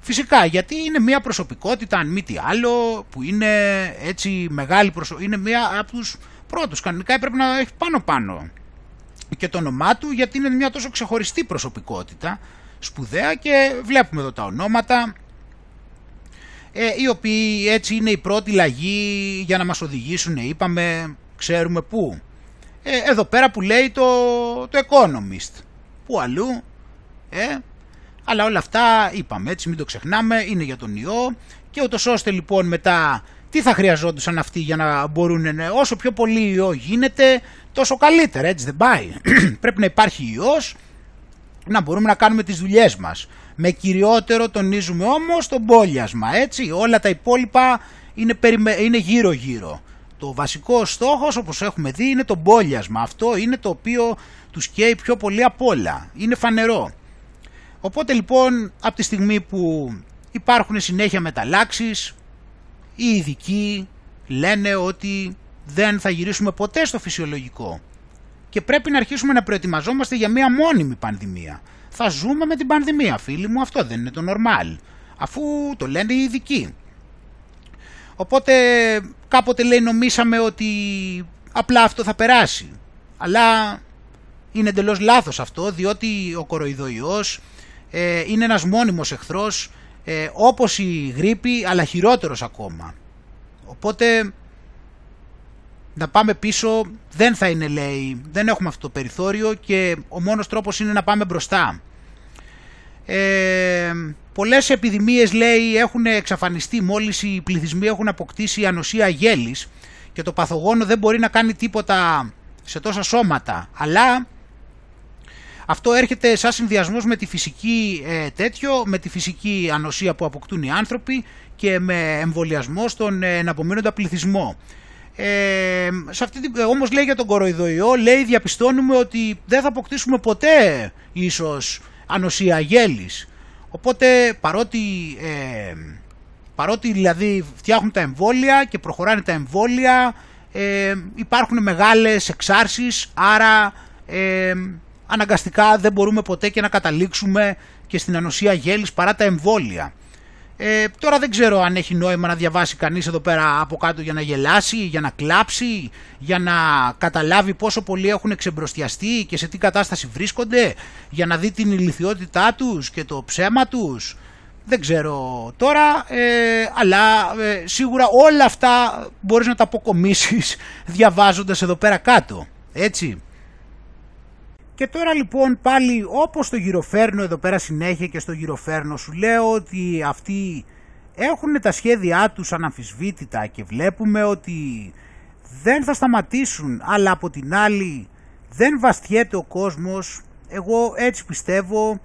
φυσικά, γιατί είναι μια προσωπικότητα αν μη τι άλλο, που είναι έτσι μεγάλη προσωπικότητα, είναι μια από τους πρώτος, κανονικά έπρεπε να έχει πάνω-πάνω και το όνομά του, γιατί είναι μια τόσο ξεχωριστή προσωπικότητα, σπουδαία, και βλέπουμε εδώ τα ονόματα, οι οποίοι έτσι είναι η πρώτη λαγή για να μας οδηγήσουν, είπαμε, ξέρουμε πού. Εδώ πέρα που λέει το Economist, που αλλού, αλλά όλα αυτά είπαμε, έτσι μην το ξεχνάμε, είναι για τον ιό, και ούτως ώστε λοιπόν μετά... Τι θα χρειαζόντουσαν αυτοί για να μπορούν, όσο πιο πολύ ιό γίνεται, τόσο καλύτερα, έτσι δεν πάει. Πρέπει να υπάρχει ιός, να μπορούμε να κάνουμε τις δουλειές μας. Με κυριότερο τονίζουμε όμως τον μπόλιασμα, έτσι, όλα τα υπόλοιπα είναι γύρω-γύρω. Το βασικό στόχος, όπως έχουμε δει, είναι το μπόλιασμα, αυτό είναι το οποίο τους καίει πιο πολύ απ' όλα, είναι φανερό. Οπότε λοιπόν, από τη στιγμή που υπάρχουν συνέχεια μεταλλάξεις, οι ειδικοί λένε ότι δεν θα γυρίσουμε ποτέ στο φυσιολογικό και πρέπει να αρχίσουμε να προετοιμαζόμαστε για μία μόνιμη πανδημία. Θα ζούμε με την πανδημία, φίλοι μου, αυτό δεν είναι το normal, αφού το λένε οι ειδικοί. Οπότε κάποτε λέει νομίσαμε ότι απλά αυτό θα περάσει, αλλά είναι εντελώς λάθος αυτό, διότι ο κοροϊδοϊός είναι ένας μόνιμος εχθρός, όπως η γρίπη, αλλά χειρότερος ακόμα. Οπότε να πάμε πίσω δεν θα είναι, λέει, δεν έχουμε αυτό το περιθώριο και ο μόνος τρόπος είναι να πάμε μπροστά. Πολλές επιδημίες, λέει, έχουν εξαφανιστεί μόλις οι πληθυσμοί έχουν αποκτήσει ανοσία γέλης και το παθογόνο δεν μπορεί να κάνει τίποτα σε τόσα σώματα, αλλά αυτό έρχεται σαν συνδυασμός με τη φυσική με τη φυσική ανοσία που αποκτούν οι άνθρωποι και με εμβολιασμό στον εναπομείνοντα πληθυσμό. Όμως λέει για τον κοροϊδοϊό, λέει διαπιστώνουμε ότι δεν θα αποκτήσουμε ποτέ ίσως ανοσία γέλης. Οπότε παρότι δηλαδή φτιάχνουν τα εμβόλια και προχωράνε τα εμβόλια, υπάρχουν μεγάλες εξάρσεις, άρα... αναγκαστικά δεν μπορούμε ποτέ και να καταλήξουμε και στην ανοσία γέλης παρά τα εμβόλια. Τώρα δεν ξέρω αν έχει νόημα να διαβάσει κανείς εδώ πέρα από κάτω για να γελάσει, για να κλάψει, για να καταλάβει πόσο πολλοί έχουν ξεμπροστιαστεί και σε τι κατάσταση βρίσκονται, για να δει την ηλιθιότητά τους και το ψέμα τους. Δεν ξέρω τώρα, αλλά σίγουρα όλα αυτά μπορείς να τα αποκομίσεις διαβάζοντας εδώ πέρα κάτω, έτσι. Και τώρα λοιπόν πάλι, όπως το γυροφέρνω εδώ πέρα συνέχεια και στο γυροφέρνω, σου λέω ότι αυτοί έχουν τα σχέδιά τους αναμφισβήτητα και βλέπουμε ότι δεν θα σταματήσουν, αλλά από την άλλη δεν βαστιέται ο κόσμος, εγώ έτσι πιστεύω,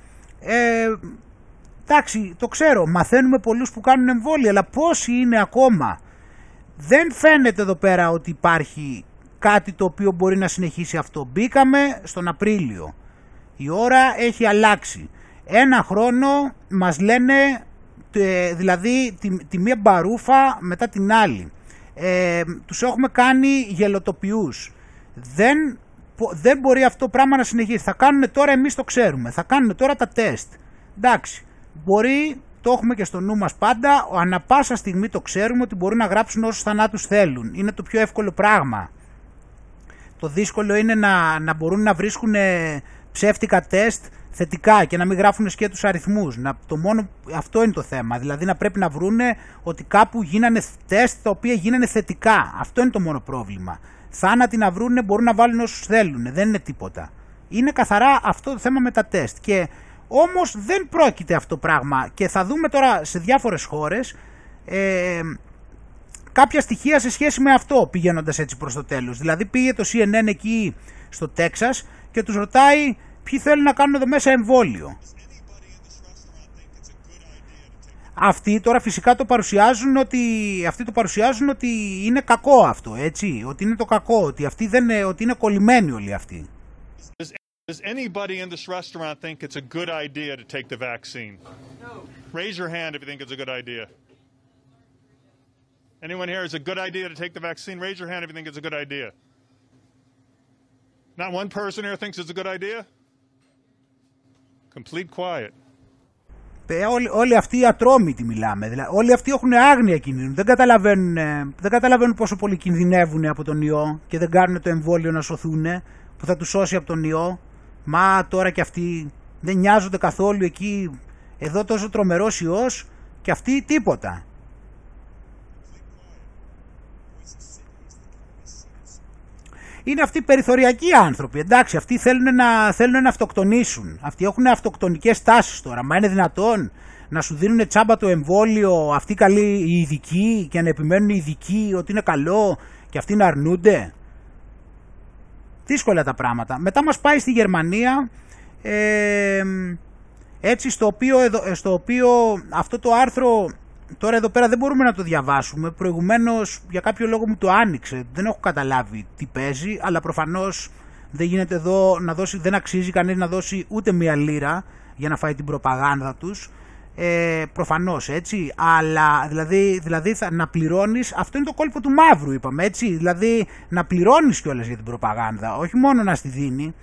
εντάξει, το ξέρω, μαθαίνουμε πολλούς που κάνουν εμβόλια, αλλά πόσοι είναι ακόμα? Δεν φαίνεται εδώ πέρα ότι υπάρχει κάτι το οποίο μπορεί να συνεχίσει αυτό. Μπήκαμε στον Απρίλιο, η ώρα έχει αλλάξει. Ένα χρόνο μας λένε, δηλαδή τη μία μπαρούφα μετά την άλλη. Τους έχουμε κάνει γελοτοποιούς. Δεν μπορεί αυτό το πράγμα να συνεχίσει. Θα κάνουμε τώρα, εμείς το ξέρουμε, θα κάνουμε τώρα τα τεστ. Εντάξει, μπορεί, το έχουμε και στο νου μας πάντα, ανά πάσα στιγμή το ξέρουμε ότι μπορούν να γράψουν όσους θανάτους θέλουν. Είναι το πιο εύκολο πράγμα. Το δύσκολο είναι να μπορούν να βρίσκουν ψεύτικα τεστ θετικά και να μην γράφουν σκέτους αριθμούς. Αυτό είναι το θέμα. Δηλαδή να πρέπει να βρούνε ότι κάπου γίνανε τεστ τα οποία γίνανε θετικά. Αυτό είναι το μόνο πρόβλημα. Θάνατοι να βρούνε, μπορούν να βάλουν όσους θέλουν. Δεν είναι τίποτα. Είναι καθαρά αυτό το θέμα με τα τεστ. Και όμως δεν πρόκειται αυτό το πράγμα. Και θα δούμε τώρα σε διάφορες χώρες κάποια στοιχεία σε σχέση με αυτό, πηγαίνοντας έτσι προς το τέλος. Δηλαδή πήγε το CNN εκεί στο Τέξας και τους ρωτάει ποιοι θέλουν να κάνουν εδώ μέσα εμβόλιο. Αυτοί τώρα φυσικά το παρουσιάζουν ότι είναι κακό αυτό, έτσι, ότι είναι το κακό, ότι αυτοί ότι είναι κολλημένοι όλοι αυτοί. Does anybody in this restaurant think it's a good idea to take the vaccine? No. Raise your hand if you think it's a good idea. Anyone here, is a good idea to take the vaccine? Raise your hand if you think it's a good idea. Not one person here thinks it's a good idea? Complete quiet. Όλοι αυτοί οι ατρόμητοι μιλάμε, δηλαδή, όλοι αυτοί έχουν άγνοια κινδύνου, δεν καταλαβαίνουν πόσο πολύ κινδυνεύουν από τον ιό και δεν κάνουν το εμβόλιο να σωθούν που θα τους σώσει από τον ιό. Μα τώρα και αυτοί δεν νοιάζονται καθόλου εκεί, εδώ τόσο τρομερός ιός και αυτοί τίποτα. Είναι αυτοί οι περιθωριακοί άνθρωποι, εντάξει, αυτοί θέλουν να αυτοκτονήσουν. Αυτοί έχουν αυτοκτονικές τάσεις τώρα, μα είναι δυνατόν να σου δίνουν τσάμπα το εμβόλιο αυτοί καλοί οι ειδικοί και να επιμένουν οι ειδικοί ότι είναι καλό και αυτοί να αρνούνται. Δύσκολα τα πράγματα. Μετά μας πάει στη Γερμανία, έτσι στο οποίο αυτό το άρθρο τώρα εδώ πέρα δεν μπορούμε να το διαβάσουμε. Προηγουμένως για κάποιο λόγο μου το άνοιξε, δεν έχω καταλάβει τι παίζει, αλλά προφανώς δεν γίνεται εδώ δεν αξίζει κανείς να δώσει ούτε μία λίρα για να φάει την προπαγάνδα τους. Προφανώς, έτσι, αλλά δηλαδή θα, να πληρώνεις, αυτό είναι το κόλπο του μαύρου, είπαμε, έτσι, δηλαδή να πληρώνεις κιόλας για την προπαγάνδα, όχι μόνο να στη δίνει.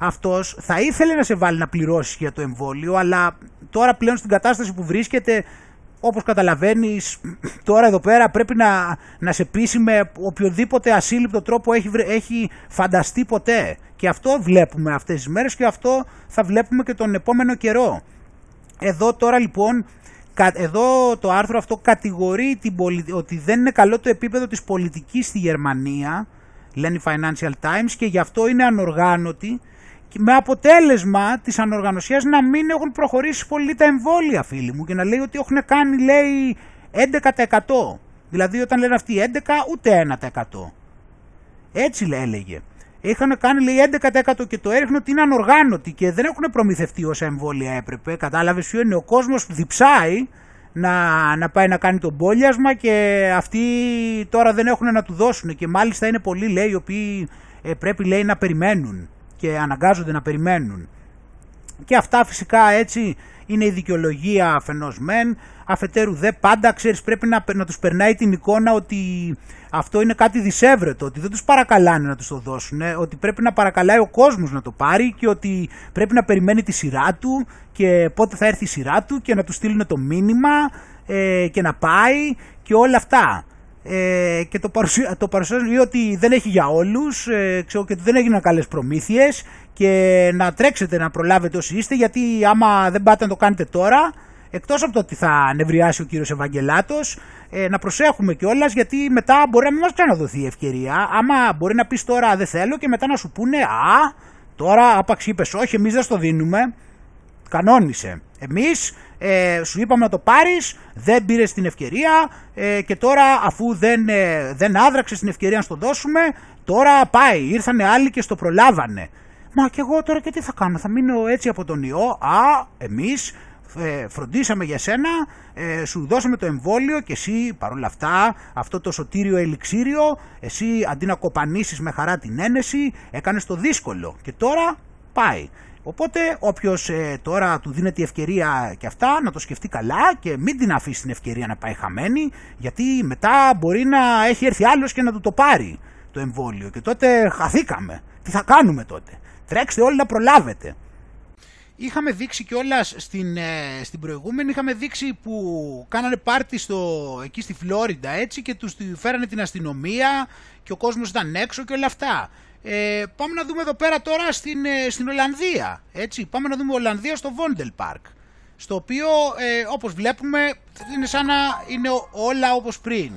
Αυτός θα ήθελε να σε βάλει να πληρώσεις για το εμβόλιο, αλλά τώρα πλέον στην κατάσταση που βρίσκεται, όπως καταλαβαίνεις, τώρα εδώ πέρα πρέπει να σε πείσει με οποιοδήποτε ασύλληπτο τρόπο έχει φανταστεί ποτέ, και αυτό βλέπουμε αυτές τις μέρες και αυτό θα βλέπουμε και τον επόμενο καιρό. Εδώ τώρα λοιπόν, εδώ το άρθρο αυτό κατηγορεί ότι δεν είναι καλό το επίπεδο της πολιτικής στη Γερμανία, λένε οι Financial Times, και γι' αυτό είναι ανοργάνωτοι, με αποτέλεσμα της ανοργανωσίας να μην έχουν προχωρήσει πολύ τα εμβόλια, φίλοι μου, και να λέει ότι έχουν κάνει, λέει, 11%. Δηλαδή όταν λένε αυτοί 11, ούτε 1%. Έτσι έλεγε. Είχαν κάνει, λέει, 11% και το έριχναν ότι είναι ανοργάνωτοι και δεν έχουν προμηθευτεί όσα εμβόλια έπρεπε. Κατάλαβες ποιο είναι? Ο κόσμος διψάει να πάει να κάνει τον πόλιασμα και αυτοί τώρα δεν έχουν να του δώσουν, και μάλιστα είναι πολλοί, λέει, οι οποίοι πρέπει, λέει, να περιμένουν και αναγκάζονται να περιμένουν. Και αυτά φυσικά, έτσι, είναι η δικαιολογία αφενός μεν, αφετέρου δε, πάντα, ξέρεις, πρέπει να τους περνάει την εικόνα ότι αυτό είναι κάτι δισεύρετο, ότι δεν τους παρακαλάνε να τους το δώσουν, ότι πρέπει να παρακαλάει ο κόσμος να το πάρει και ότι πρέπει να περιμένει τη σειρά του και πότε θα έρθει η σειρά του και να του στείλουν το μήνυμα και να πάει και όλα αυτά. Και το παρουσιάζουν ότι δεν έχει για όλους, ξέρω, και ότι δεν έγιναν καλές προμήθειες, και να τρέξετε να προλάβετε όσοι είστε, γιατί άμα δεν πάτε να το κάνετε τώρα, εκτός από το ότι θα νευριάσει ο κύριος Ευαγγελάτος, να προσέχουμε κιόλας, γιατί μετά μπορεί να μην μας ξαναδοθεί η ευκαιρία. Άμα μπορεί να πεις τώρα δεν θέλω και μετά να σου πούνε τώρα άπαξ είπες όχι, εμείς δεν στο δίνουμε, κανόνισε. Εμείς σου είπαμε να το πάρεις, δεν πήρες την ευκαιρία, και τώρα αφού δεν άδραξες την ευκαιρία να στο δώσουμε, τώρα πάει, ήρθανε άλλοι και στο προλάβανε. Μα και εγώ τώρα και τι θα κάνω, θα μείνω έτσι από τον ιό? Εμείς φροντίσαμε για σένα, σου δώσαμε το εμβόλιο και εσύ παρόλα αυτά, αυτό το σωτήριο ελιξίριο, εσύ αντί να κοπανίσεις με χαρά την ένεση, έκανες το δύσκολο και τώρα πάει. Οπότε όποιος τώρα του δίνεται η ευκαιρία και αυτά να το σκεφτεί καλά και μην την αφήσει την ευκαιρία να πάει χαμένη, γιατί μετά μπορεί να έχει έρθει άλλος και να του το πάρει το εμβόλιο και τότε χαθήκαμε. Τι θα κάνουμε τότε? Τρέξτε όλοι να προλάβετε. Είχαμε δείξει κιόλας στην προηγούμενη, είχαμε δείξει που κάνανε πάρτι εκεί στη Φλόριντα, έτσι, και τους φέρανε την αστυνομία και ο κόσμος ήταν έξω και όλα αυτά. Πάμε να δούμε εδώ πέρα τώρα στην Ολλανδία, έτσι, πάμε να δούμε Ολλανδία στο Vondelpark, στο οποίο όπως βλέπουμε είναι σαν να είναι όλα όπως πριν.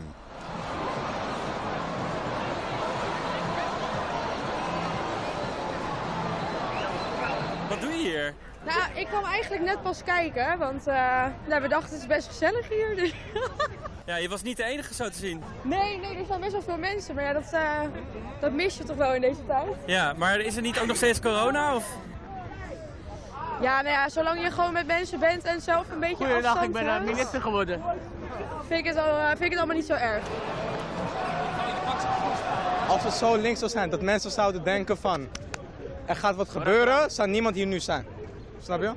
Wat doe je hier? Nou, ik kwam eigenlijk net pas kijken, want we dachten het is best gezellig hier. Dus... Ja, je was niet de enige zo te zien. Nee, er zijn best wel veel mensen, maar ja, dat mis je toch wel in deze tijd. Ja, maar is er niet ook nog steeds corona of? Ja, nou ja, zolang je gewoon met mensen bent en zelf een beetje afstand houdt. Goedendag, ik ben minister geworden. Vind ik het allemaal niet zo erg. Als het zo links zou zijn, dat mensen zouden denken van... Er gaat wat gebeuren, zou niemand hier nu zijn. Snap je?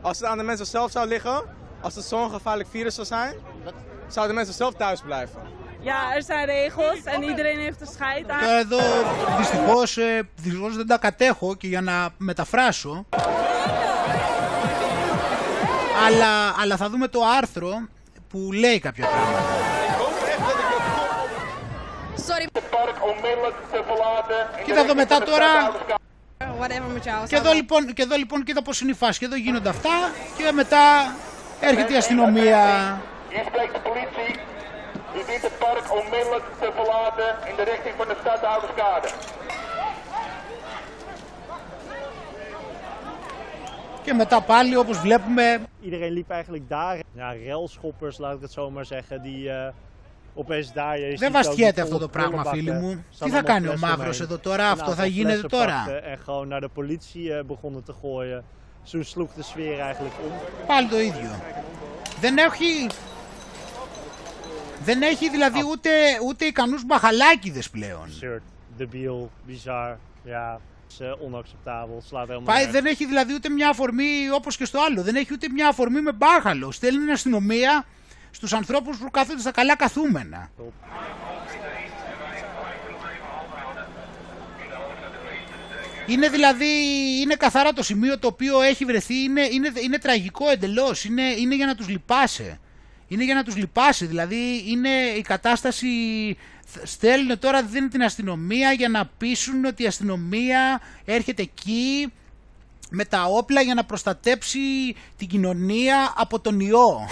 Als het aan de mensen zelf zou liggen, als het zo'n gevaarlijk virus zou zijn, zouden mensen zelf thuis blijven. Ja, er zijn regels en iedereen heeft een scheid aan. Εδώ δυστυχώς δεν τα κατέχω και για να μεταφράσω. Αλλά θα δούμε το άρθρο που λέει κάποια πράγματα. Κοίτα εδώ μετά τώρα. Και εδώ λοιπόν κοίτα πως είναι η φάση. Και εδώ γίνονται αυτά και μετά έρχεται η αστυνομία. Και μετά πάλι όπως βλέπουμε. Iedereen liep eigenlijk daar. Ja, railschoppers, laat ik het zo maar zeggen, die δεν βαστιέται αυτό το πράγμα, φίλοι μου. Τι θα κάνει ο Μαύρος εδώ τώρα, αυτό θα γίνεται τώρα. Πάλι το ίδιο. Δεν έχει δηλαδή ούτε ικανούς μπαχαλάκιδες πλέον. Δεν έχει δηλαδή ούτε μια αφορμή όπως και στο άλλο. Δεν έχει ούτε μια αφορμή με μπάχαλο. Στέλνει την αστυνομία στους ανθρώπους που κάθονται στα καλά καθούμενα. Είναι δηλαδή, είναι καθαρά το σημείο το οποίο έχει βρεθεί, είναι τραγικό εντελώς, είναι για να τους λυπάσαι. Είναι για να τους λυπάσαι, δηλαδή είναι η κατάσταση, στέλνουν τώρα, δίνουν την αστυνομία για να πείσουν ότι η αστυνομία έρχεται εκεί με τα όπλα για να προστατέψει την κοινωνία από τον ιό.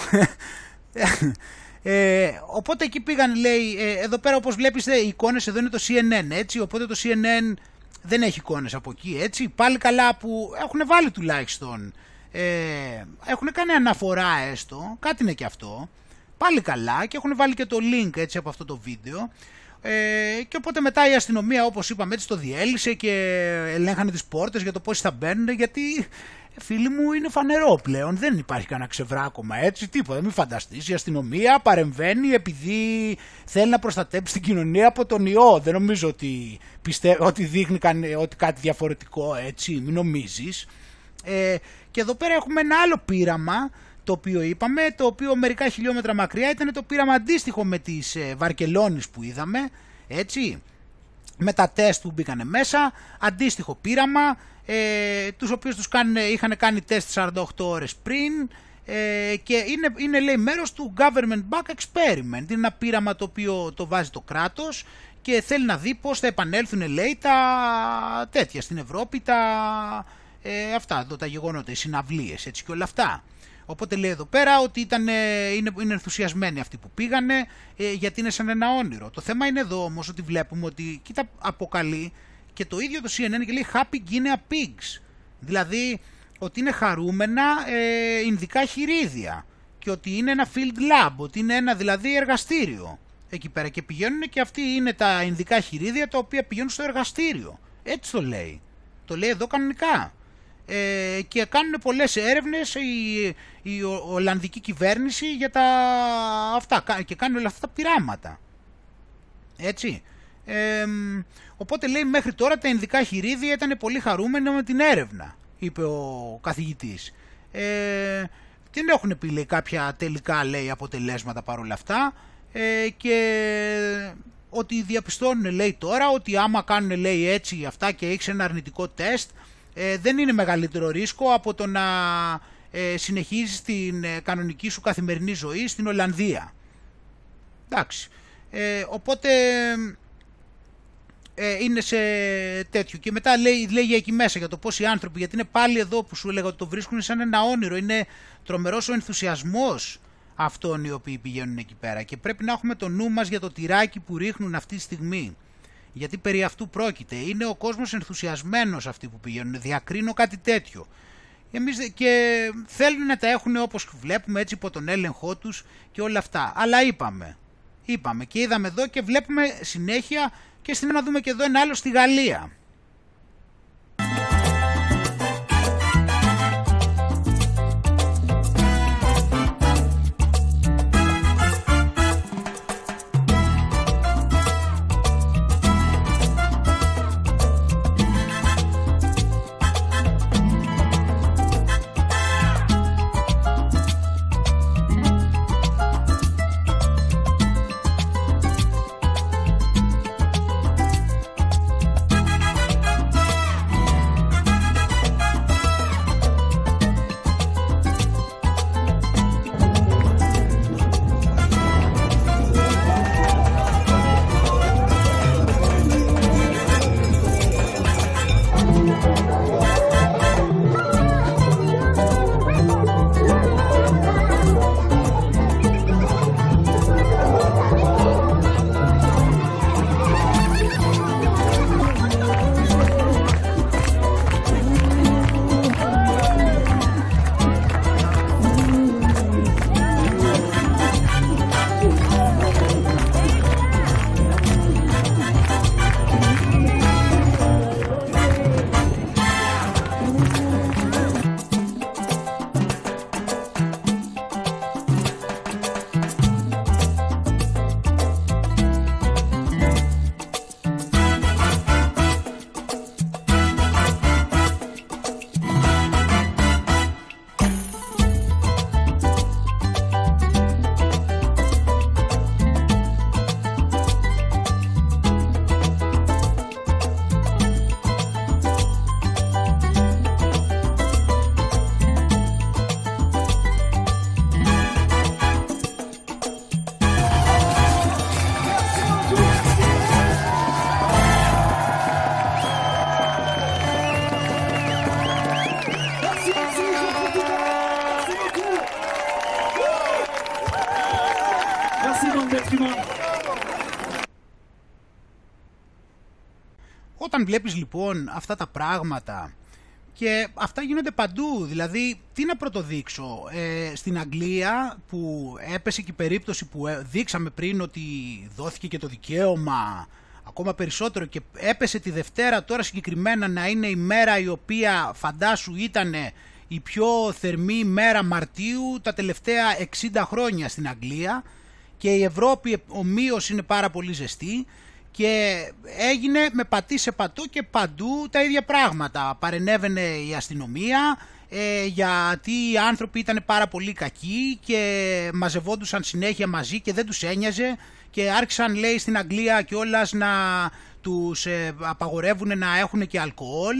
Οπότε εκεί πήγαν, λέει, εδώ πέρα όπως βλέπεις οι εικόνες, εδώ είναι το CNN, έτσι, οπότε το CNN δεν έχει εικόνες από εκεί, έτσι, πάλι καλά που έχουν βάλει τουλάχιστον, έχουν κάνει αναφορά έστω, κάτι είναι και αυτό, πάλι καλά, και έχουν βάλει και το link, έτσι, από αυτό το βίντεο, και οπότε μετά η αστυνομία, όπως είπαμε, έτσι το διέλυσε και ελέγχανε τις πόρτες για το πώς θα μπαίνουν, γιατί... Φίλοι μου, είναι φανερό πλέον, δεν υπάρχει κανένα ξεβράκωμα, έτσι, τίποτα, μην φανταστείς, η αστυνομία παρεμβαίνει επειδή θέλει να προστατέψει την κοινωνία από τον ιό. Δεν νομίζω ότι δείχνει ότι κάτι διαφορετικό, έτσι, μην νομίζεις. Και εδώ πέρα έχουμε ένα άλλο πείραμα, το οποίο είπαμε, το οποίο μερικά χιλιόμετρα μακριά ήταν το πείραμα αντίστοιχο με τις Βαρκελόνης που είδαμε, έτσι, με τα τεστ που μπήκανε μέσα, αντίστοιχο πείραμα, τους οποίους είχαν κάνει τεστ 48 ώρες πριν, και είναι λέει μέρος του government back experiment, είναι ένα πείραμα το οποίο το βάζει το κράτος και θέλει να δει πώς θα επανέλθουν, λέει, τα τέτοια στην Ευρώπη, αυτά εδώ τα γεγονότα, οι συναυλίες, έτσι, και όλα αυτά. Οπότε λέει εδώ πέρα ότι είναι ενθουσιασμένοι αυτοί που πήγανε, γιατί είναι σαν ένα όνειρο. Το θέμα είναι εδώ όμως ότι βλέπουμε ότι, κοίτα, αποκαλεί και το ίδιο το CNN και λέει Happy Guinea Pigs. Δηλαδή ότι είναι χαρούμενα ινδικά χειρίδια και ότι είναι ένα field lab, ότι είναι ένα δηλαδή εργαστήριο εκεί πέρα και πηγαίνουν και αυτοί είναι τα ινδικά χειρίδια τα οποία πηγαίνουν στο εργαστήριο. Έτσι το λέει εδώ κανονικά. και κάνουν πολλές έρευνες η Ολλανδική κυβέρνηση για τα αυτά και κάνουν όλα αυτά τα πειράματα. Έτσι. Οπότε λέει μέχρι τώρα τα ενδικά χειρίδια ήταν πολύ χαρούμενα με την έρευνα, είπε ο καθηγητής. Δεν έχουν πει λέει, κάποια τελικά λέει, αποτελέσματα παρόλα αυτά και ότι διαπιστώνουν λέει τώρα ότι άμα κάνουν λέει έτσι αυτά και έχεις ένα αρνητικό τεστ δεν είναι μεγαλύτερο ρίσκο από το να συνεχίζεις την κανονική σου καθημερινή ζωή στην Ολλανδία. Εντάξει. Οπότε είναι σε τέτοιο και μετά λέει εκεί μέσα για το πώς οι άνθρωποι, γιατί είναι πάλι εδώ που σου έλεγα ότι το βρίσκουν σαν ένα όνειρο, είναι τρομερός ο ενθουσιασμός αυτών οι οποίοι πηγαίνουν εκεί πέρα και πρέπει να έχουμε το νου μας για το τυράκι που ρίχνουν αυτή τη στιγμή, γιατί περί αυτού πρόκειται, είναι ο κόσμος ενθουσιασμένος αυτοί που πηγαίνουν, διακρίνω κάτι τέτοιο. Εμείς και θέλουν να τα έχουν όπως βλέπουμε έτσι υπό τον έλεγχό τους και όλα αυτά, αλλά είπαμε και είδαμε εδώ και βλέπουμε συνέχεια και στην να δούμε και εδώ ένα άλλο στη Γαλλία. Βλέπεις λοιπόν αυτά τα πράγματα και αυτά γίνονται παντού, δηλαδή τι να πρωτοδείξω, στην Αγγλία που έπεσε και η περίπτωση που δείξαμε πριν ότι δόθηκε και το δικαίωμα ακόμα περισσότερο και έπεσε τη Δευτέρα τώρα συγκεκριμένα να είναι η μέρα η οποία φαντάσου ήταν η πιο θερμή μέρα Μαρτίου τα τελευταία 60 χρόνια στην Αγγλία και η Ευρώπη ομοίως είναι πάρα πολύ ζεστή. Και έγινε με πατή σε πατό και παντού τα ίδια πράγματα. Παρενέβαινε η αστυνομία γιατί οι άνθρωποι ήταν πάρα πολύ κακοί και μαζευόντουσαν συνέχεια μαζί και δεν τους ένοιαζε και άρχισαν λέει στην Αγγλία κιόλας να τους απαγορεύουν να έχουν και αλκοόλ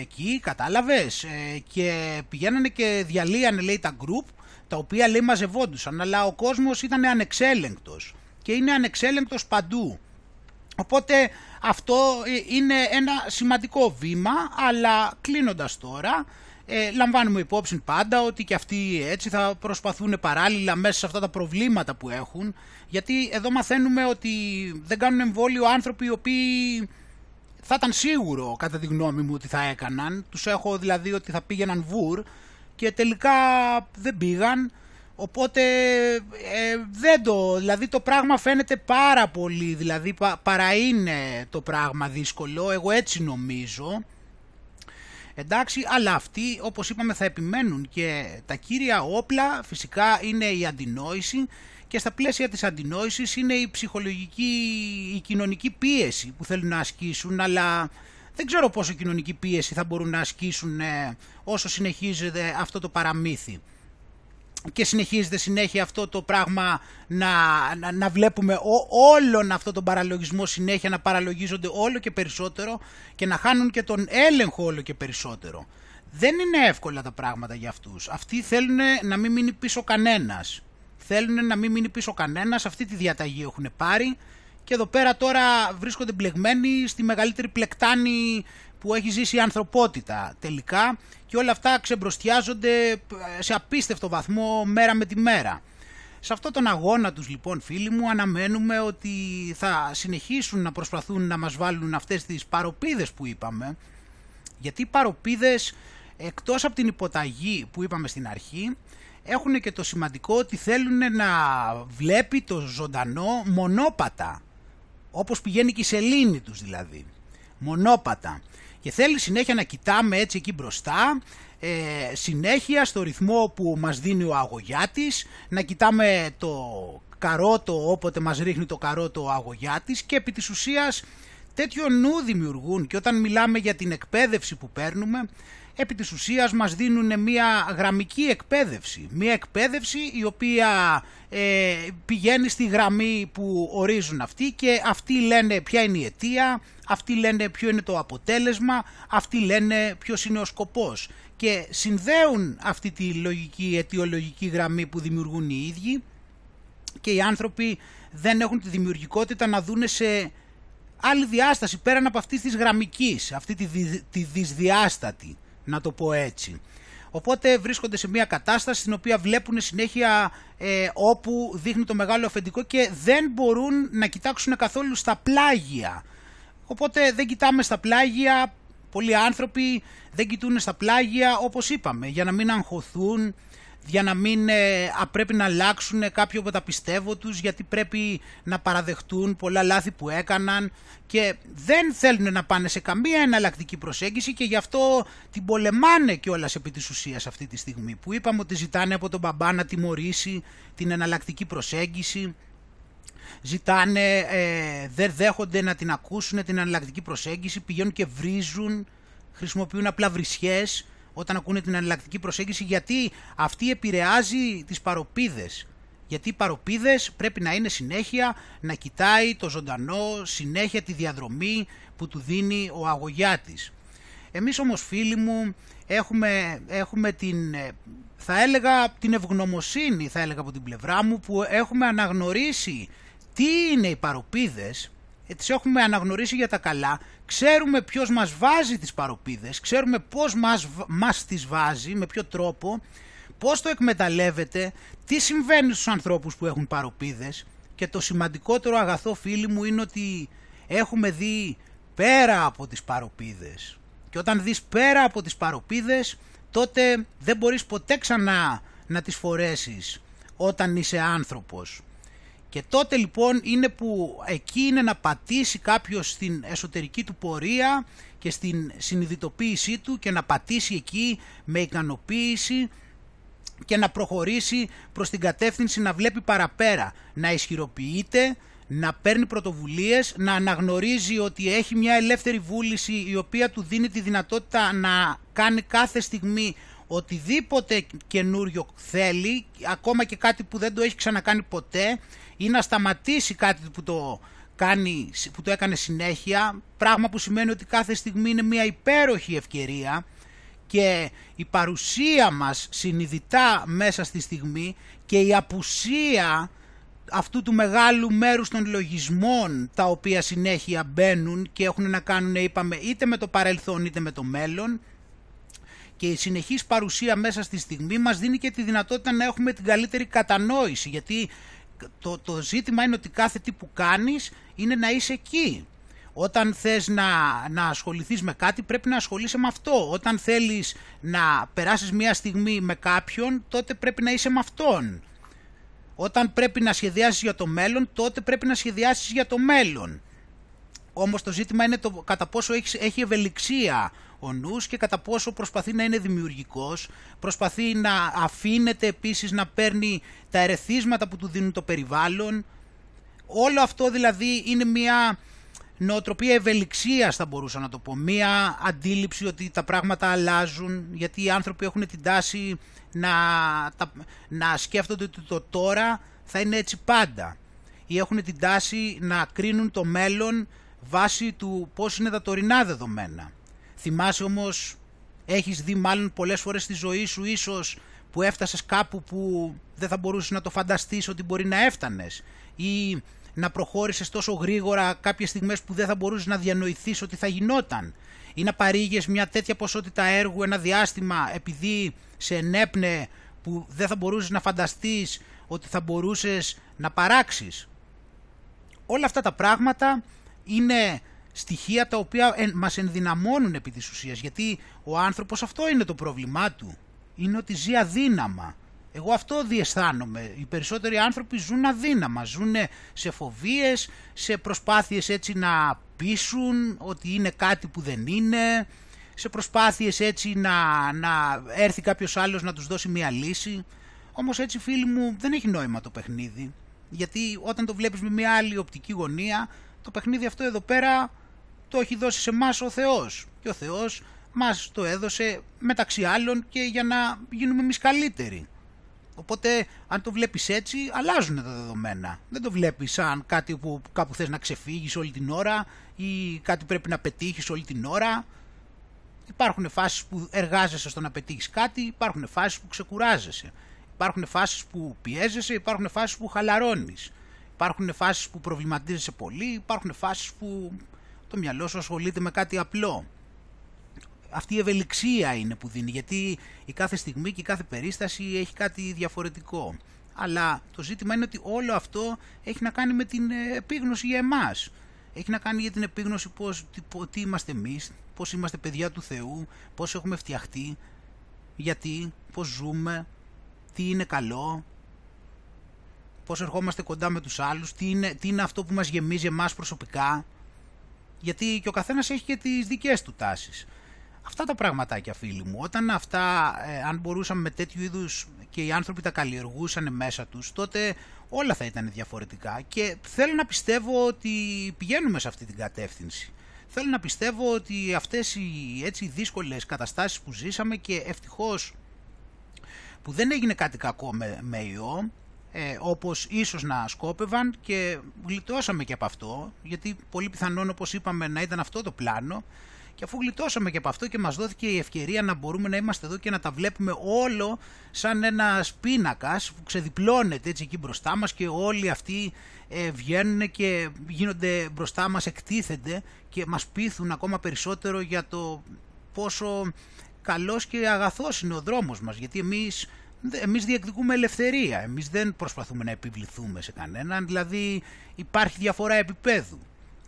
εκεί, κατάλαβες, και πηγαίνανε και διαλύανε λέει τα group τα οποία λέει μαζευόντουσαν, αλλά ο κόσμος ήταν ανεξέλεγκτος και είναι ανεξέλεγκτος παντού. Οπότε αυτό είναι ένα σημαντικό βήμα, αλλά κλείνοντας τώρα, λαμβάνουμε υπόψη πάντα ότι και αυτοί έτσι θα προσπαθούν παράλληλα μέσα σε αυτά τα προβλήματα που έχουν, γιατί εδώ μαθαίνουμε ότι δεν κάνουν εμβόλιο άνθρωποι οι οποίοι θα ήταν σίγουρο κατά τη γνώμη μου ότι θα έκαναν, τους έχω δηλαδή ότι θα πήγαιναν βουρ και τελικά δεν πήγαν. Οπότε δεν το, δηλαδή το πράγμα φαίνεται πάρα πολύ, δηλαδή παρά είναι το πράγμα δύσκολο, εγώ έτσι νομίζω. Εντάξει, αλλά αυτοί, όπως είπαμε, θα επιμένουν και τα κύρια όπλα φυσικά είναι η αντινόηση και στα πλαίσια της αντινόησης είναι η ψυχολογική, η κοινωνική πίεση που θέλουν να ασκήσουν, αλλά δεν ξέρω πόσο κοινωνική πίεση θα μπορούν να ασκήσουν όσο συνεχίζεται αυτό το παραμύθι. Και συνεχίζεται συνέχεια αυτό το πράγμα να βλέπουμε όλον αυτό τον παραλογισμό συνέχεια να παραλογίζονται όλο και περισσότερο και να χάνουν και τον έλεγχο όλο και περισσότερο. Δεν είναι εύκολα τα πράγματα για αυτούς. Αυτοί θέλουν να μην μείνει πίσω κανένας. Θέλουν να μην μείνει πίσω κανένας, αυτή τη διαταγή έχουν πάρει και εδώ πέρα τώρα βρίσκονται μπλεγμένοι στη μεγαλύτερη πλεκτάνη που έχει ζήσει η ανθρωπότητα τελικά και όλα αυτά ξεμπροστιάζονται σε απίστευτο βαθμό μέρα με τη μέρα. Σε αυτόν τον αγώνα τους λοιπόν, φίλοι μου, αναμένουμε ότι θα συνεχίσουν να προσπαθούν να μας βάλουν αυτές τις παροπίδες που είπαμε, γιατί οι παροπίδες, εκτός από την υποταγή που είπαμε στην αρχή, έχουν και το σημαντικό ότι θέλουν να βλέπει το ζωντανό μονόπατα, όπως πηγαίνει και η σελήνη τους δηλαδή, μονόπατα. Και θέλει συνέχεια να κοιτάμε έτσι εκεί μπροστά, συνέχεια στο ρυθμό που μας δίνει ο αγωγιάτης, να κοιτάμε το καρότο όποτε μας ρίχνει το καρότο ο αγωγιάτης και επί της ουσίας τέτοιο νου δημιουργούν και όταν μιλάμε για την εκπαίδευση που παίρνουμε, επί της ουσίας μας δίνουν μια γραμμική εκπαίδευση, μια εκπαίδευση η οποία πηγαίνει στη γραμμή που ορίζουν αυτοί και αυτοί λένε ποια είναι η αιτία, αυτοί λένε ποιο είναι το αποτέλεσμα, αυτοί λένε ποιος είναι ο σκοπός και συνδέουν αυτή τη λογική αιτιολογική γραμμή που δημιουργούν οι ίδιοι και οι άνθρωποι δεν έχουν τη δημιουργικότητα να δούνε σε άλλη διάσταση πέραν από αυτής της γραμμικής, αυτή τη δυσδιάστατη, να το πω έτσι. Οπότε βρίσκονται σε μια κατάσταση στην οποία βλέπουν συνέχεια όπου δείχνει το μεγάλο αφεντικό και δεν μπορούν να κοιτάξουν καθόλου στα πλάγια. Οπότε δεν κοιτάμε στα πλάγια, πολλοί άνθρωποι δεν κοιτούν στα πλάγια όπως είπαμε, για να μην αγχωθούν, για να μην πρέπει να αλλάξουν κάποιο από τα πιστεύω τους, γιατί πρέπει να παραδεχτούν πολλά λάθη που έκαναν και δεν θέλουν να πάνε σε καμία εναλλακτική προσέγγιση και γι' αυτό την πολεμάνε κιόλας επί της ουσίας αυτή τη στιγμή, που είπαμε ότι ζητάνε από τον μπαμπά να τιμωρήσει την εναλλακτική προσέγγιση, ζητάνε, δεν δέχονται να την ακούσουν την εναλλακτική προσέγγιση, πηγαίνουν και βρίζουν, χρησιμοποιούν απλά βρισιές όταν ακούνε την εναλλακτική προσέγγιση, γιατί αυτή επηρεάζει τις παροπίδες. Γιατί οι παροπίδες πρέπει να είναι συνέχεια να κοιτάει το ζωντανό, συνέχεια τη διαδρομή που του δίνει ο αγωγιάτης. Εμείς όμως, φίλοι μου, έχουμε την, θα έλεγα, την ευγνωμοσύνη, θα έλεγα από την πλευρά μου, που έχουμε αναγνωρίσει τι είναι οι παροπίδες, τις έχουμε αναγνωρίσει για τα καλά, ξέρουμε ποιος μας βάζει τις παροπίδες, ξέρουμε πώς μας τις βάζει, με ποιο τρόπο, πώς το εκμεταλλεύεται, τι συμβαίνει στους ανθρώπους που έχουν παροπίδες και το σημαντικότερο, αγαθό φίλοι μου, είναι ότι έχουμε δει πέρα από τις παροπίδες και όταν δεις πέρα από τις παροπίδες τότε δεν μπορείς ποτέ ξανά να τις φορέσεις όταν είσαι άνθρωπος. Και τότε λοιπόν είναι που εκεί είναι να πατήσει κάποιος στην εσωτερική του πορεία και στην συνειδητοποίησή του και να πατήσει εκεί με ικανοποίηση και να προχωρήσει προς την κατεύθυνση να βλέπει παραπέρα, να ισχυροποιείται, να παίρνει πρωτοβουλίες, να αναγνωρίζει ότι έχει μια ελεύθερη βούληση η οποία του δίνει τη δυνατότητα να κάνει κάθε στιγμή οτιδήποτε καινούριο θέλει, ακόμα και κάτι που δεν το έχει ξανακάνει ποτέ, ή να σταματήσει κάτι που το έκανε συνέχεια, πράγμα που σημαίνει ότι κάθε στιγμή είναι μια υπέροχη ευκαιρία και η παρουσία μας συνειδητά μέσα στη στιγμή και η απουσία αυτού του μεγάλου μέρους των λογισμών τα οποία συνέχεια μπαίνουν και έχουν να κάνουν, είπαμε, είτε με το παρελθόν είτε με το μέλλον, και η συνεχής παρουσία μέσα στη στιγμή μας δίνει και τη δυνατότητα να έχουμε την καλύτερη κατανόηση, γιατί το ζήτημα είναι ότι κάθε τι που κάνεις είναι να είσαι εκεί. Όταν θες να ασχοληθείς με κάτι πρέπει να ασχολείσαι με αυτό. Όταν θέλεις να περάσεις μια στιγμή με κάποιον, τότε πρέπει να είσαι με αυτόν. Όταν πρέπει να σχεδιάσεις για το μέλλον, τότε πρέπει να σχεδιάσεις για το μέλλον. Όμως το ζήτημα είναι το κατά πόσο έχει ευελιξία ο νους και κατά πόσο προσπαθεί να είναι δημιουργικός, προσπαθεί να αφήνεται επίσης να παίρνει τα ερεθίσματα που του δίνουν το περιβάλλον. Όλο αυτό δηλαδή είναι μια νοοτροπία ευελιξίας, θα μπορούσα να το πω, μια αντίληψη ότι τα πράγματα αλλάζουν, γιατί οι άνθρωποι έχουν την τάση να σκέφτονται ότι το τώρα θα είναι έτσι πάντα, ή έχουν την τάση να κρίνουν το μέλλον βάσει του πώς είναι τα τωρινά δεδομένα. Θυμάσαι όμως, έχεις δει μάλλον πολλές φορές στη ζωή σου ίσως που έφτασες κάπου που δεν θα μπορούσες να το φανταστείς ότι μπορεί να έφτανες, ή να προχώρησες τόσο γρήγορα κάποιες στιγμές που δεν θα μπορούσες να διανοηθείς ότι θα γινόταν, ή να παρήγες μια τέτοια ποσότητα έργου ένα διάστημα επειδή σε ενέπνε που δεν θα μπορούσες να φανταστείς ότι θα μπορούσες να παράξεις. Όλα αυτά τα πράγματα είναι στοιχεία τα οποία μας ενδυναμώνουν επί της ουσίας, γιατί ο άνθρωπος αυτό είναι το πρόβλημά του, είναι ότι ζει αδύναμα. Εγώ αυτό διαισθάνομαι. Οι περισσότεροι άνθρωποι ζουν αδύναμα, ζουν σε φοβίες, σε προσπάθειες έτσι να πείσουν ότι είναι κάτι που δεν είναι, σε προσπάθειες έτσι να έρθει κάποιος άλλος να τους δώσει μια λύση. Όμως έτσι, φίλοι μου, δεν έχει νόημα το παιχνίδι, γιατί όταν το βλέπεις με μια άλλη οπτική γωνία, το παιχνίδι αυτό εδώ πέρα το έχει δώσει σε εμάς ο Θεός, και ο Θεός μας το έδωσε μεταξύ άλλων και για να γίνουμε εμείς καλύτεροι. Οπότε αν το βλέπεις έτσι, αλλάζουν τα δεδομένα. Δεν το βλέπεις σαν κάτι που κάπου θες να ξεφύγεις όλη την ώρα ή κάτι πρέπει να πετύχεις όλη την ώρα. Υπάρχουν φάσεις που εργάζεσαι στο να πετύχεις κάτι, υπάρχουν φάσεις που ξεκουράζεσαι, υπάρχουν φάσεις που πιέζεσαι, υπάρχουν φάσεις που χαλαρώνεις, υπάρχουν φάσεις που προβληματίζεσαι πολύ, υπάρχουν φάσεις που το μυαλό σου ασχολείται με κάτι απλό. Αυτή η ευελιξία είναι που δίνει, γιατί η κάθε στιγμή και η κάθε περίσταση έχει κάτι διαφορετικό. Αλλά το ζήτημα είναι ότι όλο αυτό έχει να κάνει με την επίγνωση για εμάς. Έχει να κάνει για την επίγνωση τι είμαστε εμείς, πώς είμαστε παιδιά του Θεού, πώς έχουμε φτιαχτεί, γιατί, πώς ζούμε, τι είναι καλό, πώς ερχόμαστε κοντά με τους άλλους, τι είναι αυτό που μας γεμίζει εμάς προσωπικά, γιατί και ο καθένας έχει και τις δικές του τάσεις. Αυτά τα πραγματάκια, φίλοι μου, όταν αυτά, αν μπορούσαμε με τέτοιου είδους και οι άνθρωποι τα καλλιεργούσαν μέσα τους, τότε όλα θα ήταν διαφορετικά, και θέλω να πιστεύω ότι πηγαίνουμε σε αυτή την κατεύθυνση. Θέλω να πιστεύω ότι αυτές οι έτσι δύσκολες καταστάσεις που ζήσαμε, και ευτυχώς που δεν έγινε κάτι κακό με ιό, όπως ίσως να σκόπευαν, και γλιτώσαμε και από αυτό, γιατί πολύ πιθανόν, όπως είπαμε, να ήταν αυτό το πλάνο. Και αφού γλιτώσαμε και από αυτό και μας δόθηκε η ευκαιρία να μπορούμε να είμαστε εδώ και να τα βλέπουμε όλο σαν ένας πίνακας που ξεδιπλώνεται έτσι εκεί μπροστά μας, και όλοι αυτοί βγαίνουν και γίνονται μπροστά μας, εκτίθενται και μας πείθουν ακόμα περισσότερο για το πόσο καλός και αγαθός είναι ο δρόμος μας, γιατί εμείς διεκδικούμε ελευθερία, εμείς δεν προσπαθούμε να επιβληθούμε σε κανέναν, δηλαδή υπάρχει διαφορά επίπεδου.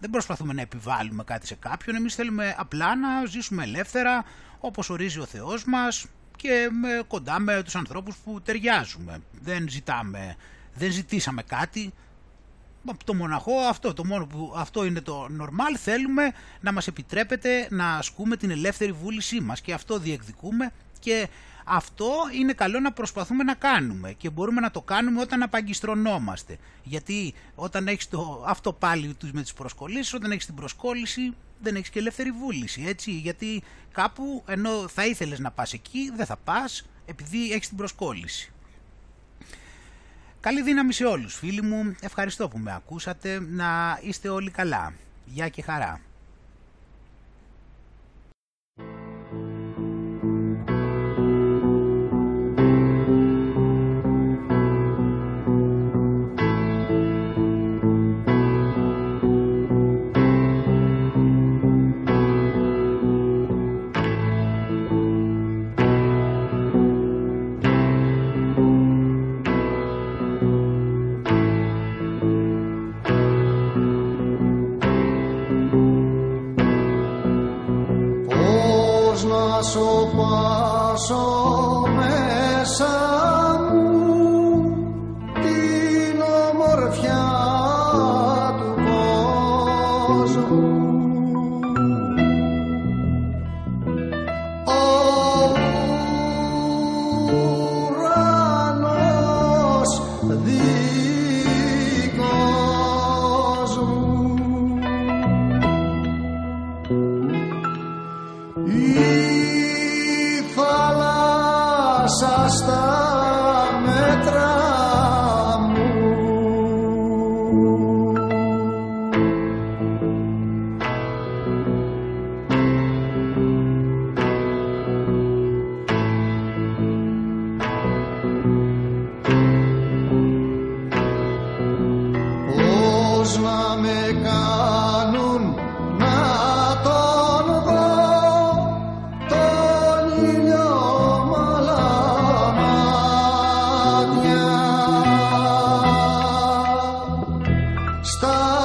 Δεν προσπαθούμε να επιβάλλουμε κάτι σε κάποιον, εμείς θέλουμε απλά να ζήσουμε ελεύθερα όπως ορίζει ο Θεός μας και κοντά με τους ανθρώπους που ταιριάζουμε. Δεν ζητήσαμε κάτι, το μοναχό αυτό, το μόνο που αυτό είναι το normal, θέλουμε να μας επιτρέπεται να ασκούμε την ελεύθερη βούλησή μας, και αυτό διεκδικούμε, και αυτό είναι καλό να προσπαθούμε να κάνουμε, και μπορούμε να το κάνουμε όταν απαγκιστρωνόμαστε, γιατί όταν έχεις αυτό πάλι με τις προσκολήσεις, όταν έχεις την προσκόλληση δεν έχεις και ελεύθερη βούληση, έτσι, γιατί κάπου ενώ θα ήθελες να πας εκεί δεν θα πας επειδή έχεις την προσκόλληση. Καλή δύναμη σε όλους, φίλοι μου, ευχαριστώ που με ακούσατε, να είστε όλοι καλά, γεια και χαρά. Σου πάσω μέσα μου την ομορφιά του κόσμου. Πώς να με κάνουν να τον δω τον ήλιο μαλά μάτια στα